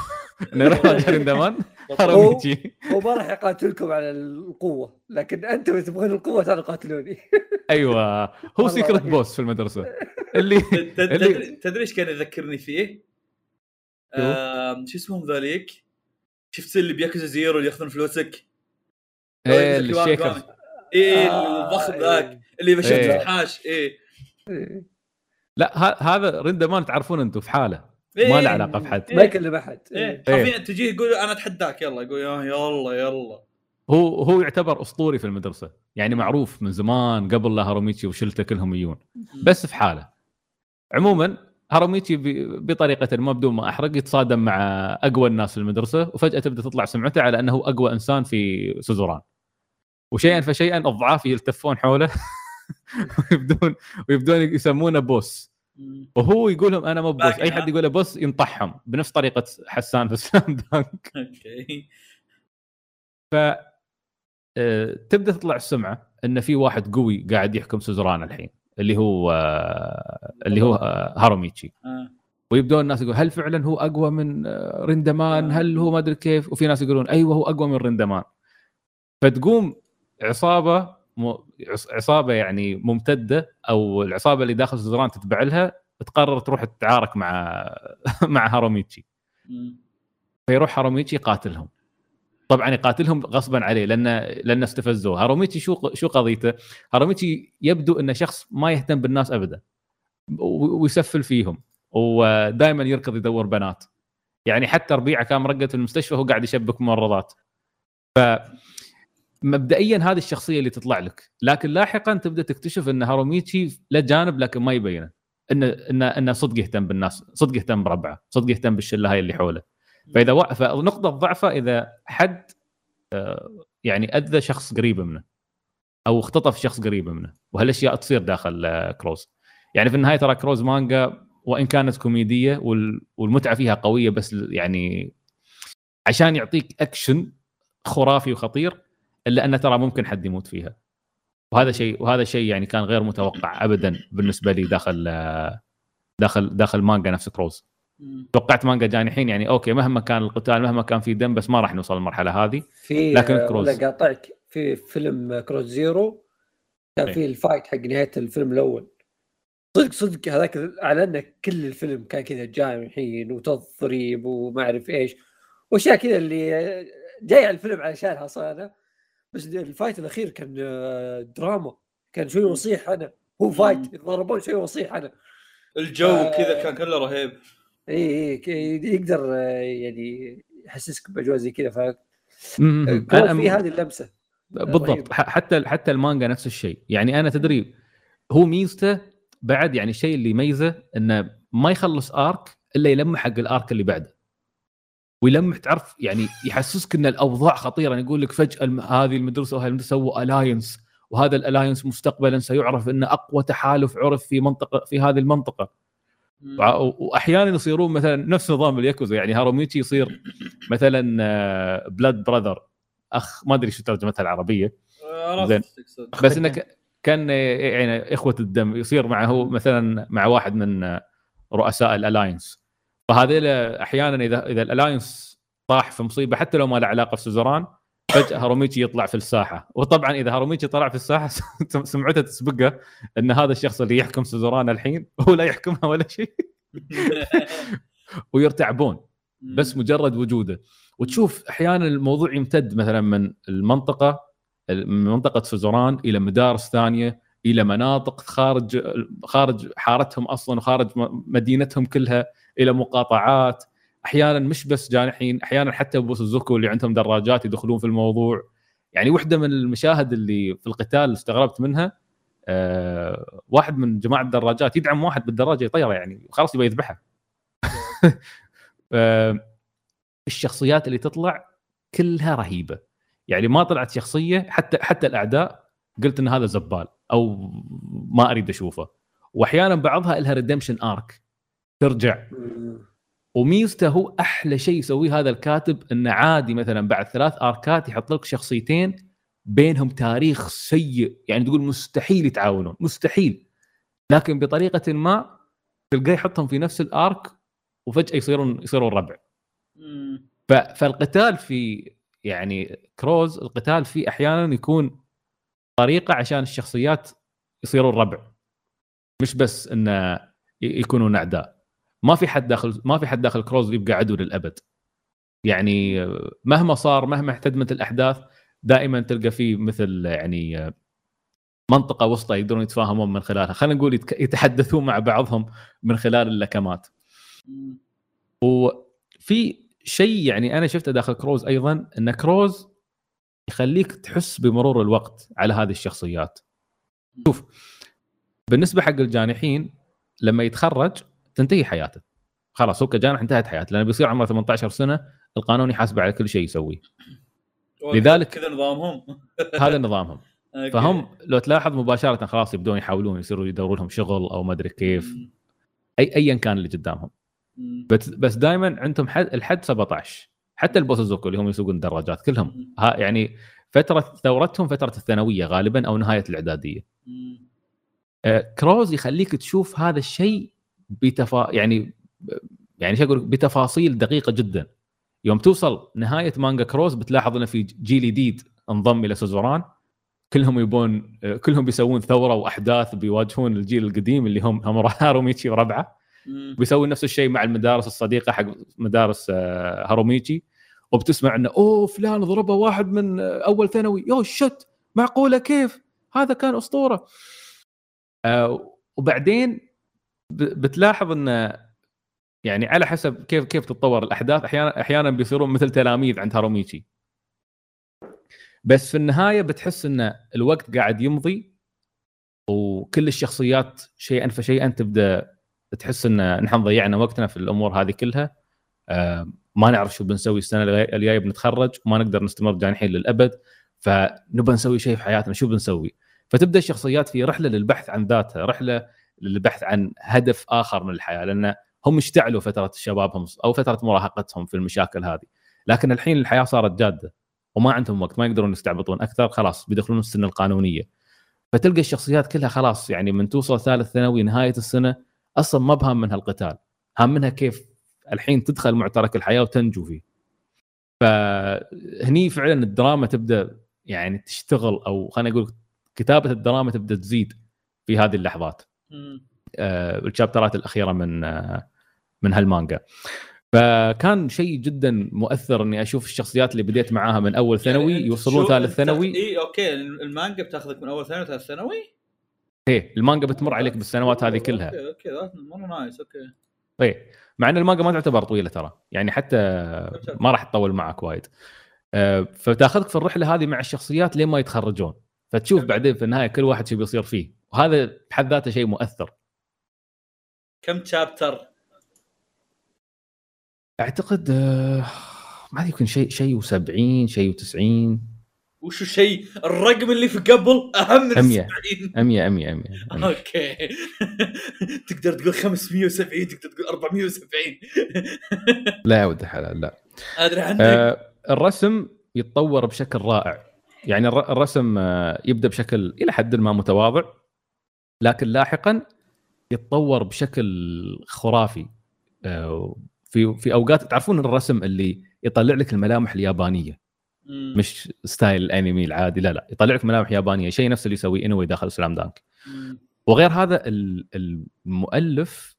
انه يروح يواجه ريندمان هاروميتشي وما راح يقاتلكم على القوه لكن انتم تبغون القوه ترى قاتلوني. ايوه هو سيكرت بوس في المدرسه اللي تدري ايش كان يذكرني فيه؟ شو اسمهم ذلك شفت اللي بياكوزا زيرو اللي ياخذون فلوسك ايه الشيكر ايه الضخم ذاك اللي بشد الحاش ايه. لا هذا ريندمان تعرفون انتم في حاله إيه ما له علاقه بحد إيه ما يكلم احد إيه إيه تجيه يقول انا اتحداك يلا يقول يا يلا يلا هو هو يعتبر اسطوري في المدرسه، يعني معروف من زمان قبل لا هاروميتشي وشلته كلهم يجون بس في حاله. عموما هاروميتشي بطريقه ما بدون ما احرق يتصادم مع اقوى الناس في المدرسه وفجاه تبدا تطلع سمعته على انه هو اقوى انسان في سوزوران، وشيئا فشيئا الضعاف يلتفون حوله ويبدون ويبدون يسمونه بوس وهو يقولهم انا مو بوس، اي حد يقوله بوس ينطحهم بنفس طريقه حسان في سلام دانك. اوكي ف تبدا تطلع السمعه ان في واحد قوي قاعد يحكم سوزوران الحين اللي هو اللي هو هاروميتشي، ويبدون الناس يقول هل فعلا هو اقوى من ريندمان؟ هل هو ما ادري كيف؟ وفي ناس يقولون ايوه هو اقوى من ريندمان. فتقوم عصابه عصابه يعني ممتده او العصابه اللي داخل جدران تتبع لها تقرر تروح تتعارك مع مع هاروميتشي. فيروح هاروميتشي يقاتلهم. طبعا يقاتلهم غصبا عليه لان لان استفزوه. هاروميتشي شو شو قضيته؟ هاروميتشي يبدو انه شخص ما يهتم بالناس ابدا ويسفل فيهم ودائما يركض يدور بنات. يعني حتى ربيعه كان مرقد في المستشفى وهو قاعد يشبك ممرضات. ف مبدئيا هذه الشخصيه اللي تطلع لك، لكن لاحقا تبدا تكتشف ان هاروميتشي له جانب لكن ما يبينه، ان ان انه صدق يهتم بالناس، صدق يهتم بربعه، صدق يهتم بالشله هاي اللي حوله. فاذا وقف نقطه ضعفه اذا حد يعني اذى شخص قريب منه او اختطف شخص قريب منه، وهالاشياء تصير داخل كروز. يعني في النهايه ترى كروز مانجا وان كانت كوميديه والمتعه فيها قويه، بس يعني عشان يعطيك اكشن خرافي وخطير الا ان ترى ممكن حد يموت فيها، وهذا شيء وهذا شيء يعني كان غير متوقع ابدا بالنسبه لي داخل داخل داخل مانجا نفس كروز. توقعت مانجا جاني الحين يعني اوكي مهما كان القتال مهما كان في دم بس ما راح نوصل للمرحله هذه. لكن كروز ولا قاطعك في فيلم كروز زيرو كان في الفايت حق نهايه الفيلم الاول صدق صدق هذاك اعلنا كل الفيلم كان كذا جاني الحين وتضريب وما اعرف ايش واشياء كذا اللي جاي على الفيلم علشانها صار. بس الفايت الاخير كان دراما، كان شوي وصيح انا هو فايت يضربون شوي وصيح انا الجو آه كذا كان كله رهيب. اي اي يقدر يعني يحسسك بأجواء زي كذا. ف في هذه اللمسه بالضبط. حتى حتى المانجا نفس الشيء. يعني انا تدري هو ميزته بعد يعني الشيء اللي يميزه انه ما يخلص ارك الا يلمح حق الارك اللي بعده ويلمح، تعرف يعني يحسسك ان الاوضاع خطيره. يقول لك فجاه هذه المدرسه وهذه المدرسه سووا الاينس، وهذا الالاينس مستقبلا سيعرف انه اقوى تحالف عرف في منطقه في هذه المنطقه. واحيانا يصيرون مثلا نفس نظام الياكوزا، يعني هاروميتشي يصير مثلا بلاد براذر، اخ ما ادري شو ترجمتها العربيه زين، بس انه كان يعني اخوه الدم، يصير معه مثلا مع واحد من رؤساء الالاينس. فهذا احيانا اذا اذا الالاينس طاح في مصيبه حتى لو ما له علاقه في سوزران فجاه هاروميتشي يطلع في الساحه. وطبعا اذا هاروميتشي طلع في الساحه سمعته تسبقه ان هذا الشخص اللي يحكم سوزران الحين هو لا يحكمها ولا شيء ويرتعبون بس مجرد وجوده. وتشوف احيانا الموضوع يمتد مثلا من المنطقه من منطقه سوزران الى مدارس ثانيه الى مناطق خارج خارج حارتهم اصلا وخارج مدينتهم كلها، الى مقاطعات. احيانا مش بس جانحين، احيانا حتى بوسوزوكو اللي عندهم دراجات يدخلون في الموضوع. يعني واحده من المشاهد اللي في القتال اللي استغربت منها أه، واحد من جماعه الدراجات يدعم واحد بالدراجه يطيره يعني خلاص يبي يذبحها الشخصيات اللي تطلع كلها رهيبه. يعني ما طلعت شخصيه حتى حتى الاعداء قلت ان هذا زبال او ما اريد اشوفه. واحيانا بعضها لها ريدمشن ارك ترجع. وميزته هو احلى شيء يسويه هذا الكاتب انه عادي مثلا بعد ثلاث اركات يحط لك شخصيتين بينهم تاريخ سيء، يعني تقول مستحيل يتعاونون مستحيل، لكن بطريقه ما تلقاه يحطهم في نفس الارك وفجاه يصيرون يصيرون ربع. فالقتال في يعني كروز القتال فيه احيانا يكون طريقه عشان الشخصيات يصيرون ربع، مش بس انه يكونون اعداء. ما في حد داخل ما في حد داخل كروز يبقى عدو للابد. يعني مهما صار مهما احتدمت الاحداث دائما تلقى فيه مثل يعني منطقه وسطى يقدرون يتفاهمون من خلالها، خلينا نقول يتحدثون مع بعضهم من خلال اللكمات. وفي شيء يعني انا شفته داخل كروز ايضا ان كروز يخليك تحس بمرور الوقت على هذه الشخصيات. شوف بالنسبه حق الجانحين لما يتخرج تنتهي حياته خلاص، هو كجانح انتهت حياته لانه بيصير عمره ثمانية عشر سنه، القانون يحاسبه على كل شيء يسويه. لذلك كذا نظامهم هذا نظامهم فهم لو تلاحظ مباشره خلاص يبدون يحاولون يصيروا يدوروا لهم شغل او ما ادري كيف اي ايا كان اللي قدامهم، بس بس دائما عندهم حد الحد سبعة عشر. حتى البوسوزوكو اللي هم يسوقون الدراجات كلهم يعني فتره ثورتهم فتره الثانويه غالبا او نهايه الاعداديه. كروز يخليك تشوف هذا الشيء بتفا يعني يعني شو اقول بتفاصيل دقيقه جدا. يوم توصل نهايه مانجا كروز بتلاحظ انه في جيل جديد انضم الى سوزران كلهم يبون كلهم بيسوون ثوره واحداث بيواجهون الجيل القديم اللي هم هاروميتشي وربعه، بيسوون نفس الشيء مع المدارس الصديقه حق مدارس هاروميتشي، وبتسمع انه اوه فلان ضربه واحد من اول ثانوي، يو شت معقوله كيف هذا كان اسطوره. آه وبعدين بتلاحظ ان يعني على حسب كيف كيف تتطور الاحداث احيانا احيانا بيصيرون مثل تلاميذ عند هاروميتشي، بس في النهايه بتحس ان الوقت قاعد يمضي وكل الشخصيات شيئا فشيئا تبدا تحس ان نحن ضيعنا وقتنا في الامور هذه كلها. آه ما نعرف شو بنسوي السنه الجايه، بنتخرج وما نقدر نستمر جانحين للابد، فنبى نسوي شيء في حياتنا، شو بنسوي؟ فتبدا الشخصيات في رحله للبحث عن ذاتها، رحله للبحث عن هدف اخر من الحياه، لان هم اشتعلوا فتره شبابهم او فتره مراهقتهم في المشاكل هذه، لكن الحين الحياه صارت جاده وما عندهم وقت، ما يقدرون يستعبطون اكثر، خلاص بيدخلون السنه القانونيه. فتلقى الشخصيات كلها خلاص يعني من توصل ثالث ثانوي نهايه السنه اصلا ما بهم منها القتال، هم منها كيف الحين تدخل معترك الحياه وتنجو فيه. فهني فعلا الدراما تبدا يعني تشتغل، او خلينا اقول كتابه الدراما تبدا تزيد في هذه اللحظات. آه الشابترات الاخيره من آه من هالمانجا، فكان شيء جدا مؤثر اني اشوف الشخصيات اللي بديت معاها من اول ثانوي يعني يوصلون ثالث ثانوي. اي اوكي المانجا بتاخذك من اول ثانوي ثالث ثانوي. ايه المانجا بتمر عليك بالسنوات هذه كلها. اوكي اوكي ذات مره نايس. اوكي طيب، مع ان المانجا ما تعتبر طويله ترى، يعني حتى ما راح تطول معك وايد. آه فتاخذك في الرحله هذه مع الشخصيات لين ما يتخرجون، فتشوف بعدين في النهايه كل واحد شو بيصير فيه، وهذا بحد ذاته شيء مؤثر. كم شابتر؟ اعتقد آه ما يكون شيء شيء وسبعين شيء وتسعين. وشو شيء الرقم اللي في قبل اهم من سبعين؟ مية مية مية. اوكي تقدر تقول خمسمية وسبعين، تقدر تقول أربعمية وسبعين. لا يا ولد الحلال لا ادري عنك. آه الرسم يتطور بشكل رائع، يعني الرسم آه يبدا بشكل الى حد ما متواضع، لكن لاحقا يتطور بشكل خرافي. آه في في اوقات تعرفون الرسم اللي يطلع لك الملامح اليابانيه، مم. مش ستايل الانمي العادي، لا لا يطلع لك ملامح يابانيه، شيء نفس اللي يسويه انوي داخل سلام دانك. مم. وغير هذا المؤلف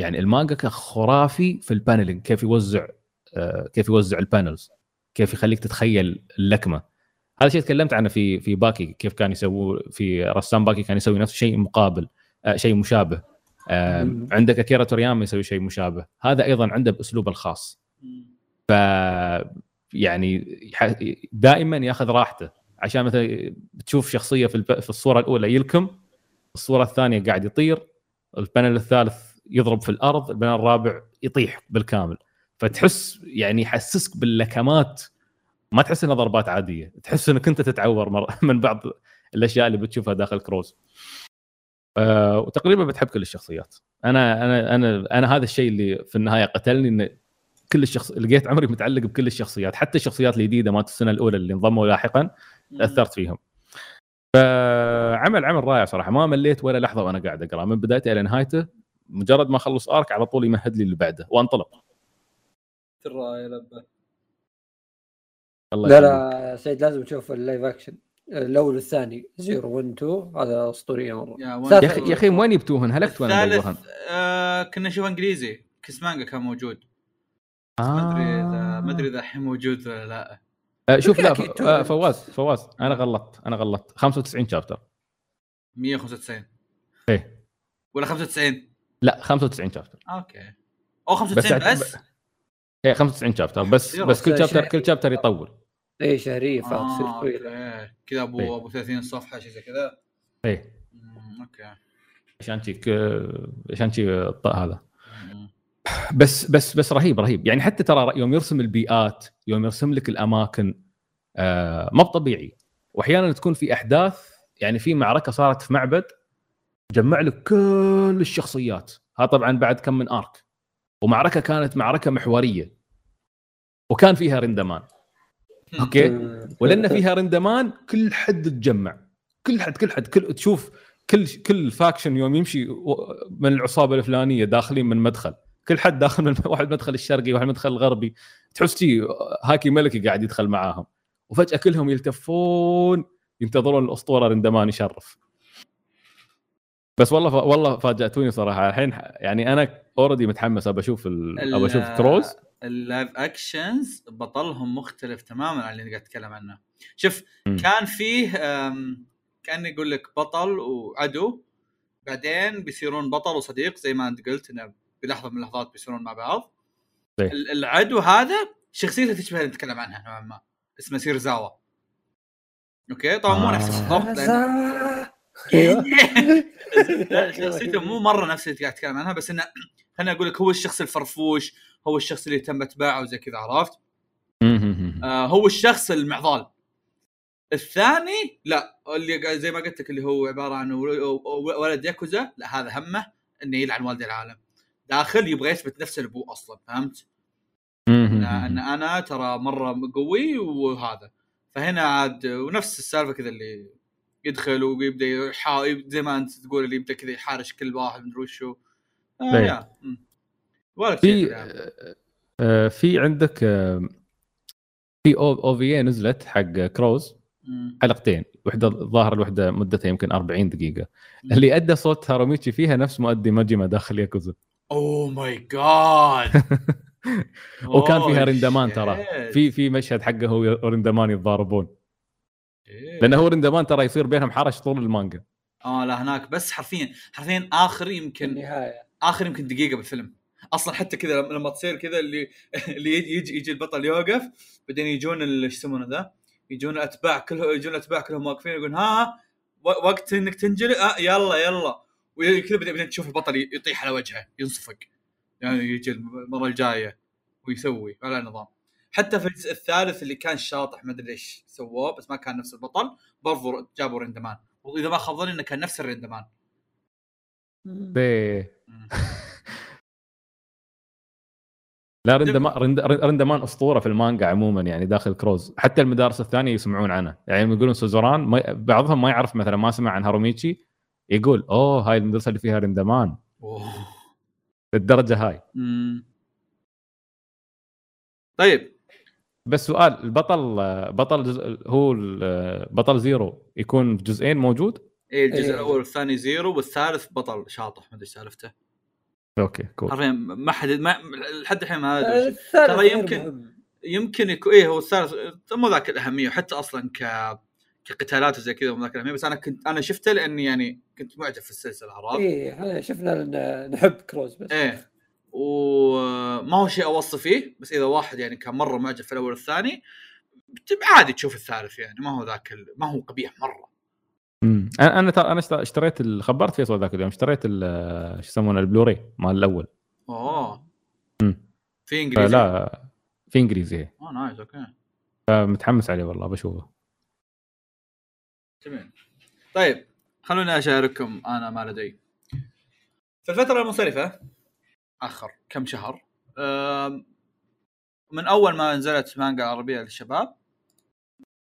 يعني المانجا كان خرافي في البانلينج، كيف يوزع كيف يوزع البانلز، كيف يخليك تتخيل اللكمه. هذا الشيء تكلمت عنه في في باكي، كيف كان يسوي في رسام باكي كان يسوي نفس الشيء مقابل شيء مشابه. عندك أكيرا تورياما يسوي شيء مشابه، هذا أيضا عنده بأسلوب الخاص. ف يعني دائما يأخذ راحته، عشان مثلا تشوف شخصية في, الب... في الصورة الأولى يلكم، الصورة الثانية قاعد يطير، البانل الثالث يضرب في الأرض، البانل الرابع يطيح بالكامل، فتحس يعني يحسسك باللكمات، ما تحس إنها ضربات عادية، تحس إنك أنت تتعور مر... من بعض الأشياء اللي بتشوفها داخل كروز. أه وتقريبا بتحب كل الشخصيات. انا انا انا انا هذا الشيء اللي في النهايه قتلني، ان كل الشخص لقيت عمري متعلق بكل الشخصيات، حتى الشخصيات الجديده مالت السنه الاولى اللي انضموا لاحقا تاثرت فيهم. فعمل عمل رائع صراحه، ما مليت ولا لحظه وانا قاعد اقرا من بدايته الى نهايته. مجرد ما اخلص ارك على طول يمهد لي اللي بعده وانطلق. ترى يا لبه لا لا سعيد لازم تشوف اللايف اكشن الاول والثاني صفر واحد اثنين، هذا اسطوريه مره يا اخي. يا اخي وين يبتوهن هلكت وانا ادورهن. آه كنا نشوف انجليزي، كيس مانجا كان موجود. آه. ما ادري اذا ما ادري اذا الحين موجود ولا لا. آه شوف لا ف... آه فواز فواز انا غلطت انا غلطت خمسة وتسعين شابتر مية وخمسة وتسعين. ايه ولا خمسة وتسعين، لا خمسة وتسعين شابتر. اوكي او خمسة وتسعين بس, بس. ب... ايه خمسة وتسعين شابتر بس بس كل شابتر كل شابتر يطول ايه شهريه فتصير آه، طويله كذا ابو إيه. ابو ثلاثين صفحه شيء زي كذا. ايه اوكي عشان تيك عشان تي هذا مم. بس بس بس رهيب رهيب يعني. حتى ترى يوم يرسم البيئات، يوم يرسم لك الاماكن آه، ما طبيعي. واحيانا تكون في احداث يعني في معركه صارت في معبد، جمع لك كل الشخصيات، ها طبعا بعد كم من ارك، ومعركه كانت معركه محوريه وكان فيها ريندمان. اوكي ولان فيها رندمان كل حد تجمع، كل حد كل حد كل تشوف كل كل فاكشن يوم يمشي من العصابه الفلانيه داخلين من مدخل، كل حد داخل من واحد مدخل الشرقي واحد مدخل الغربي، تحس تي هاكي ملكي قاعد يدخل معاهم، وفجاه كلهم يلتفون ينتظرون الاسطوره رندمان يشرف. بس والله ف... والله فاجاتوني صراحه الحين يعني انا اوريدي متحمس ابى اشوف ال... ابى اشوف كروز. اللايف اكشنز بطلهم مختلف تماما عن اللي قاعد اتكلم عنه. شوف م. كان فيه أم... كان يقول لك بطل وعدو، بعدين بيصيرون بطل وصديق زي ما انت قلت انه بلحظه من اللحظات بيصيرون مع بعض. دي. العدو هذا شخصيته تشبه اللي نتكلم عنها نوعا ما، اسمه سيرزاوا. اوكي طبعا مو نفس الضبط لان شخصيته مو مره نفس اللي قاعد اتكلم عنها، بس انه خليني اقول لك هو الشخص الفرفوش، هو الشخص اللي تم اتباعه وزي كذا عرفت. آه هو الشخص المعضال. الثاني لا اللي زي ما قلت لك اللي هو عباره عن ولد ياكوزا، لا هذا همه انه يلعن والدي العالم، داخل يبغى يثبت نفسه لابوه اصلا فهمت. ان انا ترى مره قوي وهذا، فهنا عاد ونفس السالفه كذا اللي يدخل ويبدا يحاول زي ما انت تقول اللي يبدا كذا يحارش كل واحد مدري شو. اه ولا في آه في عندك آه في او في نزلت حق كروز حلقتين، وحده ظاهر الوحده مدتها يمكن أربعين دقيقة، اللي ادى صوت هاروميتشي فيها نفس مؤدي ماجيما داخل ياكوزا. اوه ماي جاد. وكان فيها رندمان ترى، في في مشهد حقه هو رندمان يتضاربون لانه هو رندمان ترى يصير بينهم حرش طول المانجا. اه لا هناك بس حرفيا حرفيا اخر يمكن النهاية. اخر يمكن دقيقه بالفيلم اصلا حتى كذا لما تصير كذا اللي اللي يجي, يجي يجي البطل يوقف، بعدين يجون ايش يسمونه ذا، يجون اتباع كله يجون اتباع كلهم واقفين يقولون ها وقت انك تنجلي آه يلا يلا، وكذا بدنا تشوف البطل يطيح على وجهه ينصفق يعني يجي المره الجايه ويسوي على نظام. حتى في الثالث اللي كان شاطح ما ادري ليش سووه، بس ما كان نفس البطل برضو جابوا رندمان، واذا ما خاب ظني انه كان نفس الرندمان. لا رندمان رند رندمان اسطوره في المانجا عموما يعني داخل كروز، حتى المدارس الثانيه يسمعون عنه يعني يقولون سوزوران ما بعضهم ما يعرف مثلا ما سمع عن هاروميتشي يقول اوه هاي المدرسه اللي فيها رندمان. اوه الدرجه هاي. مم. طيب بس سؤال، البطل بطل جزء هو بطل زيرو يكون في جزئين موجود؟ ايه الجزء الاول والثاني زيرو، والثالث بطل شاطح ما ادري سالفته. اوكي كول حرفيا ما حد لحد الحين هذا ترى يمكن يمكن يكون ايه هو الثالث مو ذاك الاهميه، وحتى اصلا ك كقتالات وزي كذا مو ذاك الاهميه، بس انا كنت انا شفته لاني يعني كنت معجب في السلسله عرفت. ايه احنا شفنا نحب كروز بس ايه وما هو شيء اوصف فيه، بس اذا واحد يعني كان مره معجب في الاول والثاني عادي تشوف الثالث يعني ما هو ذاك ال... ما هو قبيح مره. امم انا ترى انا اشتريت الخبرت فيصل ذاك اليوم اشتريت شو يسمونه البلوري مال الاول. اه امم في انجليزي؟ لا في انجليزي. اه نايس اوكي متحمس عليه والله بشوفه. تمام طيب خلوني اشارككم انا ما لدي في الفتره المنصرفه آخر كم شهر من أول ما نزلت مانجا عربية للشباب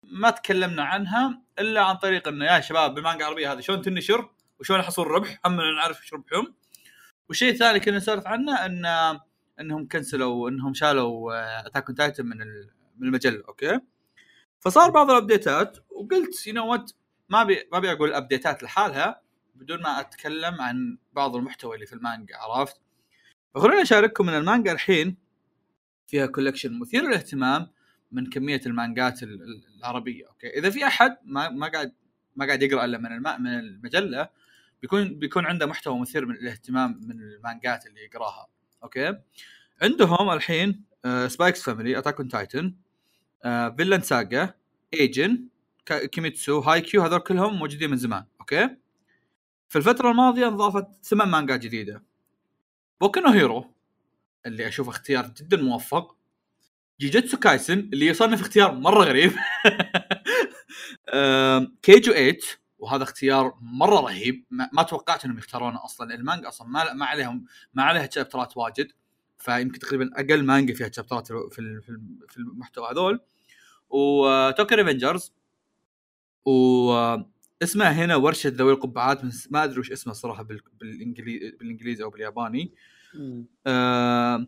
ما تكلمنا عنها إلا عن طريق إنه يا شباب بالمانجا العربية هذه شلون تنشر وشلون حصول ربح همنا نعرف إيش ربحهم. والشيء الثاني كنا نسولف عنه إن إنهم كنسلوا إنهم شالوا أتاك أون تايتن من من المجلة. أوكي فصار بعض الأبديتات وقلت يو نو وات ما بي ما بيقول أبديتات لحالها بدون ما أتكلم عن بعض المحتوى اللي في المانجا عرفت. خلونا أشارككم من المانجا الحين فيها كولكشن مثير للاهتمام من كمية المانجات العربية. أوكي إذا في أحد ما ما قاعد ما قاعد يقرأ إلا من الم من المجلة بيكون بيكون عنده محتوى مثير للاهتمام من المانجات اللي يقرأها. أوكي عندهم الحين سباي اكس فاميلي، أتاك أون تايتن، فيلن ساغا، ايجن، كيميتسو، هايكيو، هذول كلهم موجودين من زمان. أوكي في الفترة الماضية انضافت ثمان مانجات جديدة. بوكنو هيرو اللي أشوف اختيار جدا موفق، جيجيتسو كايسن اللي يصنف اختيار مرة غريب، كيجو ايت وهذا اختيار مرة رهيب ما, ما توقعت انهم يختارونه اصلا. المانجا اصلا ما, ما عليهم ما عليها تشابترات واجد، فيمكن تقريبا اقل مانجا فيها تشابترات في في المحتوى هذول. وتوكي ريفنجرز اسمها هنا ورشة ذوي القبعات ما أدري وش اسمها صراحة بالإنجليزي بالإنجليزي أو بالياباني. آه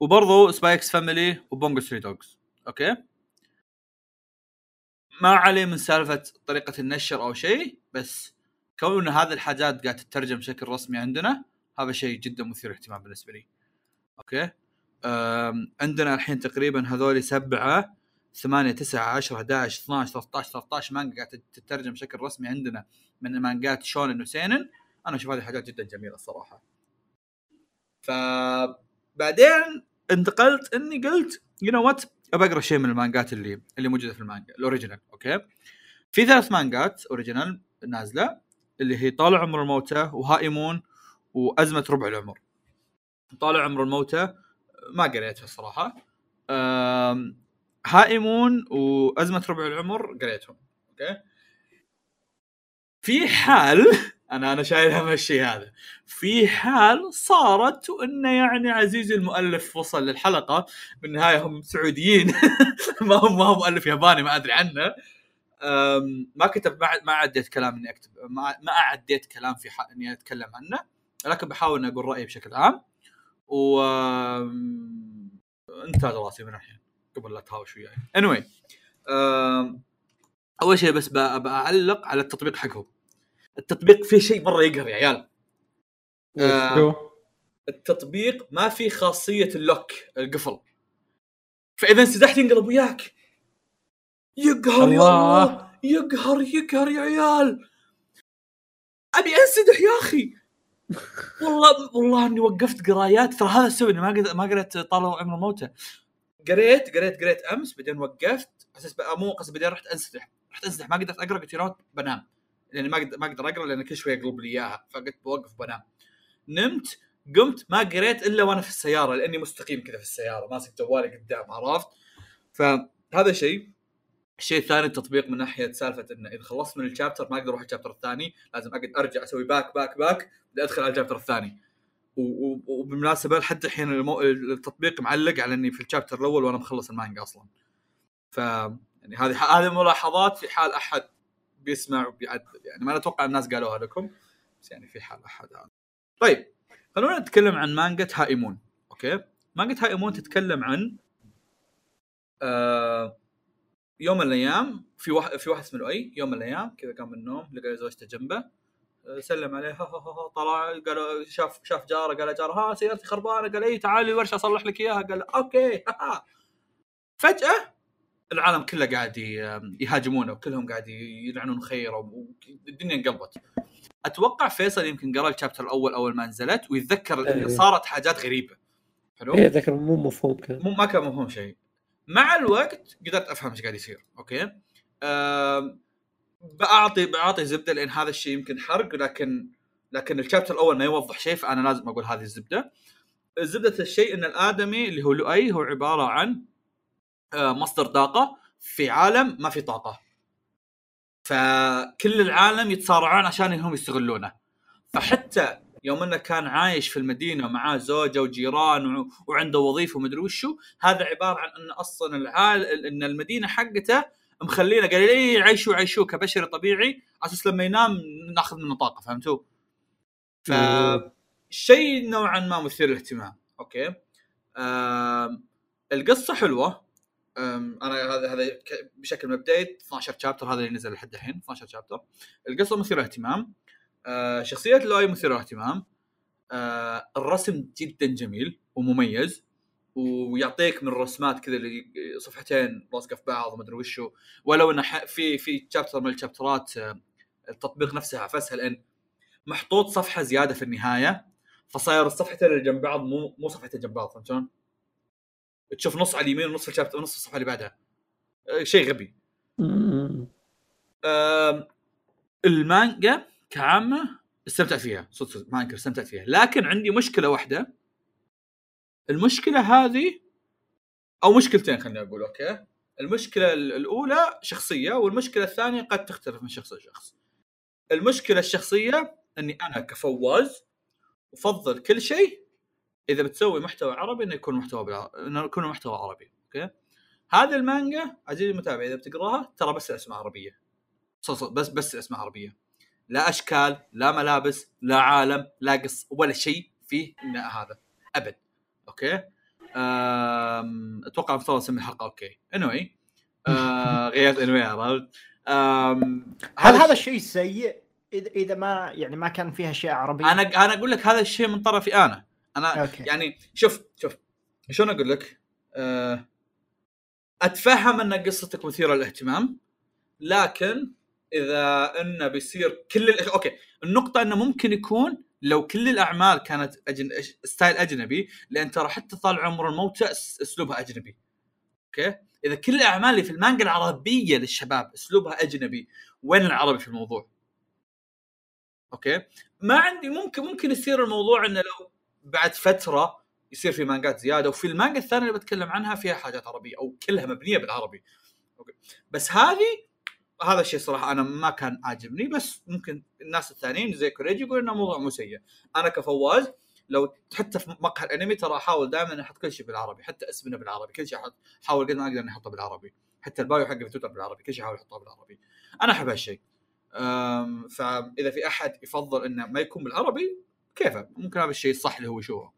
وبرضو سبايكس فاميلي وبونغو ستري دوغز. أوكي ما عليه من سالفة طريقة النشر أو شيء، بس كون هذه الحاجات قاعد تترجم بشكل رسمي عندنا هذا شيء جدا مثير اهتمام بالنسبة لي. أوكي عندنا الحين تقريبا هذول سبعة ثمانية تسعة عشرة أحد عشر اثنا عشر ثلاثة عشر ثلاثة عشر مانجا قاعد تترجم بشكل رسمي عندنا من مانجات شونن وسينن. أنا أشوف هذه حاجات جدا جميلة الصراحة. فبعدين انتقلت إني قلت you know what أقرأ شيء من المانجات اللي اللي موجودة في المانجا الأوريجينال. أوكي في ثلاث مانجات أوريجينال نازلة اللي هي طالع عمر الموتى وهائمون وأزمة ربع العمر. طالع عمر الموتى ما قريتها الصراحة، هائمون وأزمة ربع العمر قريتهم. أوكي في حال أنا أنا شايلها من الشيء هذا، في حال صارت وإنه يعني عزيزي المؤلف وصل للحلقة بالنهاية هم سعوديين ما هم ما هم مؤلف ياباني ما أدري عنه، ما كتب ما ما عديت كلام إني أكتب ما ما عديت كلام في حق إني أتكلم عنه، لكن بحاول إني أقول رأيي بشكل عام وانتهى دراسي من الحين قبل لا تهاوش وياي. anyway أول شيء بس بأعلق على التطبيق حقهم. التطبيق فيه شيء مرة يقهر يا عيال. آه التطبيق ما فيه خاصية اللوك القفل، فإذا انسدحت ينقلب وياك. يقهر يا الله يقهر يقهر يا عيال. أبي أنسدح يا أخي والله والله إني وقفت قرايات ترى هذا السبب إني ما قد ما قريت طالع عمر الموتى. قريت قريت قريت أمس بعدين وقفت أساس بقى مو قصدي بعدين رحت أنسدح رحت أنسدح ما قدرت أقرأ قلت بنام لأني ما ما أقدر أقرأ لأن كل شوي أقلب لي إياها، فقلت بوقف بنام. نمت قمت ما قريت إلا وأنا في السيارة لأني مستقيم كذا في السيارة ماسك جوالي قدام عرفت. فهذا شيء. الشيء الثاني التطبيق من ناحية سالفة إنه إذا خلصت من الشابتر ما أقدر أروح الشابتر الثاني، لازم أقدر أرجع أسوي باك باك باك لأدخل على الشابتر الثاني. وبالمناسبة لحد الحين المو... التطبيق معلق على إني في الشابتر الأول وأنا مخلص المانجا أصلاً. ف يعني هذه ح... هذه ملاحظات في حال أحد بيسمع وبيعدل، يعني ما أتوقع الناس قالوها لكم بس يعني في حال أحد هذا. طيب خلونا نتكلم عن مانجة هائمون. أوكي مانجة هائمون تتكلم عن آه... يوم الأيام في واحد في واحد اسمه أي يوم الأيام كذا قام من النوم لقى زوجته جنبه سلم عليه ها ها ها طلع قال شاف شاف جاره قال جاره ها سيارتي خربانة قال اي تعالي الورشة أصلح لك إياها قال أوكي ها ها. فجأة العالم كله قاعد يهاجمونه وكلهم قاعد يلعنون خيره والدنيا انقلبت. أتوقع فيصل يمكن قرأ الشابتر الأول أول ما نزلت ويتذكر أيه. صارت حاجات غريبة حلو يتذكر مو مفهوم كان مو ما كان مفهوم شيء. مع الوقت قدرت أفهم إيش قاعد يصير. أوكي أه بأعطي بأعطي زبدة لأن هذا الشيء يمكن حرق، لكن لكن الشابتر الأول ما يوضح شيء فأنا لازم أقول هذه الزبدة. زبدة الشيء إن الآدمي اللي هو لؤي هو عبارة عن مصدر طاقة في عالم ما في طاقة، فكل العالم يتصارعون عشان إنهم يستغلونه. فحتى يوم أنه كان عايش في المدينة مع زوجة وجيران وعنده وظيفة ومدري وشو، هذا عبارة عن أن أصلا العال إن المدينة حقته مخلينا قال لي عيشوا عيشوا كبشر طبيعي أساس لما ينام نأخذ منه طاقة فهمتوا؟ فشيء نوعا ما مثير الاهتمام. أوكي أه القصة حلوة. انا هذا هذا بشكل مبدئي اثنا عشر شابتر هذا اللي نزل لحد الحين اثنا عشر شابتر. القصه مثيره اهتمام، شخصيه لؤي مثيره اهتمام، الرسم جدا جميل ومميز ويعطيك من الرسمات كذا اللي صفحتين لاصقه في بعض وما ادري وشو. ولو ان في في شابتر من الشابترات التطبيق نفسها فسهل ان محطوط صفحه زياده في النهايه فصاير الصفحتين اللي جنب بعض مو مو صفحتين جنب بعض فهمتون؟ تشوف نص على اليمين ونص الشابتر ونص الصفحه اللي بعدها شيء غبي. المانجا كعامه استمتعت فيها صدق ما انكر استمتعت فيها، لكن عندي مشكله واحده. المشكله هذه او مشكلتين خلينا نقول. اوكي المشكله الاولى شخصيه والمشكله الثانيه قد تختلف من شخص لشخص. المشكله الشخصيه اني انا كفواز افضل كل شيء إذا بتسوي محتوى عربي إنه يكون محتوى بالع... إنه يكون محتوى عربي. أوكي هذا المانجا عزيزي المتابع إذا بتقرأها ترى بس الأسماء عربية صوص بس بس الأسماء عربية، لا أشكال لا ملابس لا عالم لا قص ولا شيء فيه إنه هذا أبد. أوكي أم... أتوقع بطلع سمي الحلقة. أوكي anyway آه غيرت انمي عرفت. هل هذا الشيء سيء اذا ما يعني ما كان فيها شيء عربي؟ انا انا اقول لك هذا الشيء من طرفي انا انا أوكي. يعني شوف شوف شلون اقول لك، أه اتفهم ان قصتك مثيره للاهتمام، لكن اذا انه بيصير كل الأخ... اوكي النقطه انه ممكن يكون لو كل الاعمال كانت أجن... ستايل اجنبي، لان ترى حتى طال عمر الموتى اسلوبها اجنبي. اوكي اذا كل الاعمال اللي في المانجا العربيه للشباب اسلوبها اجنبي، وين العربي في الموضوع؟ اوكي ما عندي، ممكن ممكن يصير الموضوع انه لو بعد فتره يصير في مانجات زياده، وفي المانجا الثانيه اللي بتكلم عنها فيها حاجات عربيه او كلها مبنيه بالعربي. اوكي بس هذه هذا الشيء صراحه انا ما كان عاجبني، بس ممكن الناس الثانيين زي كوريجي يقول انه موضوع مو سيء. انا كفواز لو حتى في مقهى الانمي ترى احاول دائما احط كل شيء بالعربي، حتى اسمنا بالعربي، كل شيء احاول قد ما اقدر اني احطه بالعربي، حتى البايو حقي في تويتر بالعربي، كل شيء احاول احطه بالعربي. انا احب هالشيء. امم فاذا في احد يفضل انه ما يكون بالعربي كيفه، ممكن هذا الشيء الصح اللي هو شو.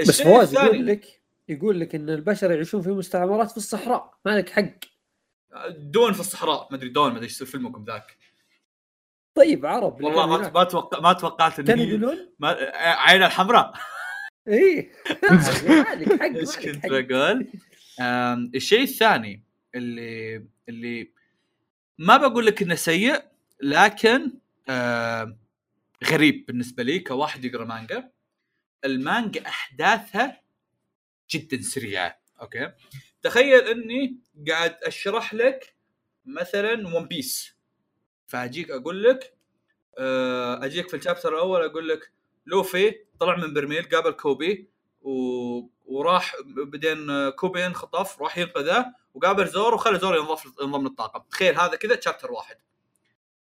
بس فواز يقول لك يقول لك ان البشر يعيشون في مستعمرات في الصحراء، مالك حق دون في الصحراء، ما ادري دون ما ادري ايش فيلمكم ذاك. طيب عرب والله ما ما توقع ما توقعت ان عين الحمراء. اي مالك حق. ايش كنت بقول؟ الشيء الثاني اللي اللي ما بقول لك انه سيء، لكن آه غريب بالنسبه لي كواحد يقرا مانجا. المانجا احداثها جدا سريعه. اوكي تخيل اني قاعد اشرح لك مثلا ون بيس، فاجيك اقول لك آه اجيك في الشابتر الاول اقول لك لوفي طلع من برميل قابل كوبي و... وراح بعدين كوبي انخطف راح ينقذه، وقابل زور وخلى زور ينضاف ينضم للطاقم. تخيل هذا كذا شابتر واحد.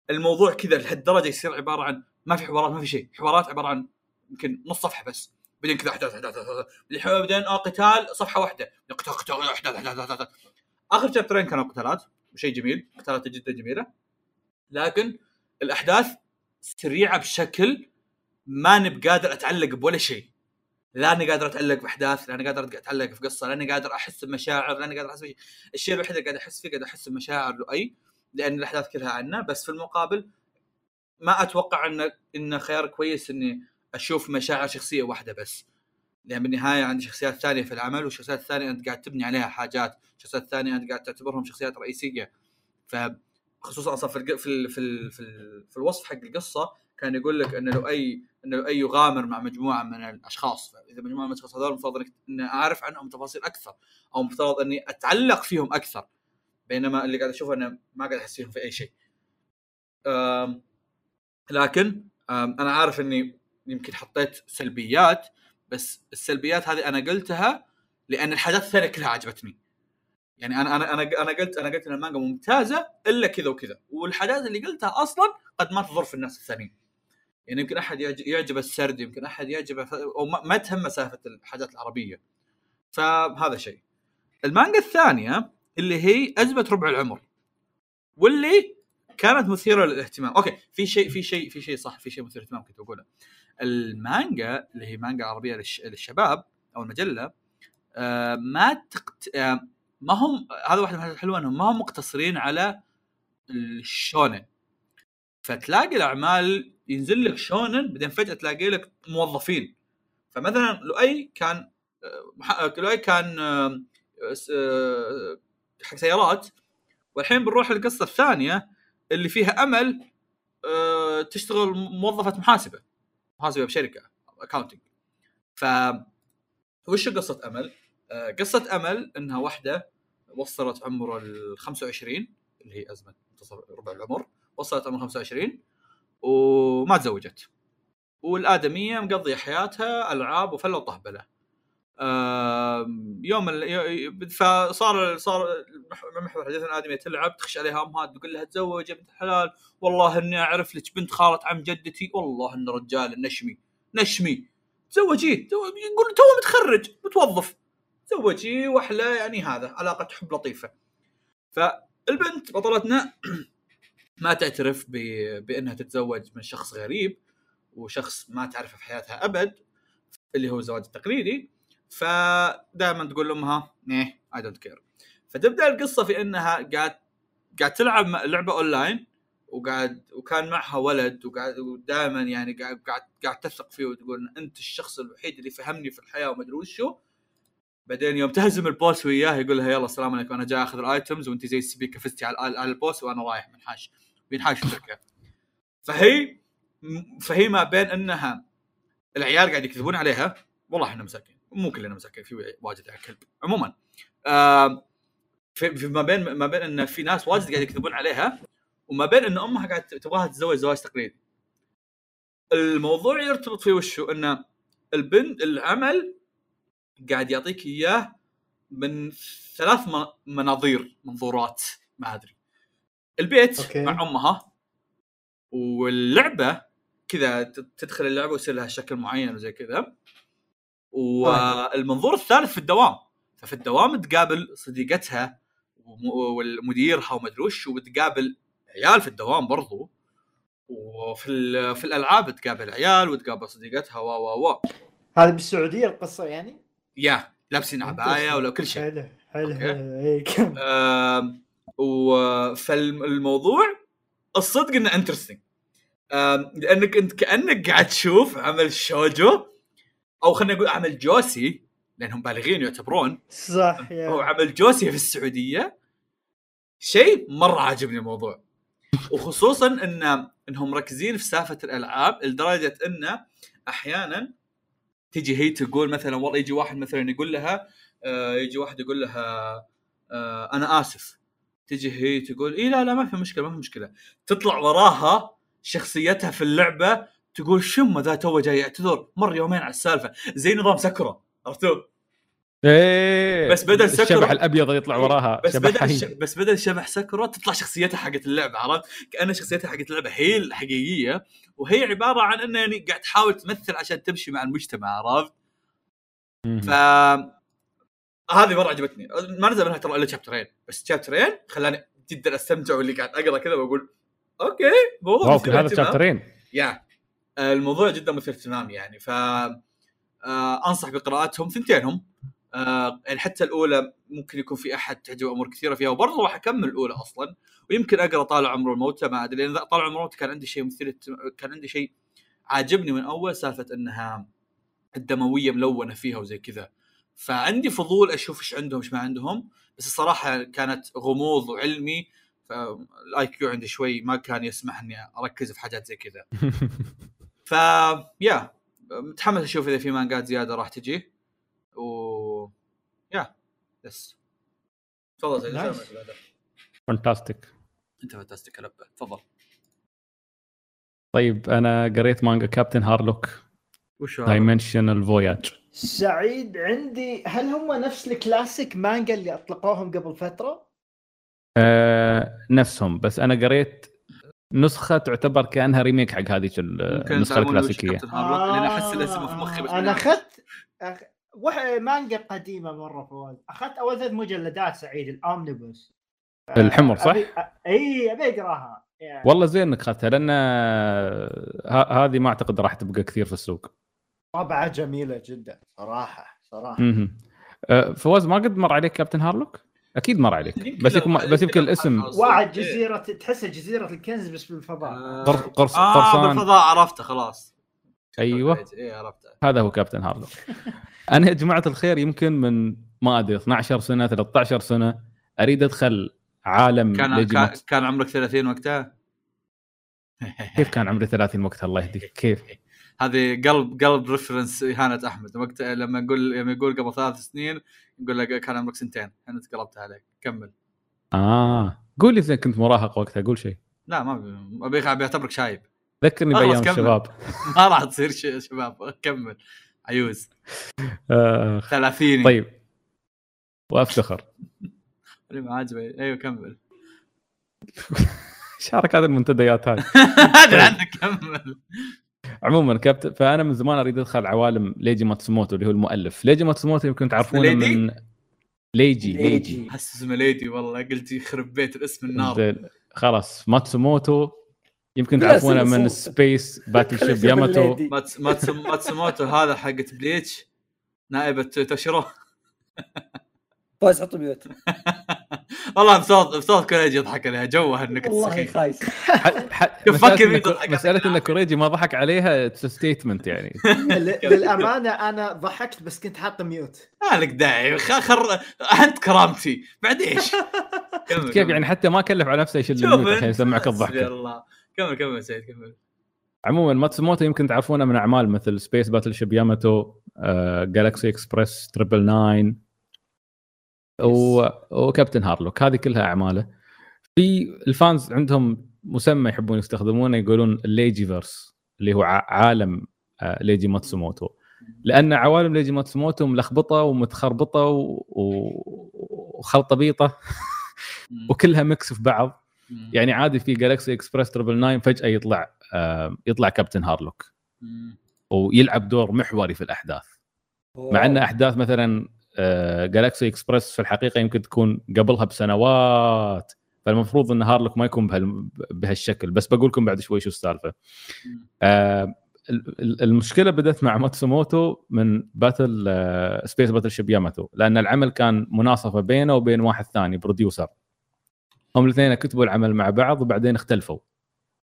الموضوع كذا لهالدرجه يصير عباره عن ما في حوارات، ما في شيء، حوارات عباره عن يمكن نص صفحه بس، بعدين كذا احداث احداث احداث بعدين اه قتال صفحه واحده، قتال قتال احداث احداث احداث. اخر شابترين كانوا قتالات وشيء جميل، قتالات جدا جميله، لكن الاحداث سريعه بشكل ما انا بقادر اتعلق بولا شيء. لا انا قادر اتعلق باحداث، لا انا قادر اتعلق في قصه، لا انا قادر احس بمشاعر، لا انا قادر احس بشيء. الشيء الوحيد اللي قاعد احس فيه قاعد احس بمشاعر لؤي، لان الاحداث كلها عنه. بس في المقابل ما اتوقع ان ان خيار كويس اني اشوف مشاعر شخصيه واحده بس، لان بالنهايه عندي شخصيات ثانيه في العمل، والشخصيات الثانيه انت قاعد تبني عليها حاجات، شخصيات ثانيه انت قاعد تعتبرهم شخصيات رئيسيه. فخصوصا اصلا في في في في الوصف حق القصه كان يقول لك ان لو اي ان لو اي يغامر مع مجموعه من الاشخاص، فاذا مجموعه من الاشخاص هذول المفترض ان اعرف عنهم تفاصيل اكثر، او مفترض اني اتعلق فيهم اكثر، بينما اللي قاعد اشوفه انا ما قاعد احس فيهم في اي شيء. أم لكن أم انا عارف اني يمكن حطيت سلبيات، بس السلبيات هذه انا قلتها لان الحاجات الثانيه كلها عجبتني. يعني انا انا انا انا قلت انا قلت ان المانجا ممتازه الا كذا وكذا، والحاجات اللي قلتها اصلا قد ما تضر في الناس الثانيين. يعني يمكن احد يعجب السرد، يمكن احد يعجب او ما تهم مسافه الحاجات العربيه. فهذا شيء. المانجا الثانيه اللي هي أزمة ربع العمر، واللي كانت مثيرة للاهتمام. أوكي في شيء في شيء في شيء صح في شيء مثير للاهتمام كنت أقوله. المانجا اللي هي مانجا عربية للشباب أو المجلة آه ما تقت... آه ما هم، هذا واحد من الحاجات الحلوة إنهم ما هم مقتصرين على الشونن، فتلاقي الأعمال ينزل لك شونن بعدين فجأة تلاقي لك موظفين. فمثلا لؤي كان آه لؤي كان آه آه حق سيارات، والحين بنروح للقصة الثانية اللي فيها أمل أه تشتغل موظفة محاسبة محاسبة بشركة accounting. فوش قصة أمل؟ أه قصة أمل إنها واحدة وصلت عمر الخمسة وعشرين، اللي هي أزمة منتصف ربع العمر، وصلت عمر خمسة وعشرين وما تزوجت، والآدمية مقضية حياتها ألعاب وفلة وطهبلة. يوم ال... فصار صار محور حديثنا آدمية تلعب، تخش عليها أمها تقول لها تزوج يا بنت الحلال، والله إني أعرف لك بنت خالة عم جدتي، والله إن رجال نشمي نشمي تزوجيه، يقول تو متخرج متوظف تزوجيه وحلا. يعني هذا علاقة حب لطيفة. فالبنت بطلتنا ما تعترف ب... بأنها تتزوج من شخص غريب وشخص ما تعرفه في حياتها أبد، اللي هو الزواج التقليدي. فدائما تقول لأمها ايه I don't care. فتبدا القصه في انها قاعد قاعد تلعب لعبه اونلاين وقاعد وكان معها ولد وقاعد ودائما يعني قاعد قاعد قاعد تثق فيه وتقول انت الشخص الوحيد اللي فهمني في الحياه وما ادري شو. بعدين يوم تهزم البوس وياه يقول لها يلا السلام عليكم انا جاي اخذ الايتمز وانت زي السبيكه فزتي على البوس وانا رايح منحاش بينحاش الشركه. فهي فهي ما بين انها العيال قاعد يكذبون عليها والله احنا مساكين مو كلنا مساكين في واجد على كلب عموما آه في ما بين ما بين ان في ناس واجد قاعد يكذبون عليها وما بين ان امها قاعد تبغاها تتزوج زواج تقليدي. الموضوع يرتبط في وشه ان البنت العمل قاعد يعطيك اياه من ثلاث مناظير منظورات ما ادري البيت أوكي. مع امها واللعبه كذا تدخل اللعبه ويصير لها شكل معين وزي كذا والمنظور الثالث في الدوام. ففي الدوام تقابل صديقتها والمديرها ومدروش وتقابل عيال في الدوام برضو وفي في الالعاب تقابل عيال وتقابل صديقتها وا وا وا هذا بالسعوديه القصه يعني يا لابسين عبايه ولا كل شيء حلو حلو هيك امم وفالموضوع الصدق انه انترستينج لانك انت كانك قاعد تشوف عمل شوجو او خلينا نقول عمل جوسي لانهم بالغين يعتبرون صح يا. هو عمل جوسي في السعوديه شيء مره عاجبني الموضوع وخصوصا ان انهم مركزين في سافه الالعاب لدرجه انه احيانا تجي هي تقول مثلا والله يجي واحد مثلا يقول لها آه يجي واحد يقول لها آه انا اسف تجي هي تقول اي لا لا ما في مشكله ما في مشكله تطلع وراها شخصيتها في اللعبه تقول شمه ذا تو جاي يعتذر مر يومين على السالفه زي نظام سكره عرفتوا ايه بس بدل سكره الشبح الابيض يطلع وراها بس بدل بس بدل شبح سكره تطلع شخصيتها حقت اللعبه عرفت كأن شخصيتها حقت اللعبه هي الحقيقيه وهي عباره عن انه يعني قاعد تحاول تمثل عشان تمشي مع المجتمع عرفت ف هذه مره عجبتني ما نزل منها ترى الا شابترين بس شابترين خلاني جدا استمتع واللي قاعد اقرا كذا واقول اوكي موضوع هذا شابترين يا الموضوع جدا مثير اهتمام يعني ف انصح بقراءتهم ثنتينهم أه حتى الأولى ممكن يكون في أحد تعجبه أمور كثيرة فيها وبرضه راح أكمل الأولى أصلاً ويمكن أقرأ طالع عمره الموتى ما أدري لأن طالع عمره الموتى كان عندي شيء مثير كان عندي شيء عاجبني من أول سالفة أنها الدموية ملونة فيها وزي كذا فعندي فضول أشوف إيش عندهم إيش ما عندهم بس الصراحة كانت غموض وعلمي فالآي كيو عندي شوي ما كان يسمح إني أركز في حاجات زي كذا فيا متحمس أشوف إذا في مانجات زيادة راح تجي و يا بس تفضل زي ما هذا فانتاستيك انت فانتاستيك يا ربا تفضل. طيب انا قريت مانجا كابتن هارلوك دايمنشنال فوياج سعيد عندي هل هم نفس الكلاسيك مانجا اللي اطلقوهم قبل فتره؟ آه، نفسهم بس انا قريت نسخه تعتبر كانها ريميك حق هذه النسخه الكلاسيكيه آه، انا احس الاسم في مخي بس انا اخذت أخ... وح مانجا قديمة مرة فواز أخذت أول ثلاث مجلدات سعيد الأومنيبوس الحمر صح؟ أبي... أي أبي أقراها يعني. والله زين إنك أخذتها لأن ه... هذه ما أعتقد راح تبقى كثير في السوق طبعا جميلة جدا صراحة صراحة م-م. فواز ما قد مر عليك كابتن هارلوك؟ أكيد مر عليك بس يكون بس يمكن الاسم واحد جزيرة تحسها جزيرة الكنز بس بالفضاء آه. قرص قرص آه بالفضاء عرفته خلاص ايوه هذا هو كابتن هارلوك. انا يا جماعه الخير يمكن من ما ادري اثنا عشر سنه ثلاثة عشر سنه اريد ادخل عالم كان كان, كان عمرك ثلاثين وقتها كيف كان عمري ثلاثين وقتها الله يهديك كيف هذه قلب قلب ريفرنس اهانه احمد وقتها لما يقول لما يقول قبل ثلاث سنين يقول لك كان عمرك سنتين انا تقلبت عليك كمل اه قول اذا كنت مراهق وقتها قول شيء لا ما ابي اعتبرك شايب ذكرني بأيام الشباب ما راح تصير شيء شباب كمل عيوز ثلاثين طيب وافتخر اللي ما عاجبه ايوه كمل شارك هذه المنتديات هذه هذا عندك كمل عموما كابتن فانا من زمان اريد ادخل عوالم ليجي ماتسوموتو اللي هو المؤلف ليجي ماتسوموتو يمكن تعرفونه من ليجي ليجي حس اسمه ليجي والله قلت يخرب بيت الاسم النار خلاص ماتسوموتو يمكن تعرفونه من سبيس باتلشيب ياماتو ماتسوموتو هذا حقت بليتش نائبة توشيرو فاز حطوا بيوت والله بصوت بصوت كوريجي يضحك عليها جوه هالنكت والله خايس. فكر مسألة إن كوريجي ما ضحك عليها ستيتمنت يعني. للأمانة أنا ضحكت بس كنت حاط ميوت. مالك داعي خر أنت كرامتي بعد إيش. كيف يعني حتى ما كلف على نفسه يشيل الميوت عشان يسمعك الضحك. الله كمل كمل سعيد كمل. عموما ماتسوموتو يمكن تعرفونه من أعمال مثل سبيس باتلشيب ياماتو، جالاكسي إكسبرس، تريبل ناين، وكابتن هارلوك. هذه كلها أعماله. في الفانز عندهم مسمى يحبون يستخدمونه، يقولون الليجي فيرس، اللي هو عالم ليجي ماتسوموتو، لأن عوالم ليجي ماتسوموتو ملخبطة ومتخربطة وخلطة بيطة وكلها مكس في بعض. يعني عادي في جالاكسي إكسبرس تريبل ناين فجأة يطلع يطلع كابتن هارلوك ويلعب دور محوري في الأحداث، مع أن أحداث مثلا جالاكسي إكسبرس في الحقيقة يمكن تكون قبلها بسنوات، فالمفروض أن هارلوك ما يكون بهالشكل، بس بقولكم بعد شوي شو السالفة. المشكلة بدأت مع ماتسوموتو من باتل سبيس باتلشيب ياماتو، لأن العمل كان مناصفة بينه وبين واحد ثاني بروديوسر، هم الاثنين كتبوا العمل مع بعض وبعدين اختلفوا،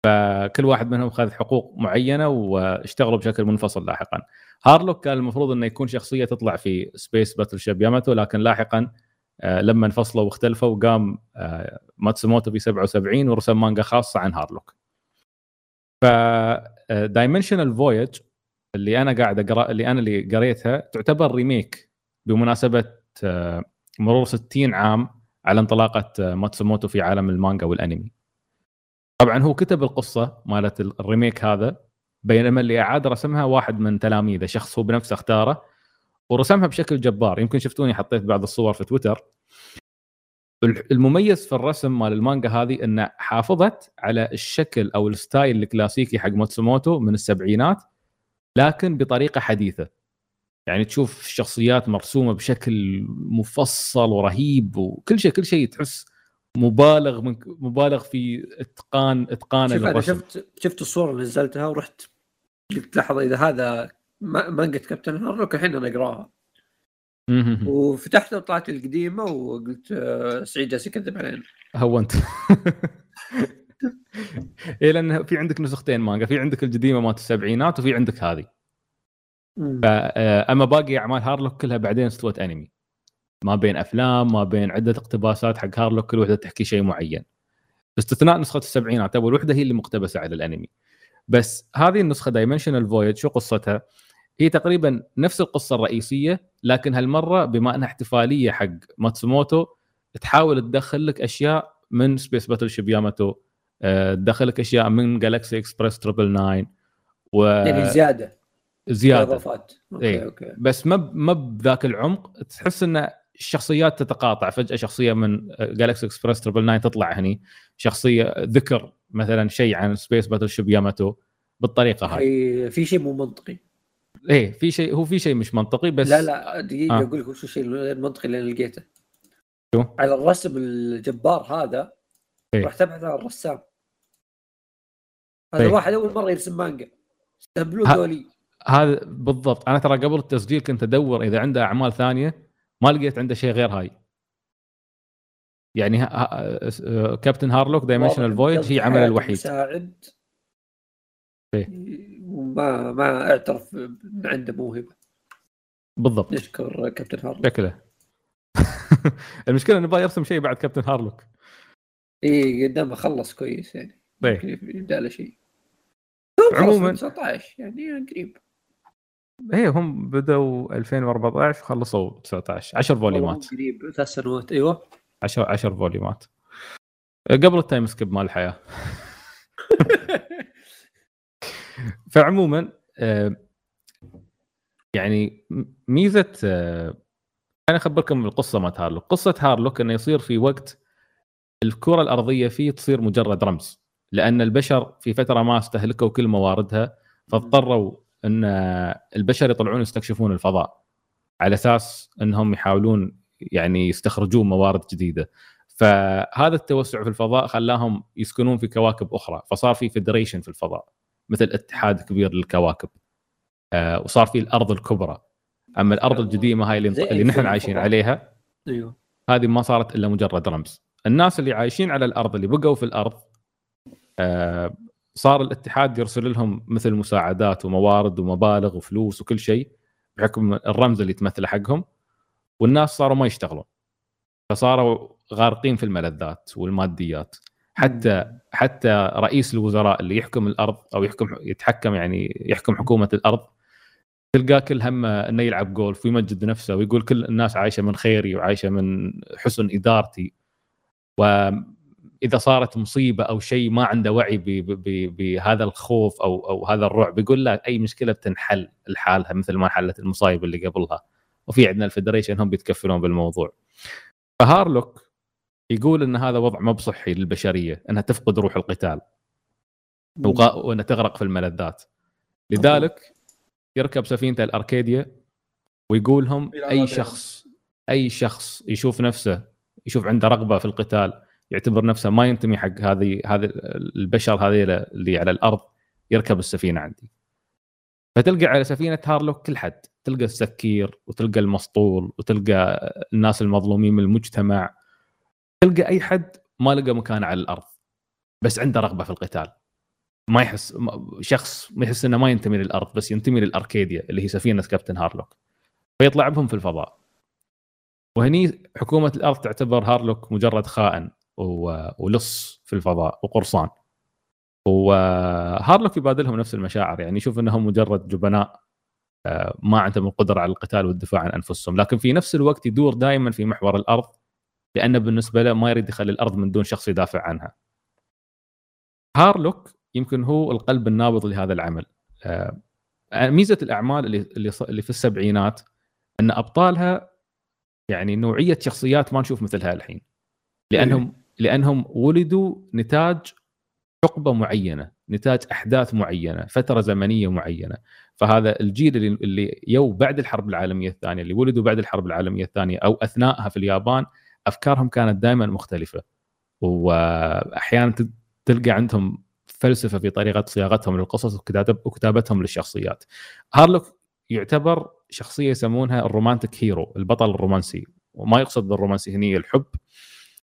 فكل واحد منهم خذ حقوق معينه واشتغلوا بشكل منفصل لاحقا. هارلوك كان المفروض انه يكون شخصيه تطلع في سبيس باتلشيب ياماتو، لكن لاحقا لما انفصلوا واختلفوا قام ماتسوموتو في سبعة وسبعين ورسم مانجا خاصه عن هارلوك. ف دايمنشنال فويج اللي انا قاعد اقرا، اللي انا اللي قريتها، تعتبر ريميك بمناسبه مرور ستين عام على انطلاقه ماتسوموتو في عالم المانجا والانمي. طبعا هو كتب القصه مالت الريميك هذا، بينما اللي اعاد رسمها واحد من تلاميذه، شخص هو بنفسه اختاره ورسمها بشكل جبار. يمكن شفتوني حطيت بعض الصور في تويتر. المميز في الرسم مال المانجا هذه انه حافظت على الشكل او الستايل الكلاسيكي حق ماتسوموتو من السبعينات، لكن بطريقه حديثه. يعني تشوف الشخصيات مرسومه بشكل مفصل ورهيب، وكل شيء كل شيء تحس مبالغ من مبالغ في اتقان اتقان الرسم. شفت شفت الصوره اللي نزلتها ورحت قلت لحظه، اذا هذا مانجا كابتن هارلوك الحين انا اقراها. وفتحتها وطلعت القديمه وقلت سعيد جالس يكذب علينا، هونت. اي لان في عندك نسختين مانجا، في عندك القديمه مالت السبعينات وفي عندك هذه. فاما باقي اعمال هارلوك كلها بعدين استوت انمي، ما بين افلام، ما بين عده اقتباسات حق هارلوك، كل وحده تحكي شيء معين، باستثناء نسخه السبعينات. اول وحده هي اللي مقتبسه على الانمي، بس هذه النسخه دايمنشنال فويج شو قصتها؟ هي تقريبا نفس القصه الرئيسيه، لكن هالمره بما انها احتفاليه حق ماتسوموتو تحاول تدخل لك اشياء من سبيس باتلشيب ياماتو، تدخل لك اشياء من جالاكسي اكسبرس تريبل ناين و يعني زياده زياده أوكي، أوكي. بس ما ما بذاك العمق، تحس ان الشخصيات تتقاطع. فجأة شخصية من جالاكسي إكسبرس تريبل ناين تطلع هني، شخصية ذكر مثلا شيء عن سبيس باتلشيب ياماتو بالطريقة هاي. في شيء مو منطقي. ايه في شيء، هو في شيء مش منطقي. بس لا لا دقيقة آه. أقول لك شو الشيء المنطقي اللي لقيته شو؟ على الرسم الجبار هذا إيه؟ راح تبحث عن الرسام هذا إيه؟ واحد أول مرة يرسم مانجا استهبلوه دولي هذا بالضبط. أنا ترى قبل التسجيل كنت أدور إذا عنده أعمال ثانية، ما لقيت عنده شيء غير هاي. يعني ها... كابتن هارلوك دايمنشنال فويج هي عمله الوحيد مساعد إيه؟ وما ما اعترف عنده موهبه بالضبط. نشكر كابتن هارلوك شكله. المشكله انه باغي يرسم شيء بعد كابتن هارلوك. اي قدامه خلص كويس يعني إيه؟ يبدا له شيء عموما تسعة عشر يعني قريب. ايه هم بدأوا ألفين وأربعة عشر وخلصوا تسعة عشر. عشر فوليومات قريب ثلاث سنوات. ايوه عشر عشر فوليومات قبل التايم سكيب مال الحياه. فعموما يعني ميزه انا اخبركم بالقصه مالت هارلوك. قصه هارلوك انه يصير في وقت الكره الارضيه فيه تصير مجرد رمز، لان البشر في فتره ما استهلكوا كل مواردها، فاضطروا ان البشر يطلعون يستكشفون الفضاء على اساس انهم يحاولون يعني يستخرجون موارد جديده. فهذا التوسع في الفضاء خلاهم يسكنون في كواكب اخرى، فصار في فيدريشن في الفضاء، مثل اتحاد كبير للكواكب آه، وصار في الارض الكبرى. اما الارض القديمه هاي اللي, اللي نحن عايشين عليها، ايوه هذه ما صارت الا مجرد رمز. الناس اللي عايشين على الأرض اللي بقوا في الأرض آه صار الاتحاد يرسل لهم مثل مساعدات وموارد ومبالغ وفلوس وكل شيء بحكم الرمز اللي تمثل حقهم، والناس صاروا ما يشتغلون فصاروا غارقين في الملذات والماديات. حتى حتى رئيس الوزراء اللي يحكم الأرض أو يحكم يتحكم يعني يحكم حكومة الأرض تلقى كل همه انه يلعب جولف ويمجد نفسه ويقول كل الناس عايشه من خيري وعايشه من حسن ادارتي، واذا صارت مصيبه او شيء ما عنده وعي بهذا الخوف او او هذا الرعب يقول لا اي مشكله بتنحل لحالها مثل ما حلت المصايب اللي قبلها، وفي عندنا الفيدريشن هم بيتكفلون بالموضوع. فهارلوك يقول ان هذا وضع مو صحي للبشريه، انها تفقد روح القتال وانها تغرق في الملذات، لذلك يركب سفينته الأركاديا ويقولهم أي شخص أي شخص يشوف نفسه يشوف عنده رغبة في القتال يعتبر نفسه ما ينتمي حق هذه هذه البشر هذه اللي على الأرض يركب السفينة عندي. فتلقى على سفينة هارلوك كل حد، تلقى السكير وتلقى المسطول وتلقى الناس المظلومين من المجتمع، تلقى أي حد ما لقى مكان على الأرض بس عنده رغبة في القتال، ما يحس شخص ما يحس انه ما ينتمي للارض بس ينتمي للاركاديا اللي هي سفينه كابتن هارلوك، فيطلع بهم في الفضاء. وهني حكومه الارض تعتبر هارلوك مجرد خائن ولص في الفضاء وقرصان، وهارلوك يبادلهم نفس المشاعر، يعني يشوف انهم مجرد جبناء ما عندهم القدره على القتال والدفاع عن انفسهم، لكن في نفس الوقت يدور دائما في محور الارض لانه بالنسبه له ما يريد يخلي الارض من دون شخص يدافع عنها. هارلوك يمكن هو القلب النابض لهذا العمل. ميزة الأعمال اللي اللي في السبعينات أن أبطالها يعني نوعية شخصيات ما نشوف مثلها الحين، لأنهم لأنهم ولدوا نتاج حقبة معينة، نتاج أحداث معينة، فترة زمنية معينة. فهذا الجيل اللي اللي يو بعد الحرب العالمية الثانية، اللي ولدوا بعد الحرب العالمية الثانية أو أثناءها في اليابان، أفكارهم كانت دائما مختلفة، وأحيانا تلقى عندهم فلسفة في طريقة صياغتهم للقصص وكتابتهم للشخصيات. هارلوك يعتبر شخصية يسمونها الرومانتيك هيرو، البطل الرومانسي، وما يقصد بالرومانسي هنا الحب،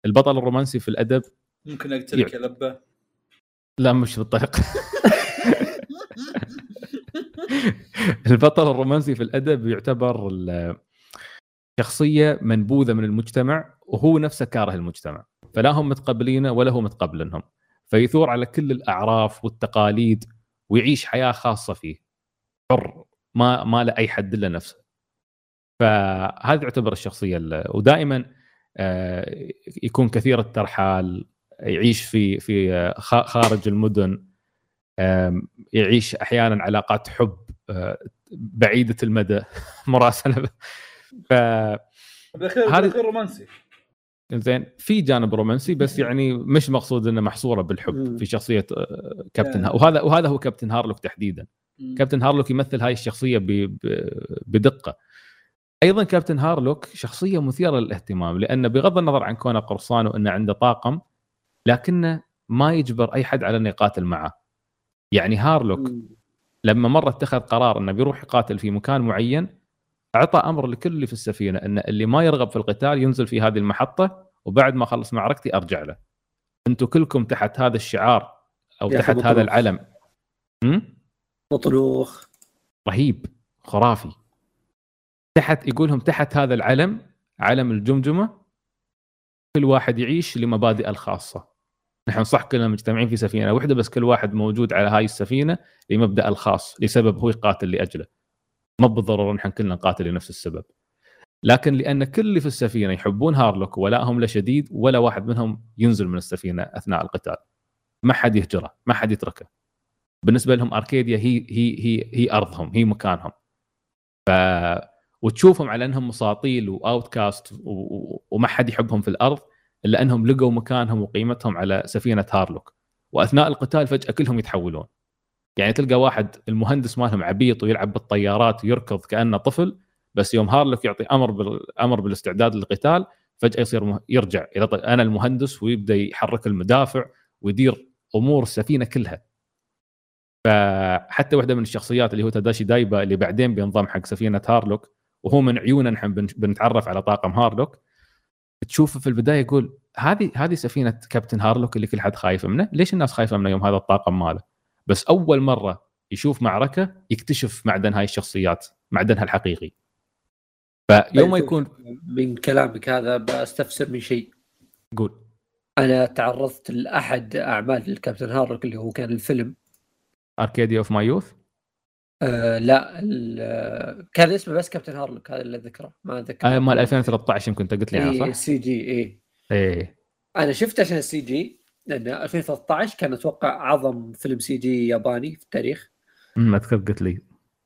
البطل الرومانسي في الأدب. ممكن أقتلك يع... يا لبة؟ لا مش بالطريقة. البطل الرومانسي في الأدب يعتبر شخصية منبوذة من المجتمع وهو نفسه كاره المجتمع، فلا هم متقبلينه ولا هو متقبلنهم، فيثور على كل الأعراف والتقاليد ويعيش حياة خاصة فيه، حر ما ما له أي حد إلا نفسه. فهذا يعتبر الشخصية اللي ودائما يكون كثير الترحال، يعيش في في خارج المدن، يعيش أحيانا علاقات حب بعيدة المدى، مراسلة. ف بالأخير رومانسي. زين في جانب رومانسي بس يعني مش مقصود انه محصوره بالحب في شخصيه كابتن، وهذا وهذا هو كابتن هارلوك تحديدا. كابتن هارلوك يمثل هاي الشخصيه بدقه. ايضا كابتن هارلوك شخصيه مثيره للاهتمام، لانه بغض النظر عن كونه قرصان وانه عنده طاقم، لكنه ما يجبر اي حد على انه يقاتل معه. يعني هارلوك لما مره اتخذ قرار انه بيروح يقاتل في مكان معين، اعطى امر لكل اللي في السفينه ان اللي ما يرغب في القتال ينزل في هذه المحطه، وبعد ما اخلص معركتي ارجع له. انتم كلكم تحت هذا الشعار او تحت هذا العلم. امم مطروخ رهيب خرافي. تحت يقولهم تحت هذا العلم، علم الجمجمه، كل واحد يعيش لمبادئه الخاصه. نحن صح كلنا مجتمعين في سفينه واحده، بس كل واحد موجود على هاي السفينه لمبدأ الخاص، لسبب هو يقاتل لاجله. ما بالضروره نحن كلنا نقاتل لنفس السبب، لكن لان كل اللي في السفينه يحبون هارلوك ولاهم له شديد، ولا واحد منهم ينزل من السفينه اثناء القتال. ما حد يهجره، ما حد يتركه. بالنسبه لهم اركاديا هي هي هي هي ارضهم، هي مكانهم. ف وتشوفهم على انهم مساطيل واوت كاست وما حد يحبهم في الارض، الا انهم لقوا مكانهم وقيمتهم على سفينه هارلوك، واثناء القتال فجاه كلهم يتحولون. يعني تلقى واحد المهندس مالهم عبيط ويلعب بالطيارات ويركض كأنه طفل، بس يوم هارلوك يعطي امر بالامر بالاستعداد للقتال فجأة يصير مه... يرجع الى طي... انا المهندس، ويبدا يحرك المدافع ويدير امور السفينه كلها. فحتى واحده من الشخصيات اللي هو تاداشي دايبا، اللي بعدين بينضم حق سفينه هارلوك، وهو من عيوننا نحن بنتعرف على طاقم هارلوك، تشوفه في البدايه يقول هذه هذه سفينه كابتن هارلوك اللي كل حد خايف منه. ليش الناس خايفه منه يوم هذا الطاقم ماله؟ بس اول مره يشوف معركه يكتشف معدن هاي الشخصيات، معدنها الحقيقي. فيوم ما يكون من كلامك هذا بستفسر من شيء. قول. انا تعرضت لاحد اعمال الكابتن هارلوك اللي هو كان الفيلم اركاديا اوف ماي يوث. آه لا كان اسمه بس كابتن هارلوك، هذا اللي ذكره ما ذكر. آه مال ألفين وثلاثة عشر يمكن انت قلت لي عنه صح؟ سي جي اي. ايه انا شفت عشان السي جي، لان ألفين وثلاثة عشر كان اتوقع اعظم فيلم سي جي ياباني في التاريخ. ما اذكر قلت لي.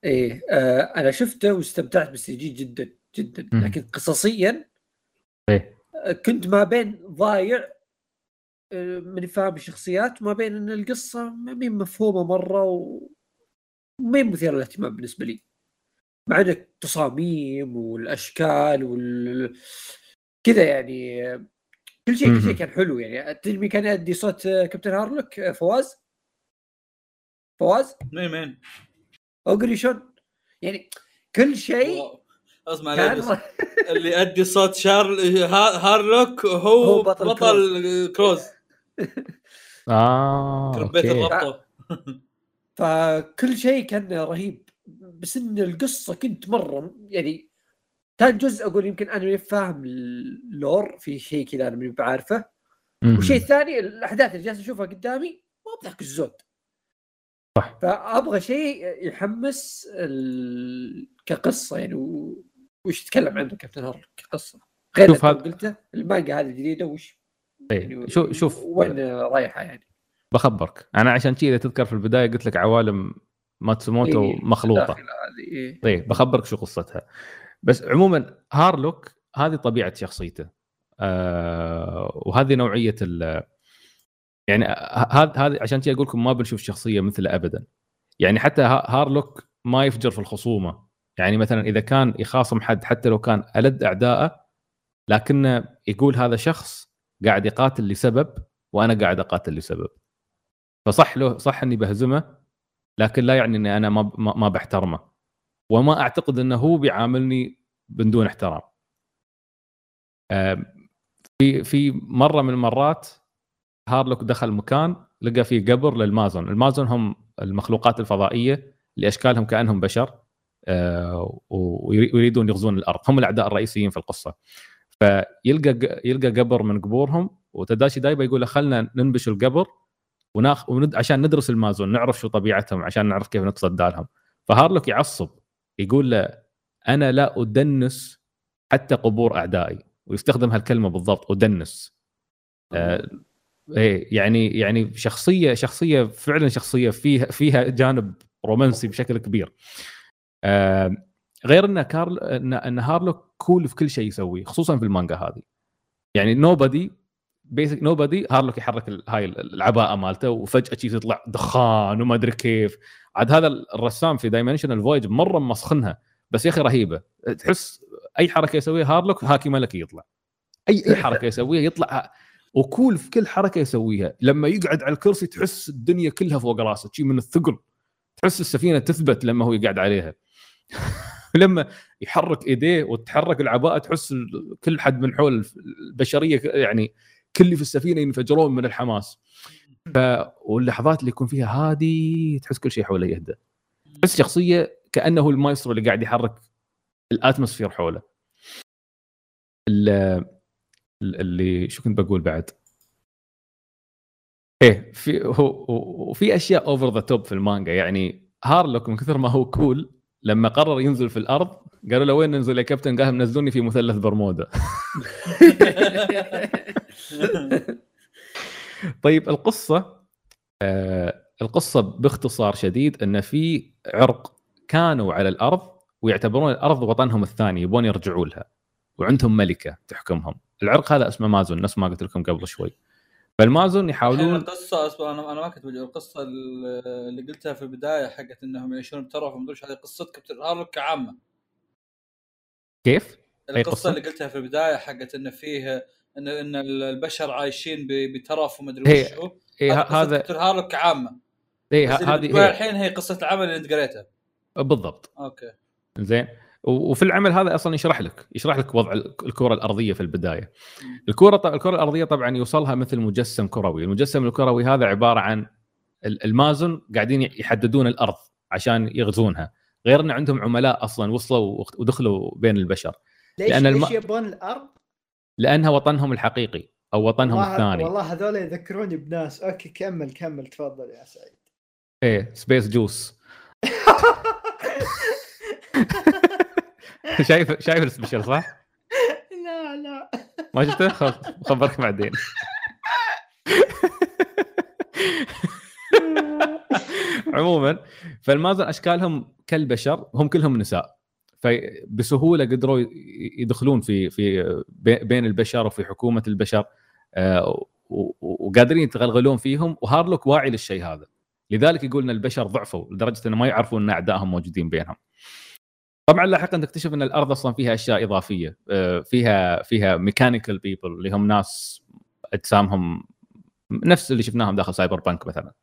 ايه آه انا شفته واستمتعت بالسي جي جدا جدا، لكن قصصيا ايه كنت ما بين ضايع من فهم الشخصيات، ما بين ان القصه ما بين مفهومه مره وما مثير للاهتمام بالنسبه لي، مع ان التصاميم والاشكال وال كذا يعني كل شيء كل شيء كان حلو. يعني تدري كان يدي صوت كابتن هارلوك فواز فواز مين اوغريشون، يعني كل شيء اسمع لي اللي ادي صوت شارل هارلوك هو, هو بطل, بطل كروز. اه تربيت الربطه. فكل شيء كان رهيب، بس ان القصه كنت مره يعني كان جزء اقول يمكن انا فاهم اللور في شيء كذا انا ماني بعارفه، وشيء ثاني الاحداث اللي جالس اشوفها قدامي مو بذاك الزود. صح. فابغى شيء يحمس ال... كقصه يعني و... وش تتكلم عنه كابتن هارلوك قصه غير اللي قلته المانجا هذه الجديده وش يعني شوف شوف وين رايحه. يعني بخبرك انا عشان كذا تذكر في البدايه قلت لك عوالم ماتسوموتو إيه مخلوطه. إيه. طيب بخبرك شو قصتها. بس عموما هارلوك هذه طبيعه شخصيته آه وهذه نوعيه ال يعني هذا هذا عشان كذا اقول لكم ما بنشوف شخصيه مثله ابدا. يعني حتى هارلوك ما يفجر في الخصومه، يعني مثلا اذا كان يخاصم حد حتى لو كان ألد اعدائه لكن يقول هذا شخص قاعد يقاتل لسبب وانا قاعد اقاتل لسبب، فصح له صح اني بهزمه لكن لا يعني اني انا ما ما بحترمه، وما اعتقد انه هو بيعاملني بدون احترام. في في مره من المرات هارلوك دخل مكان لقى فيه قبر للمازون. المازون هم المخلوقات الفضائيه اللي اشكالهم كانهم بشر ويريدون يغزون الارض، هم الاعداء الرئيسيين في القصه. فيلقى يلقى قبر من قبورهم، وتداشي دايبا يقول له خلنا ننبش القبر وناخ وند... عشان ندرس المازون نعرف شو طبيعتهم عشان نعرف كيف نتصدى لهم. فهارلوك يعصب يقول له انا لا ادنس حتى قبور اعدائي، ويستخدم هالكلمه بالضبط ادنس. آه... ايه يعني يعني شخصيه شخصيه فعلا شخصيه فيها فيها جانب رومانسي بشكل كبير. آه غير ان كارل ان هارلوك كول في كل شيء يسويه، خصوصا في المانجا هذه. يعني نوبادي بيسك نوبادي هارلوك يحرك هاي العباءه مالته وفجاه شيء يطلع دخان وما ادري كيف. عاد هذا الرسام في دايمنشنال فويج مره مسخنها، بس يا اخي رهيبه. تحس اي حركه يسويها هارلوك هاكي ملكي يطلع، اي اي حركه يسويها يطلع وكول في كل حركه يسويها. لما يقعد على الكرسي تحس الدنيا كلها فوق راسه شيء من الثقل، تحس السفينه تثبت لما هو يقعد عليها. لما يحرك ايديه وتتحرك العباءه تحس كل حد من حول البشريه يعني كل اللي في السفينه ينفجرون من الحماس. ف واللحظات اللي يكون فيها هادي تحس كل شيء حوله يهدى، تحس شخصيه كانه المايسترو اللي قاعد يحرك الاتموسفير حوله. اللي شو كنت بقول بعد؟ ايه في وفي اشياء اوفر ذا توب في المانجا. يعني هارلوك من كثر ما هو كول لما قرر ينزل في الارض قالوا له وين ننزل يا كابتن؟ قال منزلوني في مثلث برمودا. طيب القصه آه القصه باختصار شديد ان في عرق كانوا على الارض ويعتبرون الارض وطنهم الثاني، يبون يرجعوا لها وعندهم ملكه تحكمهم. العرق هذا اسمه مازون نفس ما قلت لكم قبل شوي. فالمازون يحاولون القصه انا انا ما كنت بقول القصه اللي قلتها في البدايه حقت انهم يعيشون بترف وما ادري ايش. هذه قصه كابتن هارلوك كعامه. كيف القصه اللي قلتها في البدايه حقت ان فيه ان ان البشر عايشين بترف وما ادري ايش هو هذا كابتن هارلوك كعامه. اي هذه الحين هي قصه العمل اللي انت قريتها بالضبط. اوكي زين. وفي العمل هذا اصلا يشرح لك يشرح لك وضع الكره الارضيه في البدايه. الكره الكره الارضيه طبعا يوصلها مثل مجسم كروي. المجسم الكروي هذا عباره عن المازون قاعدين يحددون الارض عشان يغزونها، غير ان عندهم عملاء اصلا وصلوا ودخلوا بين البشر. ليش لان الم... يبون الارض لانها وطنهم الحقيقي او وطنهم الثاني. والله هذول يذكروني بناس. اوكي كمل كمل تفضل يا سعيد. ايه سبيس جوس. شايف شايف السبيشل صح؟ لا لا ما شفته. خبرك بعدين. عموما فالمازن اشكالهم كالبشر، هم كلهم نساء، فبسهوله قدروا يدخلون في في بين البشر وفي حكومه البشر، وقادرين يتغلغلون فيهم. وهارلوك واعي للشيء هذا، لذلك يقول ان البشر ضعفوا لدرجه ان ما يعرفون ان اعدائهم موجودين بينهم. طبعا لاحقا تكتشف ان الارض اصلا فيها اشياء اضافيه، فيها فيها ميكانيكال بيبل اللي هم ناس اجسامهم نفس اللي شفناهم داخل سايبر بانك مثلا،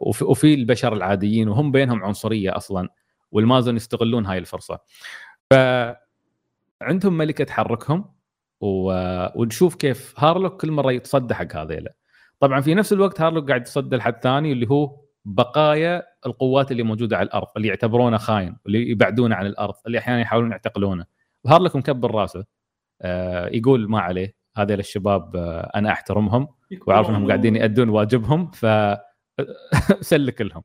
وفي البشر العاديين وهم بينهم عنصريه اصلا، والمازن يستغلون هاي الفرصه. فعندهم ملكه تحركهم، ونشوف كيف هارلوك كل مره يتصدى حق هذيله. طبعا في نفس الوقت هارلوك قاعد يتصدى لحد ثاني اللي هو بقايا القوات اللي موجوده على الارض، اللي يعتبرونه خاين، اللي يبعدونه عن الارض، اللي احيانا يحاولون يعتقلونه. وهارلوك مكبر راسه، آه يقول ما عليه، هذول الشباب آه انا احترمهم واعرف انهم قاعدين يؤدون واجبهم، ف سلك لهم.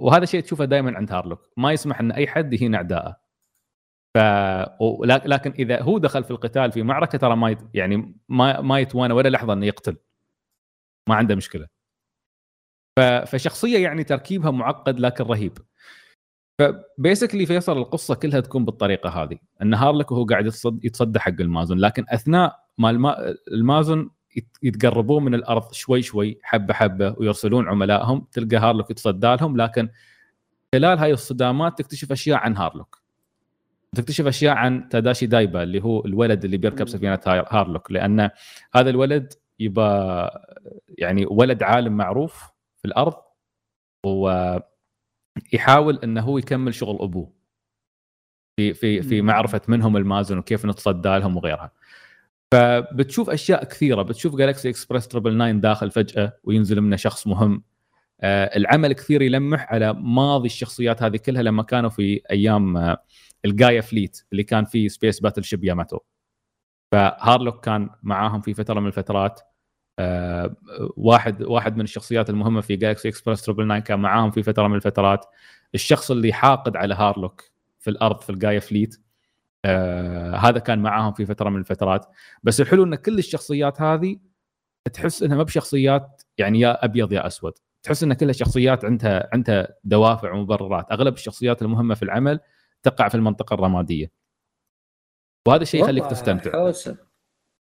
وهذا شيء تشوفه دائما عند هارلوك، ما يسمح ان اي حد يهين اعدائه. ف لكن اذا هو دخل في القتال في معركه ترى ما يت... يعني ما ما يتوانى ولا لحظه انه يقتل، ما عنده مشكله. فشخصيه يعني تركيبها معقد لكن رهيب. فبيسكلي فيصل القصه كلها تكون بالطريقه هذه، ان هارلوك وهو قاعد يتصدى حق المازون، لكن اثناء ما المازون يتقربون من الارض شوي شوي حبه حبه ويرسلون عملائهم، تلقى هارلوك يتصدى لهم. لكن خلال هاي الصدامات تكتشف اشياء عن هارلوك، تكتشف اشياء عن تاداشي دايبا اللي هو الولد اللي بيركب سفينه هارلوك، لان هذا الولد يبقى يعني ولد عالم معروف في الارض، ويحاول انه هو يكمل شغل ابوه في في في معرفه منهم المازن وكيف نتصدى لهم وغيرها. فبتشوف اشياء كثيره، بتشوف جالاكسي اكسبرس تسعة تسعة تسعة داخل فجاه وينزل منه شخص مهم. العمل كثير يلمح على ماضي الشخصيات هذه كلها لما كانوا في ايام الجايا فليت اللي كان في سبيس باتل شيب ياماتو، فهارلوك كان معاهم في فتره من الفترات. أه واحد واحد من الشخصيات المهمه في جالاكسي اكسبرس تسعة تسعة تسعة كان معاهم في فتره من الفترات. الشخص اللي حاقد على هارلوك في الارض في الجايا فليت أه هذا كان معاهم في فتره من الفترات. بس الحلو ان كل الشخصيات هذه تحس انها ما بشخصيات يعني يا ابيض يا اسود، تحس ان كلها شخصيات عندها عندها دوافع ومبررات. اغلب الشخصيات المهمه في العمل تقع في المنطقه الرماديه، وهذا الشيء يخليك تستمتع. حوسة.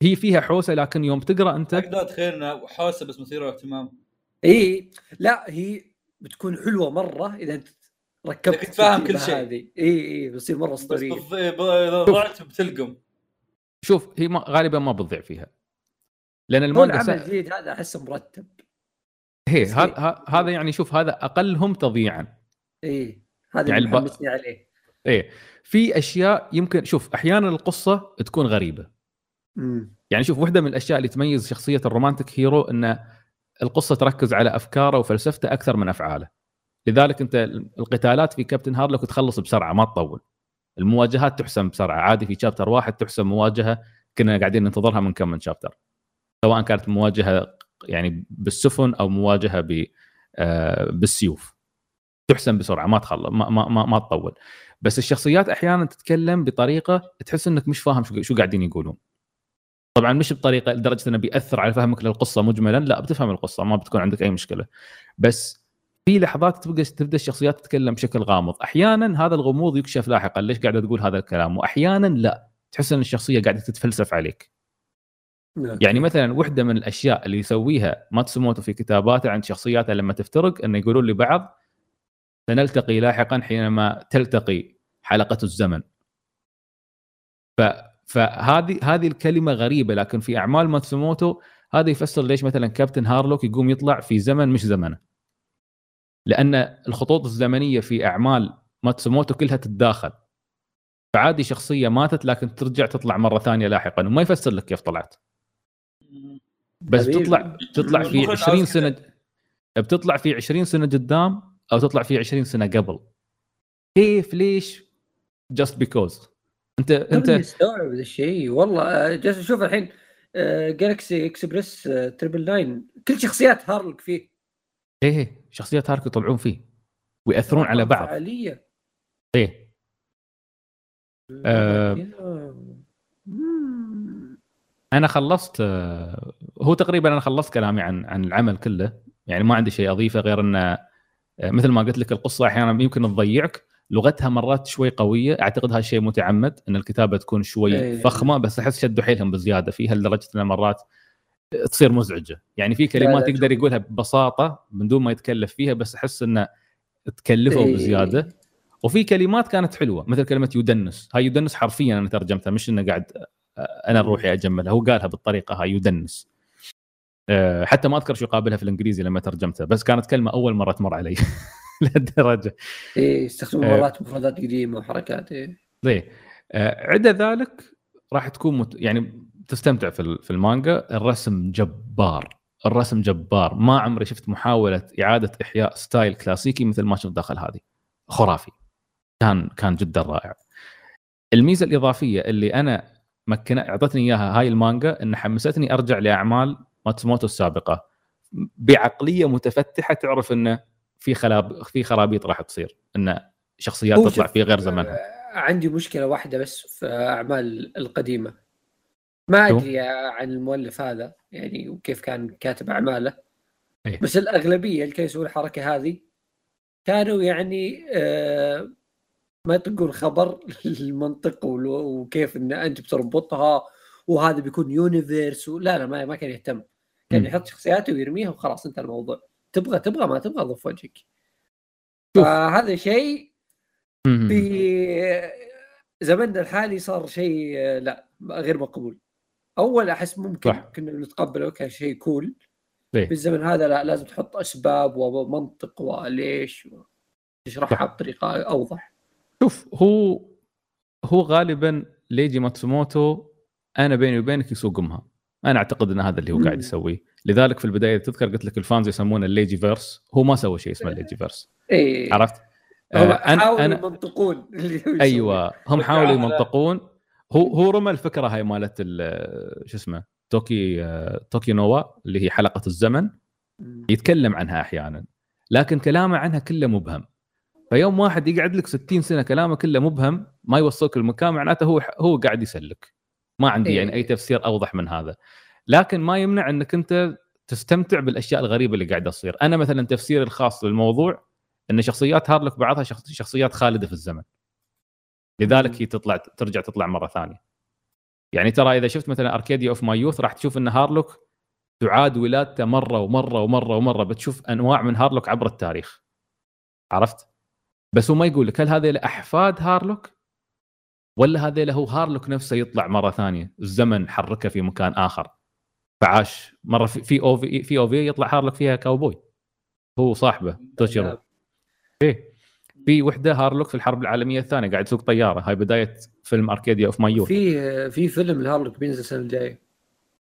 هي فيها حوسه، لكن يوم تقرا انت اقدر تخيلنا حوسه بس مثيره للاهتمام. اي لا هي بتكون حلوه مره اذا انت ركبت تفهم كل شيء. اي اي بتصير مره اسطوريه، بس ضعت بتلقم. شوف هي ما غالبا ما بتضيع فيها، لان المانجا العمل الجديد هذا احسه مرتب. هي هذا هذا يعني شوف هذا اقلهم تضييعا. اي هذا يعني حمسني عليه. ايه في اشياء يمكن شوف احيانا القصه تكون غريبه. مم. يعني شوف واحده من الاشياء اللي تميز شخصيه الرومانتيك هيرو ان القصه تركز على افكاره وفلسفته اكثر من افعاله، لذلك انت القتالات في كابتن هارلوك تخلص بسرعه ما تطول، المواجهات تحسم بسرعه عادي. في شابتر واحد تحسم مواجهه كنا قاعدين ننتظرها من كم من شابتر، سواء كانت مواجهه يعني بالسفن او مواجهه ب آه بالسيوف، تحسم بسرعه ما تخلص ما ما ما, ما تطول. بس الشخصيات احيانا تتكلم بطريقه تحس انك مش فاهم شو قاعدين يقولون. طبعا مش بطريقه لدرجه انه بياثر على فهمك للقصه مجملا، لا بتفهم القصه ما بتكون عندك اي مشكله، بس في لحظات تبقى تبدا الشخصيات تتكلم بشكل غامض. احيانا هذا الغموض يكشف لاحقا ليش قاعده تقول هذا الكلام، واحيانا لا تحس ان الشخصيه قاعده تتفلسف عليك. يعني مثلا وحده من الاشياء اللي يسويها ماتسوموتو في كتاباته عند شخصياته لما تفترق انه يقولون لبعض سنلتقي لاحقا حينما تلتقي حلقة الزمن. ف... فهذه هذه الكلمة غريبة، لكن في أعمال ماتسوموتو هذا يفسر ليش مثلا كابتن هارلوك يقوم يطلع في زمن مش زمنه. لأن الخطوط الزمنية في أعمال ماتسوموتو كلها تتداخل، فعادي شخصية ماتت لكن ترجع تطلع مرة ثانية لاحقا وما يفسر لك كيف طلعت، بس تطلع تطلع في عشرين سنة، بتطلع في عشرين سنة قدام أو تطلع في عشرين سنة قبل. كيف؟ ليش؟ just because أنت أنت مستوعب هذا الشيء؟ والله جالس أشوف الحين جالكسي إكسبرس تريبل ناين كل شخصيات هارلوك فيه، إيه شخصيات هارلوك يطلعون فيه ويأثرون على بعض فعالية. إيه أه... أنا خلصت، هو تقريبا أنا خلصت كلامي عن عن العمل كله، يعني ما عندي شيء أضيفه غير أن مثل ما قلت لك القصة أحيانا يمكن تضيعك، لغتها مرات شوي قوية، أعتقد هذا الشيء متعمد أن الكتابة تكون شوي أيه. فخمة، بس أحس شدوا حيلهم بزيادة فيها لدرجة أن مرات تصير مزعجة، يعني في كلمات يقدر يقولها ببساطة من دون ما يتكلف فيها بس أحس أنه تكلفوا أيه. بزيادة، وفي كلمات كانت حلوة مثل كلمة يدنس، هاي يدنس حرفيا أنا ترجمتها مش أنه قاعد أنا روحي أجملها، هو قالها بالطريقة هاي يدنس، أه حتى ما أذكر شو قابلها في الإنجليزي لما ترجمتها، بس كانت كلمة أول مرة تمر علي للدرجة. إيه يستخدمون مرات مفردات قديمة وحركات إيه. إيه عدا ذلك راح تكون مت... يعني تستمتع في في المانجا. الرسم جبار، الرسم جبار، ما عمري شفت محاولة إعادة إحياء ستايل كلاسيكي مثل ما شفت داخل هذه، خرافي، كان كان جدا رائع. الميزة الإضافية اللي أنا مكن أعطتني إياها هاي المانجا إن حمستني أرجع لأعمال ماتسوموتو السابقة بعقلية متفتحة، تعرف إنه في خلاب في خرابيط راح تصير، ان شخصيات تطلع في غير زمنها. عندي مشكله واحده بس في اعمال القديمه، ما ادري عن المؤلف هذا يعني وكيف كان كاتب اعماله أيه. بس الاغلبيه اللي كانوا يسوون الحركه هذه كانوا يعني آه ما يطلقون خبر للمنطق وكيف ان انت بتربطها وهذا بيكون يونيفيرس، لا لا ما, ما كان يهتم، كان يحط شخصياته ويرميها وخلاص انتهى الموضوع، تبغى تبغى ما تبغى ضف وجهك. فهذا شيء في زمننا الحالي صار شيء لا غير مقبول. اول احس ممكن صح. كنا نتقبله كشيء كول في الزمن هذا، لا لازم تحط اسباب ومنطق وليش تشرحها بطريقه اوضح. شوف هو هو غالبا ليجي ماتسوموتو انا بيني وبينك يسوقمها، انا اعتقد ان هذا اللي هو قاعد يسويه، لذلك في البدايه تذكر قلت لك الفانز يسمونه الليجي فيرس، هو ما سوى شيء اسمه الليجي فيرس إيه. عرفت آه هم حاولوا أنا... يمنطقون ايوه هم حاولوا يمنطقون، هو هو رمى الفكره هاي مالت شو اسمه توكي توكي نوا اللي هي حلقه الزمن، يتكلم عنها احيانا لكن كلامه عنها كله مبهم، فيوم واحد يقعد لك ستين سنه كلامه كله مبهم ما يوصلك المكان، معناته هو هو قاعد يسلك، ما عندي يعني اي تفسير اوضح من هذا، لكن ما يمنع انك انت تستمتع بالاشياء الغريبه اللي قاعده تصير. انا مثلا تفسيري الخاص للموضوع ان شخصيات هارلوك بعضها شخصيات خالده في الزمن، لذلك هي تطلع ترجع تطلع مره ثانيه، يعني ترى اذا شفت مثلا اركاديا اوف ماي يوث راح تشوف ان هارلوك تعاد ولادته مره ومره ومره ومره، بتشوف انواع من هارلوك عبر التاريخ، عرفت؟ بس هو ما يقول لك هل هذول احفاد هارلوك ولا هذا هو هارلوك نفسه يطلع مره ثانيه، الزمن حركه في مكان اخر، فعاش مره في او في في او في يطلع هارلوك فيها كاوبوي هو صاحبه توشيرو ايه، في وحده هارلوك في الحرب العالميه الثانيه قاعد يسوق طياره، هاي بدايه فيلم اركاديا اوف مايور، في في فيلم الهارلوك بينزل السنه الجايه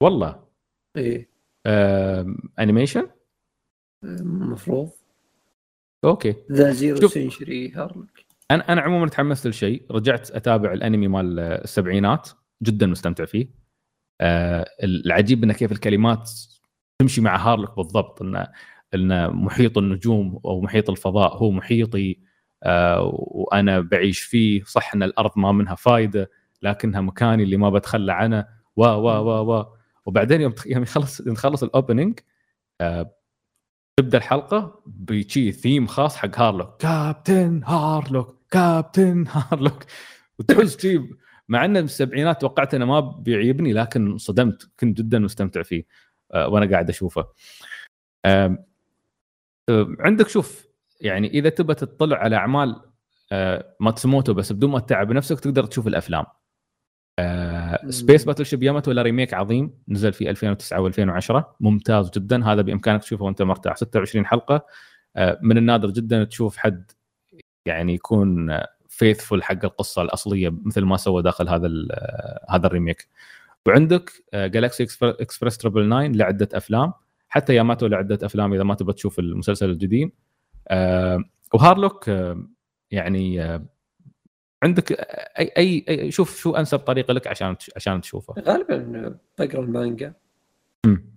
والله ايه آه، انيميشن مفروض اوكي ذا زيرو سنشري هارلوك. انا انا عموما تحمست لشيء، رجعت اتابع الانمي مال السبعينات جدا مستمتع فيه، أه العجيب انه كيف الكلمات تمشي مع هارلوك بالضبط، ان ان محيط النجوم او محيط الفضاء هو محيطي أه وانا بعيش فيه، صح ان الارض ما منها فايده لكنها مكاني اللي ما بتخلى عنه و و و و وبعدين يوم يخلص نخلص الاوبننج أه تبدا الحلقه بشي ثيم خاص حق هارلوك، كابتن هارلوك كابتن هارلوك، وتحس تجيب مع انه بالسبعينات توقعت انه ما بيعيبني لكن صدمت، كنت جدا مستمتع فيه أه وانا قاعد اشوفه. أه عندك شوف يعني اذا تبى تطلع على اعمال أه ماتسوموتو بس بدون ما تتعب نفسك تقدر تشوف الافلام. أه سبيس باتل شيب ياماتو له ريميك عظيم نزل في ألفين وتسعة و2010 ممتاز جدا، هذا بامكانك تشوفه وانت مرتاح، ستة وعشرين حلقه من النادر جدا تشوف حد يعني يكون فيثفول حق القصه الاصليه مثل ما سوى داخل هذا هذا الريميك. وعندك جالاكسي اكسبرس تربل ناين لعده افلام، حتى ياماتو لعده افلام اذا ما تبغى تشوف المسلسل القديم. وهارلوك يعني عندك اي اي شوف شو انسب طريقه لك عشان عشان تشوفه. غالبا بقرا المانجا. امم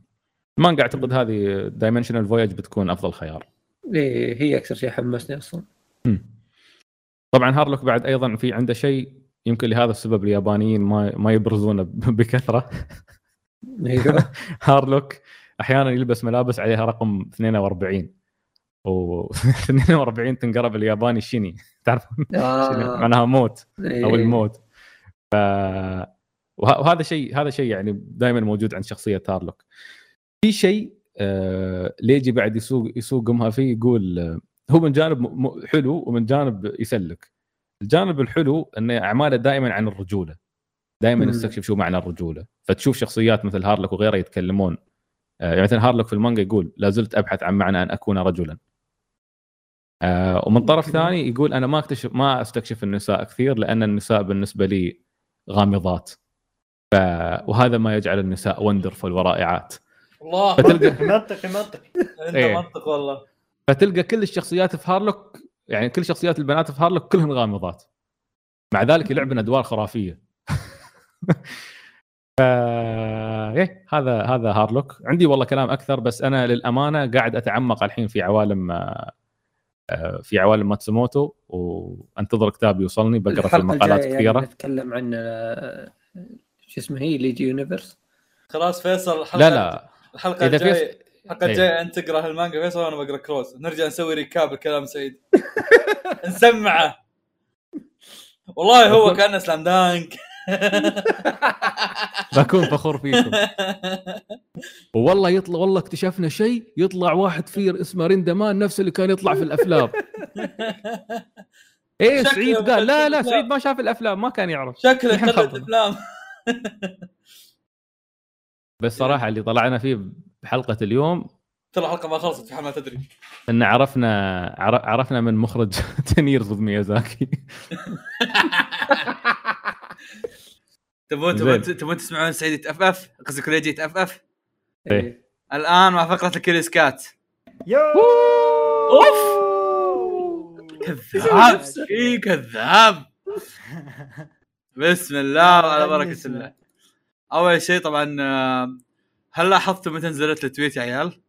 المانجا اعتقد هذه دايمنشنال فويج بتكون افضل خيار. ايه هي اكثر شيء حمسني اصلا. امم طبعا هارلوك بعد ايضا في عنده شيء يمكن لهذا السبب اليابانيين ما ما يبرزونه بكثره. هارلوك احيانا يلبس ملابس عليها رقم اثنين وأربعين و اثنين وأربعين تنقرب الياباني شيني، تعرفون معناها موت او الموت. ف... وهذا شيء هذا شيء يعني دائما موجود عند شخصيه هارلوك. في شيء آه... ليجي بعد يسوق يسوق امها فيه، يقول هو من جانب حلو ومن جانب يسلك. الجانب الحلو ان اعماله دائما عن الرجوله، دائما يستكشف شو معنى الرجوله. فتشوف شخصيات مثل هارلوك وغيره يتكلمون، يعني مثلا هارلوك في المانجا يقول لا زلت ابحث عن معنى ان اكون رجلا، ومن طرف ثاني يقول انا ما اكتشف ما استكشف النساء كثير لان النساء بالنسبه لي غامضات، ف... وهذا ما يجعل النساء وندرفول ورائعات. الله فتلقى... منطقي منطقي انت إيه؟ منطق والله. فتلقى كل الشخصيات في هارلوك، يعني كل شخصيات البنات في هارلوك كلهم غامضات، مع ذلك يلعبن ادوار خرافيه. ف ايه هذا هذا هارلوك. عندي والله كلام اكثر، بس انا للامانه قاعد اتعمق الحين في عوالم في عوالم ماتسوموتو، وانتظر كتابي يوصلني بقرا في المقالات كثيره. نتكلم عن شو اسمه هي ليجي يونيفرس. خلاص فيصل الحلقه لا لا الحلقه الجايه حق جاي انت تقرا المانجا فيصل وانا بقرا كروس، نرجع نسوي ريكاب الكلام سعيد. نسمعه والله هو كأنه سلام دانك. بكون فخور فيكم والله. يطلع والله اكتشفنا شيء، يطلع واحد فير اسمه ريندمان نفس اللي كان يطلع في الافلام. ايه سعيد قال لا لا سعيد ما شاف الافلام ما كان يعرف شكله قلد الافلام. بس صراحه اللي طلعنا فيه بحلقه اليوم ترى حلقه ما خلصت في حال ما تدري، ان عرفنا عرفنا من مخرج تنيرز ميازاكي. تبون تبون تسمعون سعيد يتأفف، قصدي كوليجي يتأفف. ايه الان مع فقره الكريسكات. اوف كذاب ايه كذاب. بسم الله وعلى بركه الله. اول شيء طبعا هل لاحظتوا متى نزلت التويت يا عيال؟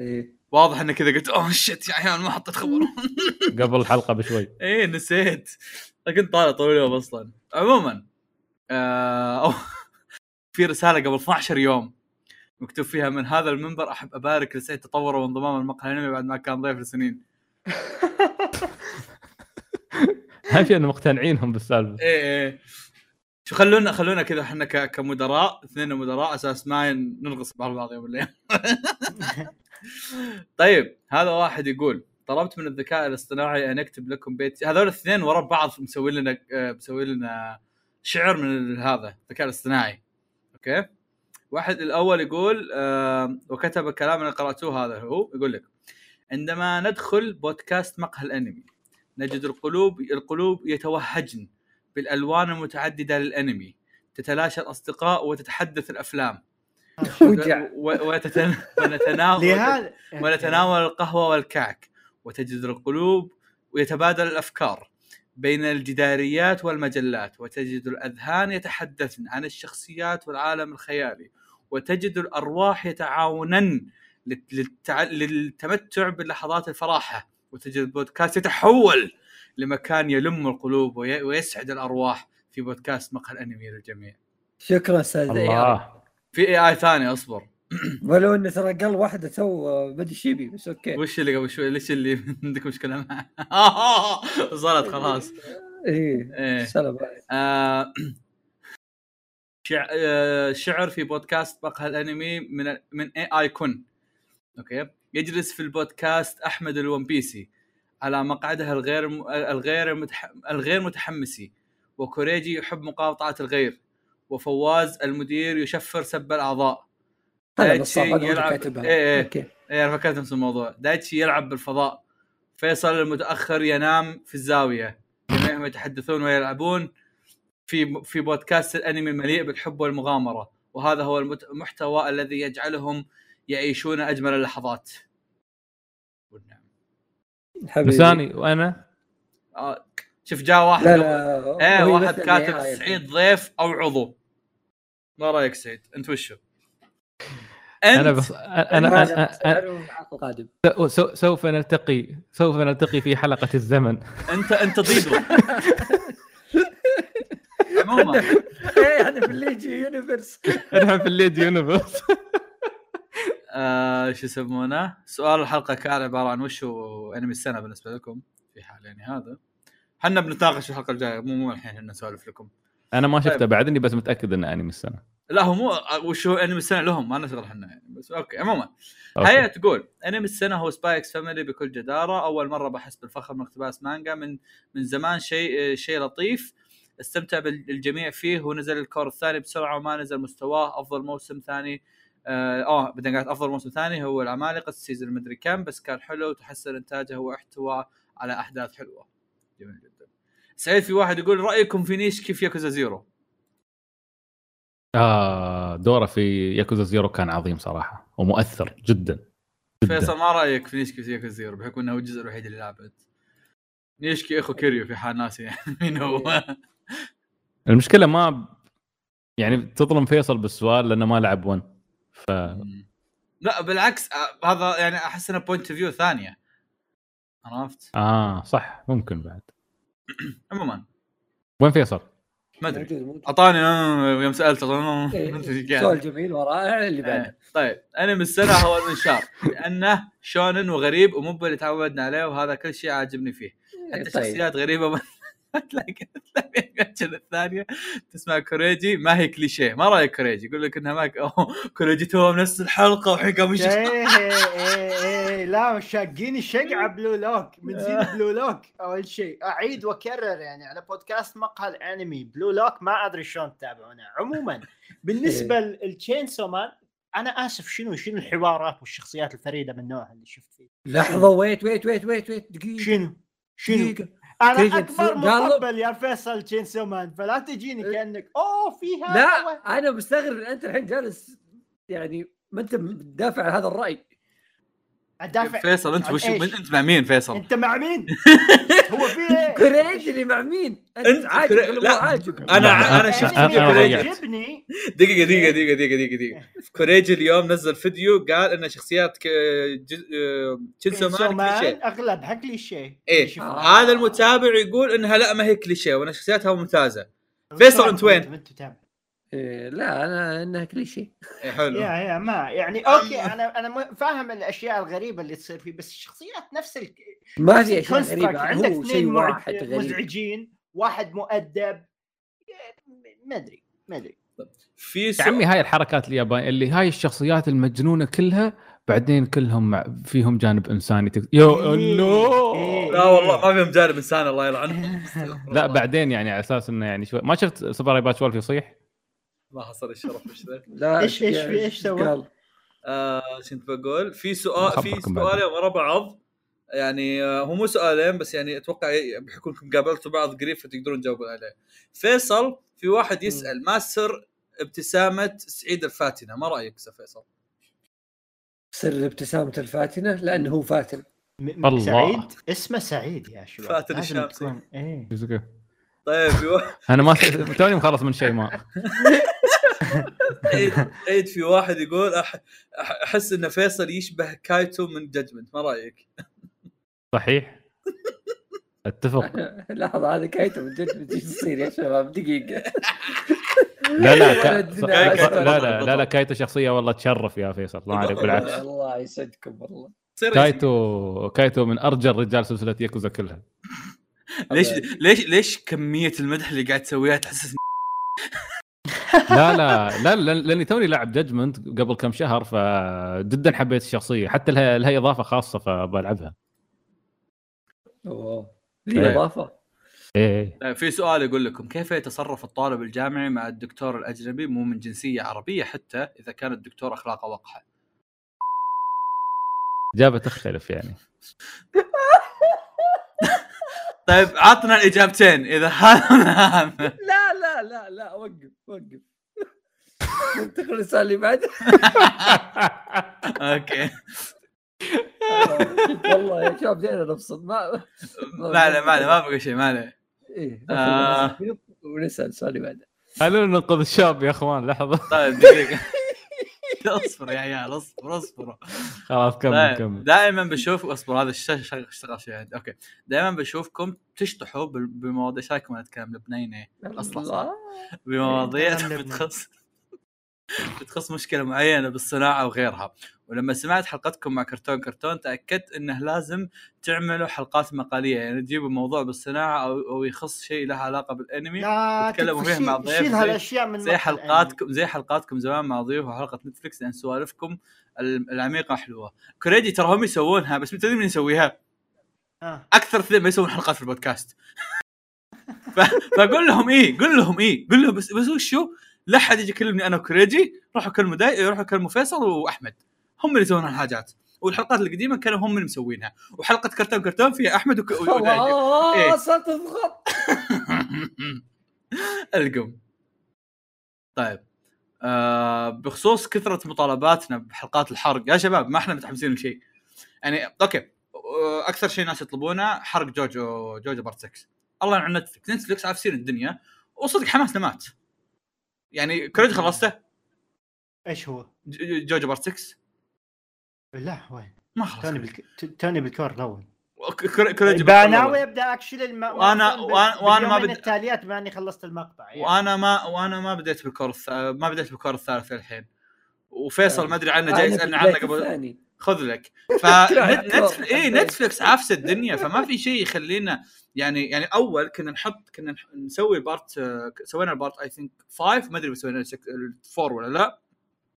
ايه واضح اني كذا قلت اوه شت يا عيال ما حطيت خبرهم. قبل الحلقه بشوي ايه نسيت، كنت طالع طول اليوم اصلا. عموما آه في رساله قبل اثنا عشر يوم مكتوب فيها من هذا المنبر احب ابارك لسعيد تطوره وانضمام المقهى الانمي بعد ما كان ضيف لسنين. هافي انه مقتنعينهم بالسالفه. ايه ايه شو خلونا خلونا كذا احنا كمدراء اثنين مدراء اساس ما ننغص بعض بعض يوم الليل. طيب هذا واحد يقول طلبت من الذكاء الاصطناعي ان اكتب لكم بيت. هذول الاثنين ورا بعض مسوي لنا مسوي لنا شعر من هذا الذكاء الاصطناعي. اوكي واحد الاول يقول أه وكتب الكلام اللي قراتوه هذا هو يقول لك عندما ندخل بودكاست مقهى الانمي نجد القلوب القلوب يتوهجن بالألوان المتعددة للأنمي، تتلاشى الأصدقاء وتتحدث الأفلام وتتن... ونتناول... ونتناول القهوة والكعك، وتجد القلوب ويتبادل الأفكار بين الجداريات والمجلات، وتجد الأذهان يتحدثن عن الشخصيات والعالم الخيالي، وتجد الأرواح يتعاونن للت... للتمتع باللحظات الفراحة، وتجد البودكاست يتحول لمكان يلم القلوب ويسعد الأرواح في بودكاست مقهى الأنمي للجميع. شكرا سيد إيار. في إي آي ثاني أصبر. ولو إن ترى قل واحدة تو بدي شيبي بس أوكي. وش اللي قبل شوي ليش اللي عندك مشكلة معه؟ صارت خلاص. إيه. إيه. سلام. آه شع آه شعر في بودكاست مقهى الأنمي من من إي آي كون. أوكي يجلس في البودكاست أحمد الون بيسي على مقعده الغير م... الغير متح... الغير متحمسي، وكوريجي يحب مقاطعة الغير، وفواز المدير يشفر سب الأعضاء، دايتشي يلعب ايه اوكي ايه انا فكرت نفس الموضوع. دايتشي يلعب بالفضاء، فيصل المتأخر ينام في الزاوية، جميعهم يتحدثون ويلعبون في في بودكاست الأنمي المليء بالحب والمغامرة، وهذا هو المحتوى الذي يجعلهم يعيشون أجمل اللحظات. والنعم لساني وأنا آه. شوف جاء واحد لا لا. ايه واحد كاتب سعيد ضيف أو عضو، ما رأيك سعيد؟ أنت وشو؟ أنت؟ أنا بص... أنا أنا أنا سوف نلتقي سوف نلتقي في حلقة الزمن. أنت أنت ضيده. عموما إيه أنا في الليجي يونيفرس أنا في الليجي يونيفرس ااا شو يسمونه؟ سؤال الحلقة كان عبارة عن وش هو أنمي السنة بالنسبة لكم في حال يعني هذا. حنا بنتناقش الحلقة الجاية، مو مو الحين إنه نسولف لكم. أنا ما شفته بعد، إني بس متأكد إنه أنمي السنة. لا هو مو وش هو انمي السنه لهم، ما نشغل احنا يعني بس اوكي. عموما هيا تقول انمي السنه هو سباي اكس فاميلي بكل جداره. اول مره بحس بالفخر من اقتباس مانجا من من زمان، شيء شيء لطيف استمتع بالجميع فيه، ونزل الكور الثاني بسرعه وما نزل مستواه. افضل موسم ثاني اه بدنا قاعد افضل موسم ثاني هو العمالقه السيزون مدري كم، بس كان حلو وتحسن انتاجه واحتوى على احداث حلوه. جميل جدا. سعيد في واحد يقول رايكم في نيش كيف ياكوزا زيرو؟ آه دوره في ياكوزا زيرو كان عظيم صراحة ومؤثر جدا جدا. فيصل ما رأيك في نيشكي في ياكوزا زيرو بحكم انه هو الجزء الوحيد اللي لعبت؟ نيشكي اخو كيريو في حال ناسي يعني مين هو. المشكلة ما يعني تظلم فيصل بالسؤال لأنه ما لعب ون ف... لا بالعكس هذا يعني أحس أنه بوينت فيو ثانية، عرفت؟ آه صح ممكن بعد. عموما وين فيصل؟ ما ادري اعطاني يوم سالت اظن سؤال جميل ورائع اللي بعده. طيب انا من السنه هو المنشار لانه شونن وغريب ومو اللي تعودنا عليه، وهذا كل شيء عاجبني فيه حتى شخصيات غريبه ما تلاقي الثانيه تسمع كوريجي ما هي كليشيه. ما رايك كوريجي؟ يقول لك انها ما كوريجي تو نفس الحلقه وحقه مش لا شاقين الشقعة بلو لوك من زين بلو لوك. أول شيء أعيد وأكرر يعني على بودكاست مقهى الأنمي بلو لوك ما أدري شلون تتابعونه. عموما بالنسبة للتشينسو مان أنا آسف شنو شنو الحوارات والشخصيات الفريدة من نوعها اللي شفت فيه؟ لحظة ويت ويت ويت ويت ويت دقيقة شنو شنو دقيقة. أنا أكبر مقبل يا فيصل تشينسو مان فلا تجيني كأنك أوه فيها لا أوه. أنا مستغرب أنت الحين جالس يعني ما أنت مدافع عن هذا الرأي. أدافع. فيصل انت وش من انت مع مين فيصل؟ انت مع مين؟ هو في ايه؟ كوريجي مع مين؟ انت عاجب ولا عاجب؟ انا انا شفت كوريجي. دقيقه دقيقه دقيقه دقيقه دقيقه كوريجي اليوم نزل فيديو قال ان شخصيات تشيلسو مان اغلبها كليشيه. ايه هذا المتابع يقول انها لا ما هي كليشيه وان شخصياتها ممتازه. فيصل انت وين؟ لا انا انها كليشيه حلو يا يا ما يعني اوكي انا انا فاهم الاشياء الغريبه اللي تصير فيه بس الشخصيات نفس ال... ما في اشياء غريبه. عندك اثنين مزعجين واحد مؤدب ما ادري ما ادري في سو... عمي هاي الحركات اليابانيه اللي هاي الشخصيات المجنونه كلها بعدين كلهم فيهم جانب انساني تك... يو نو لا والله ما فيهم جانب انساني الله يلعنهم. لا بعدين يعني على اساس انه يعني شوي ما شفت سباراي باتشوال يصيح ما حصل الشرف مش ذاك. لا ايش ايش ايش سوى؟ آه كنت بقول في سؤال في سؤال ورا بعض يعني هو مو سؤالين بس يعني اتوقع بحكم انكم قابلتوا بعض قريب فتقدرون تجاوبوا عليه. فيصل في واحد يسال ما سر ابتسامه سعيد الفاتنه؟ ما رايك يا فيصل؟ سر ابتسامه الفاتنه لانه هو فاتن م- سعيد اسمه سعيد يا شباب فاتن الشامسي ايه طيب انا ما توني مخلص من شيء ما عيد. في واحد يقول أح... احس ان فيصل يشبه كايتو من جادجمنت، ما رايك؟ صحيح اتفق. لحظه هذا كايتو من جادجمنت ايش يصير يا شباب دقيقه؟ لا لا ك... صح... لا لا لا لا كايتو شخصيه والله تشرف يا فيصل الله عليك بالعكس الله يسعدكم والله. كايتو كايتو من ارجل رجال سلسله ياكوزا كلها. ليش ليش ليش كميه المدح اللي قاعد تسويها تحسسني لا لا لا لاني توني لاعب جادجمنت قبل كم شهر فجدا حبيت الشخصيه حتى لها لها اضافه خاصه فبلعبها. اوه لي اضافه إيه. في سؤال يقول لكم: كيف يتصرف الطالب الجامعي مع الدكتور الأجنبي مو من جنسية عربية حتى إذا كان الدكتور أخلاقه وقحة؟ إجابة تختلف يعني. طيب عطنا الإجابتين إذا هذا. لا لا لا لا وقف وقف. تدخل السؤال اللي بعده. أوكي. والله يا شباب جينا نفصل ما ما له ما له ما بقى شيء ما له ايه آه. ونسأل سؤالي بعده. خلونا ننقذ الشاب يا اخوان لحظه. طيب دقيقه اصبر يا عيال اصبر اصبر خلاص كمل كمل. دائما بشوف اصبر هذا الشغل اشتغل شيء عندي. اوكي دائما بشوفكم تشطحوا بمواضيع شايكم نتكلم لبنينه اصلا بمواضيع تخص بتخص مشكلة معينة بالصناعة وغيرها، ولما سمعت حلقتكم مع كرتون كرتون تأكدت إنه لازم تعملوا حلقات مقالية، يعني تجيبوا موضوع بالصناعة أو أو يخص شيء له علاقة بالأنمي وتكلموا فيه مع ضيوف زي, زي حلقاتكم زي حلقاتكم زمان مع ضيوف وحلقة نتفلكس عن سوالفكم العميقة حلوة. كوريجي ترى هم يسوونها بس متى نسويها؟ أكثر اثنين ما يسوون حلقات في البودكاست. فقول لهم إيه قول لهم إيه قول لهم بس بس وشو؟ لا حد يجي يكلمني انا وكريجي، روحوا كلموا داي، روحوا كلموا فيصل واحمد، هم اللي يسوون الحاجات، والحلقات القديمه كانوا هم اللي مسوينها، وحلقه كرتون كرتون فيها احمد وك... وداي. اه وصلت الخط القم. طيب آه بخصوص كثره مطالباتنا بحلقات الحرق يا شباب، ما احنا متحمسين لشيء يعني. اوكي اكثر شيء ناس يطلبونه حرق جوجو جوجو بارت ستة. الله يعين نتفلكس، نتفلكس عافسين الدنيا وصدق حماسنا مات يعني. كريج خلصته؟ ايش هو؟ جوجو بارت ستة؟ لا وين؟ ما خلص. توني بالك... توني بالكور الاول. كريج باناوي ابدا اكشلي الم... وانا وانا, وأنا ما بدي التاليات مع اني خلصت المقطع يعني. وانا ما وانا ما بديت بالكور الث... ما بديت بالكور الثالث الحين. وفيصل ما ادري عنه جاي يسالني عنه قبل خذ لك. ف نتفلكس اي نتفلكس عافسه الدنيا، فما في شيء يخلينا يعني يعني اول كنا نحط كنا نسوي بارت سوينا البارت اي ثينك خمسة ما ادري سوينا أربعة ولا لا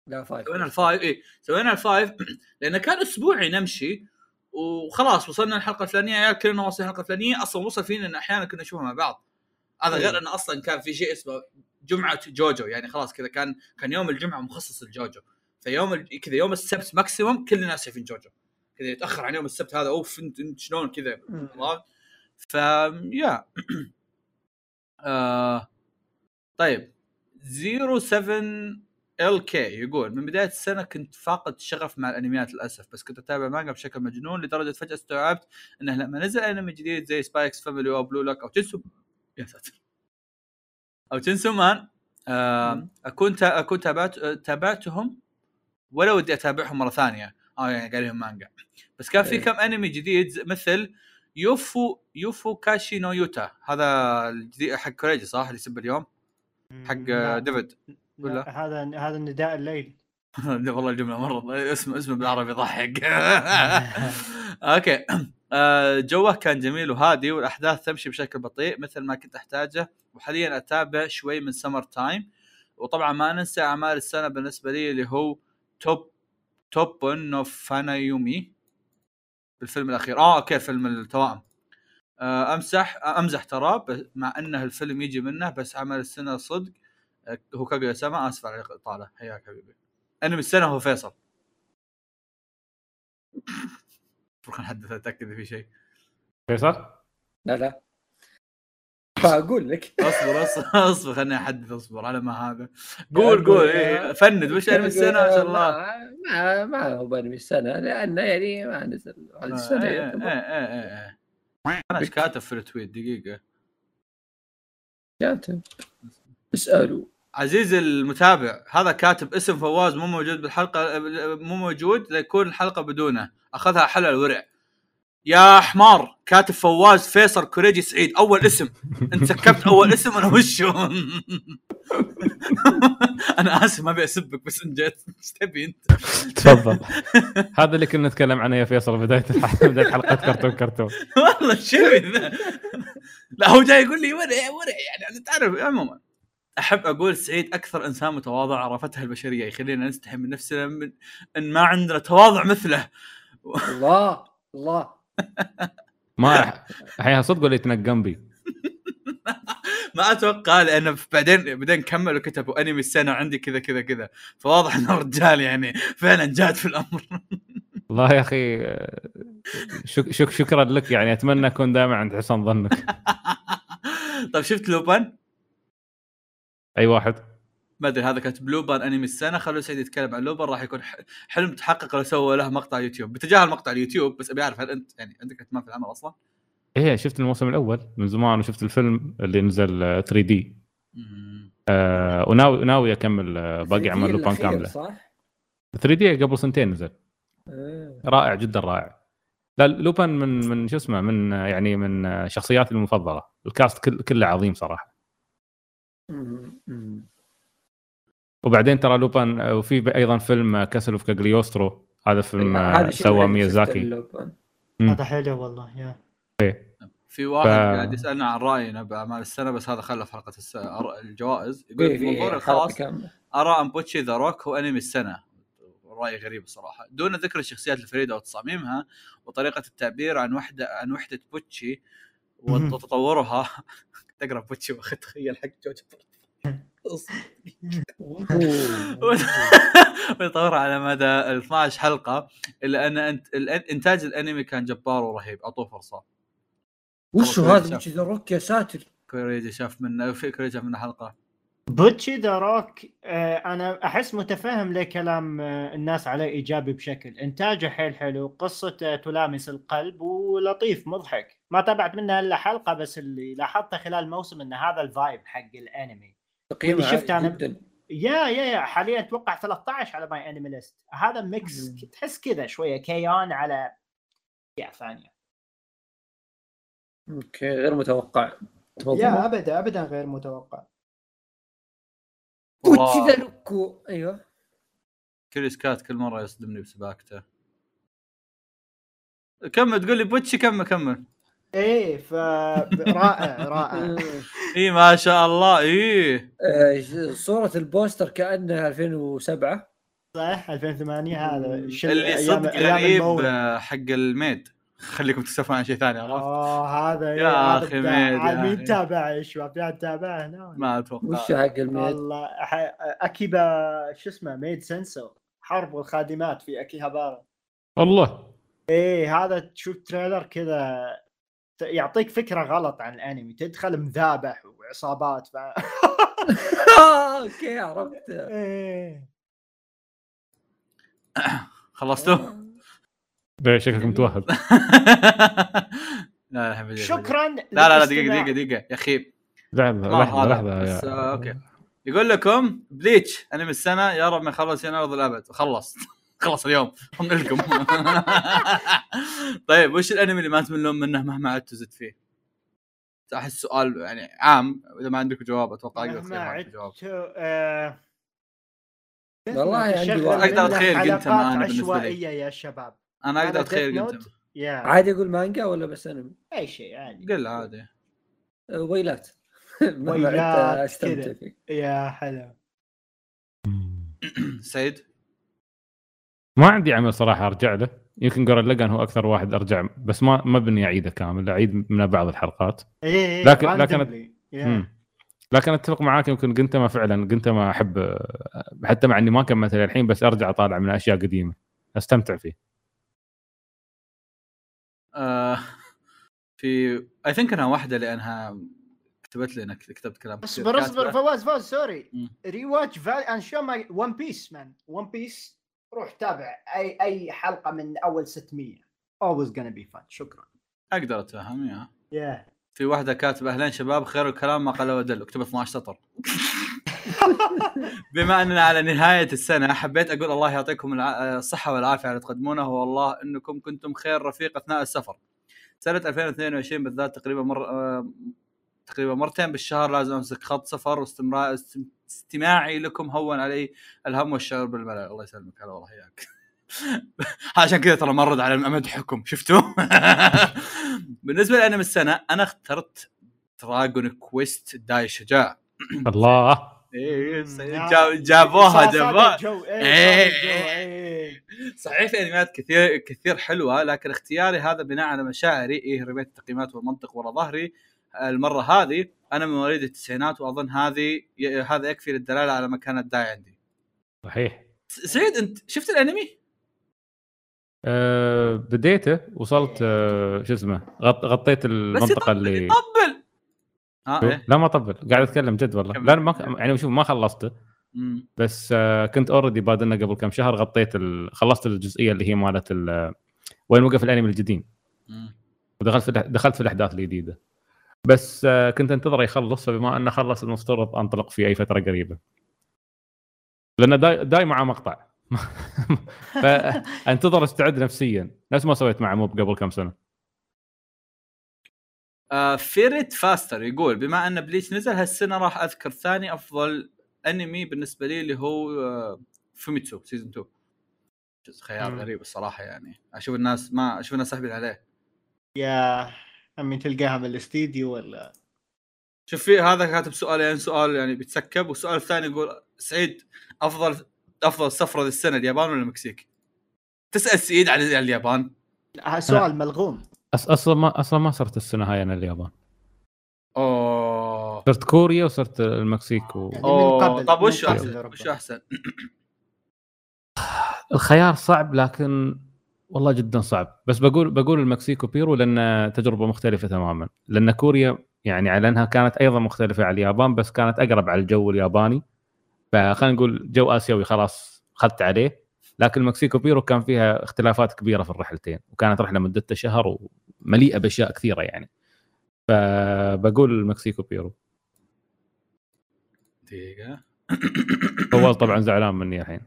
لا خمسة سوينا الخمسة اي سوينا الخمسة لانه كان اسبوعي نمشي وخلاص وصلنا الحلقه الفلانيه يا كلنا وصلنا الحلقه الفلانيه اصلا وصل فينا ان احيانا كنا نشوفها مع بعض. هذا غير انه اصلا كان في شيء اسمه جمعه جوجو يعني خلاص كذا كان كان يوم الجمعه مخصص للجوجو، فيوم ال... كذا يوم السبت ماكسيموم كل الناس شايفين جوجو كذا يتاخر عن يوم السبت هذا اوف انت, انت شلون كذا ف يا آه... طيب صفر سبعة إل كي يقول من بداية السنة كنت فاقد شغف مع الأنميات للأسف، بس كنت أتابع مانجا بشكل مجنون لدرجة فجأة استوعبت أنه لما نزل أنمي جديد زي سباي اكس فاميلي أو بلو لوك أو تنسو يا ساتر أو تنسو مان آه... أكون تا... أكون تابعت... تابعتهم ولا ودي أتابعهم مرة ثانية. آه يعني قال لهم مانجا بس كان في كم أنمي جديد مثل يوفو يوفو كاشي نو يوتا هذا الجديد حق كوريجي صح اللي سب اليوم حق ديفيد ولا هذا هذا النداء الليل. والله الجمله مره اسمه اسمه بالعربي ضحك. اوكي آه جوه كان جميل وهادي والاحداث تمشي بشكل بطيء مثل ما كنت احتاجه، وحاليا اتابع شوي من سمر تايم، وطبعا ما ننسى اعمال السنه بالنسبه لي اللي هو توب توبون نو فانايومي الفيلم الاخير. اه اوكي فيلم التوائم آه، امسح امزح تراب مع انه الفيلم يجي منه بس عمل السنه صدق آه، هو كاجو سما. اسف على الاطاله. حياك حبيبي. انا من السنه هو فيصل. خلنا نحدد اتاكد في شيء. فيصل لا لا فاقول لك اصبر اصبر اصبر خلني احدد اصبر على ما هذا قول قول إيه. فند وش انمي السنه ان شاء الله. ما ما هو انمي السنه لانه يعني ما نزل على السنه. آه آه آه آه آه. انا ايش كاتب في التويت دقيقه كاتب اسالوا عزيز المتابع هذا كاتب اسم فواز مو موجود بالحلقه مو موجود ليكون الحلقه بدونه اخذها حلقة الورع يا حمار. كاتب فواز فيصل كوريجي سعيد اول اسم انت سكبت اول اسم انا وشو. انا اسف ما بسبك بس انت جيت ايش تبي انت تفضل. هذا اللي كنا نتكلم عنه يا فيصل بدايه بدايه حلقه كرتون كرتون. والله شوي ذا لا هو جاي يقول لي ورع ورع يعني انت تعرف. عموما احب اقول سعيد اكثر انسان متواضع عرفتها البشريه، يخلينا نستحي من نفسنا من ان ما عندنا تواضع مثله. الله الله ما احياها صدق ولا يتنقم بي ما اتوقع، لانه بعدين بعدين كملوا كتبوا انمي السنه عندي كذا كذا كذا، فواضح انه الرجال يعني فعلا جاد في الامر. والله يا اخي شك شك شكرا لك، يعني اتمنى اكون دائما عند حسن ظنك. طيب شفت لوبان؟ اي واحد ما ادري، هذا كاتب لوبان انمي السنه، خلوا سعيد يتكلم عن لوبان، راح يكون حلم تحقق لو سووا له مقطع يوتيوب. بتجاهل مقطع اليوتيوب بس ابي اعرف هل انت يعني عندك اهتمام في العمل اصلا؟ ايه شفت الموسم الاول من زمان، وشفت الفيلم اللي نزل ثري دي آه، وناوي ناوي اكمل باقي اعمال لوبان كامله. ثري دي قبل سنتين نزل آه. رائع جدا رائع. لا لوبان من من شو اسمه من يعني من شخصياتي المفضله، الكاست كل كله عظيم صراحه. مم. وبعدين ترى لوبان، وفي ايضا فيلم كاسل اوف كاغليوسترو، هذا فيلم سوى ميازاكي، هذا حلو والله يا. في واحد ف... قاعد يسالنا عن راينا باعمال السنه، بس هذا خلى في حلقه الجوائز، يقول في منظور الخاص ارى ان بوتشي ذا روك هو انمي السنه، راي غريب صراحه دون ذكر الشخصيات الفريده وتصاميمها وطريقه التعبير عن وحده عن وحده بوتشي وتطورها. تقرا بوتشي واخذت تخيل حق جوجو ويطور على مدى اثنتي عشرة حلقه، الا ان انتاج الانمي كان جبار ورهيب، اعطوه فرصه. وش هذا بوتشي ذا روك يا ساتر؟ كوريجي شاف منه فكره جاب منه حلقه بوتشي ذا روك. انا احس متفهم لكلام الناس عليه ايجابي بشكل، انتاجه حيل حلو، قصته تلامس القلب ولطيف مضحك. ما تابعت منها الا حلقه بس، اللي لاحظته خلال الموسم ان هذا الفايب حق الانمي تقييمه شفت انا ب... يا يا يا حاليا اتوقع ثلاثة عشر على ماي انمي ليست. هذا ميكس تحس كذا شويه كيان على يا ثانيه. اوكي غير متوقع. تفضل. يا ابدا ابدا غير متوقع. وتشذا لكو ايوه كل سكات كل مره يصدمني بسباكته. كمل تقول لي بوتشي كمل كمل. ايه ف رائع رائع. ايه ما شاء الله. ايه صورة البوستر كأنها ألفين وسبعة صح ألفين وثمانية، هذا اللي صدق غريب حق الميد. خليكم تسولفون عن شيء ثاني. عرفت اه هذا يا اخي ميد مين تابع ايش وبعد تابع هنا ما اتوقع وش حق الميد. والله اكيبا شو اسمه ميد سنسو حرب الخادمات في اكيهابارا. والله ايه هذا تشوف تريلر كذا يعطيك فكره غلط عن الانمي، تدخل مذابح وعصابات ف... اوكي عرفت. خلصتوا؟ شكلك متوهق. لا الحمد لله شكرا. لا لا دقيقه دقيقه دقيقه يا اخي لحظه لحظه. اوكي يقول لكم بليتش انمي السنه، يا رب ما يخلص هنا ارض الابد. خلص خلص اليوم هم لكم. طيب وش الانمي اللي ما تملون منه مهما عدت زدت فيه؟ احس سؤال يعني عام، اذا ما عندك جواب اتوقع اقدر اخيل جواب. آه... والله اقدر اتخيل انت معنا عشوائيه يا شباب. انا اقدر اتخيل انت عادي. اقول مانجا ولا بس انمي؟ اي شيء عادي قل عادي. ويلات ويلات استمتع فيه يا حلو. سعيد ما عندي عمل صراحه ارجع له، يمكن قرر لقان هو اكثر واحد ارجع، بس ما ما بني اعيده كامل، اعيد من بعض الحلقات. لكن لكن لكن اتفق معاك، يمكن كنت ما فعلا كنت ما احب حتى مع اني ما كملت الحين، بس ارجع اطالع من اشياء قديمه استمتع فيه. آه في اي ثينك انها واحده لانها كتبت لي، انا كتبت كلام اصبر اصبر فواز فواز سوري ري واتش ان شو ماي ون بيس مان ون بيس. روح تابع اي اي حلقه من اول ستمية always gonna be fun. شكرا اقدر اتفهم يا yeah. في واحده كاتبه اهلين شباب خير الكلام ما قالوا ودل اكتب اثني عشر سطر. بما اننا على نهايه السنه حبيت اقول الله يعطيكم الصحه والعافيه على تقدمونه، والله انكم كنتم خير رفيق اثناء السفر. سنه ألفين واثنين وعشرين بالذات تقريبا مر... تقريبا مرتين بالشهر لازم امسك خط سفر، واستمرار استماعي لكم هون علي الهم والشعور بالملل. الله يسلمك هلا والله ياك. عشان كذا ترى مرد على مدحكم شفتوا. بالنسبه لانمي السنه انا اخترت دراغون كويست داي شجاع. الله ايه جابوها جابوها ايه. صحيح في انميات كثير كثير حلوه، لكن اختياري هذا بناء على مشاعري، ايه رميت التقييمات والمنطق ورا ظهري، المره هذه انا من مواليد التسعينات واظن هذه هذا يكفي للدلاله على مكان الداعي عندي. صحيح. سعيد انت شفت الانمي؟ أه بديته وصلت أه شو اسمه غط... غطيت المنطقه اللي طبل آه إيه؟ لا ما طبل قاعد اتكلم جد والله لا ما يعني شوف ما خلصته مم. بس أه كنت اوريدي بادلنا قبل كم شهر غطيت ال... خلصت الجزئيه اللي هي مالت ال... وين وقف الانمي الجديد ودخلت في دخلت في الاحداث الجديده بس أه كنت انتظر يخلص فبما انه خلص المفترض انطلق في اي فتره قريبه لان داي, داي معه مقطع فانتظر استعد نفسيا نفس ما سويت مع موب قبل كم سنه. آه فيرت فاستر يقول بما ان بليتش نزل هالسنه راح اذكر ثاني افضل انمي بالنسبه لي اللي هو آه فيميتسو سيزون اثنين. خيال غريب الصراحه يعني اشوف الناس ما اشوف الناس ساحبين عليه يا عمي تلقاها من الاستديو ولا شوف في هذا كاتب سؤالين يعني سؤال يعني بيتسكب والسؤال الثاني يقول سعيد افضل أفضل سفرة السنة اليابان ولا المكسيك؟ تسأل سعيد عن اليابان؟ سؤال ملغوم. أصلاً ما أصلاً ما صرت السنة هاي أنا اليابان. أوه. صرت كوريا وصرت المكسيك. و... أوه. طب وش أحسن؟ وش أحسن؟ الخيار صعب لكن والله جداً صعب. بس بقول بقول المكسيك وبيرو لأن تجربة مختلفة تماماً. لأن كوريا يعني على أنها كانت أيضاً مختلفة عن اليابان بس كانت أقرب على الجو الياباني. فخلينا نقول جو آسيوي خلاص خدت عليه لكن المكسيك وبيرو كان فيها اختلافات كبيرة في الرحلتين وكانت رحلة مدتها شهر ومليئة بأشياء كثيرة يعني فبقول المكسيك وبيرو دقيقة فواز طبعا زعلان مني الحين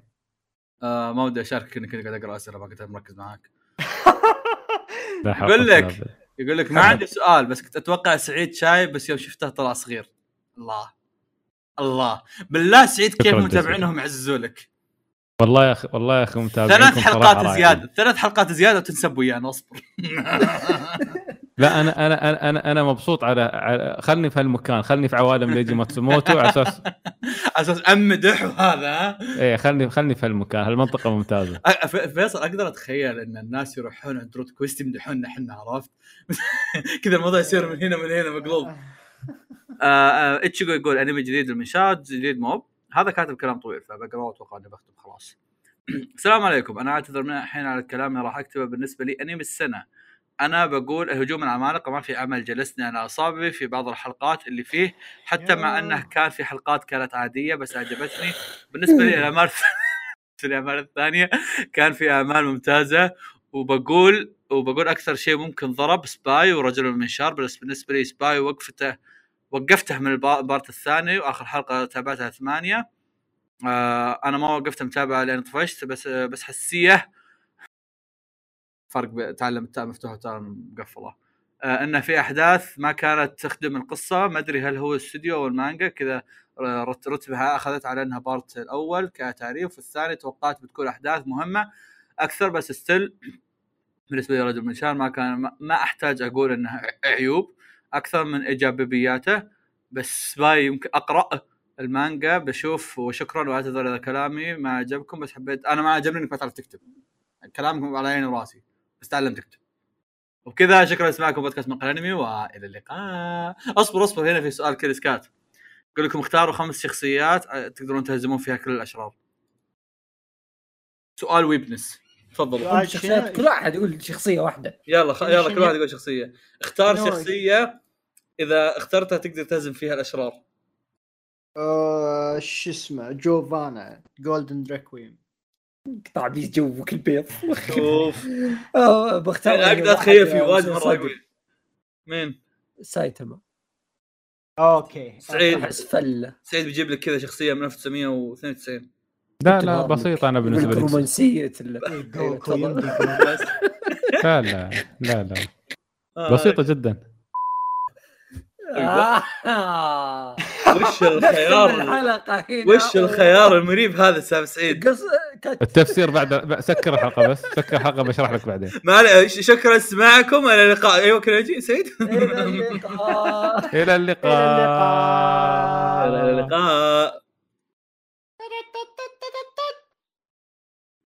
آه ما ودي أشارك إني كنت قاعد أقرأ أسئلة ما كنت مركز معاك يقول لك يقول لك ما عندي سؤال بس كنت أتوقع سعيد شايب بس يوم شفته طلع صغير الله الله بالله سعيد كيف متابعينهم يعززولك والله يا اخي والله يا اخي متابعينكم ثلاث حلقات زياده ثلاث حلقات زياده وتنسبوا يعني اصبر لا انا انا انا انا مبسوط على, على... خلني في هالمكان خلني في عوالم ليجي ماتسوموتو على اساس اساس امدح وهذا ايه خلني خلني في هالمكان هالمنطقه ممتازه فيصل اقدر اتخيل ان الناس يروحون عند روت كويست يمدحوننا احنا عرفت كذا الموضوع يصير من هنا من هنا مقلوب اتشيغو uh, uh, يقول انمي جديد المنشاد جديد موب هذا كاتب كلام طويل فبقراه واتوقع اني بختم خلاص السلام عليكم انا اعتذر من الحين على الكلام اللي راح اكتبه بالنسبه لي انمي السنه انا بقول هجوم العمالقه ما في عمل جلسنا على اصابعي في بعض الحلقات اللي فيه حتى مع انه كان في حلقات كانت عاديه بس اعجبتني بالنسبه لي الاعمال في الاعمال الثانيه كان في اعمال ممتازه وبقول وبقول اكثر شيء ممكن ضرب سباي ورجل المنشار بالنسبه لي سباي وقفته وقفته من البارت الثاني واخر حلقه تابعتها ثمانية آه انا ما وقفت متابعه لان طفشت بس آه بس حسيه فرق تعلم التاء مفتوحه والتاء مقفله آه انه في احداث ما كانت تخدم القصه ما ادري هل هو الاستوديو او المانجا كذا رتبها اخذت على انها بارت الاول كتعريف والثاني توقعت بتكون احداث مهمه اكثر بس استل بالنسبه لرجل المنشار ما كان ما احتاج اقول انها عيوب اكثر من ايجابياته بس باي يمكن اقرا المانجا بشوف وشكرا واعتذر اذا كلامي ما عجبكم بس حبيت انا ما عجبني انك ما تعرف تكتب كلامكم على عيني وراسي بس تعلم تكتب وبكذا شكرا لسماعكم بودكاست مقال انمي والى اللقاء اصبر اصبر هنا في سؤال كريسكات يقول لكم اختاروا خمس شخصيات تقدرون تهزمون فيها كل الاشرار سؤال ويبنس تفضل شخصيات كل واحد يقول شخصية واحدة يلا خ... يلا كل واحد يقول شخصية اختار شخصية إذا اخترتها تقدر تهزم فيها الأشرار ايش اسمه جوفانا جولدن دراكوين قطع بيس جوك البيض شوف اه بختار اقدر اتخيل في واجد مرة يقول مين سايتاما اوكي سعيد فله سعيد بيجيب لك كذا شخصية من ألف وتسعمية واثنين وتسعين لا لا بسيطة أنا بالنسبة لي رومانسية لا لا لا لا بسيطة جدا وش الخيار وش الخيار المريب هذا سام سعيد التفسير بعد سكر الحلقة بس سكر الحلقة بشرح لك بعدين ما شكرا لسماعكم إلى اللقاء أيوة كنا نجي سعيد إلى اللقاء إلى اللقاء إلى اللقاء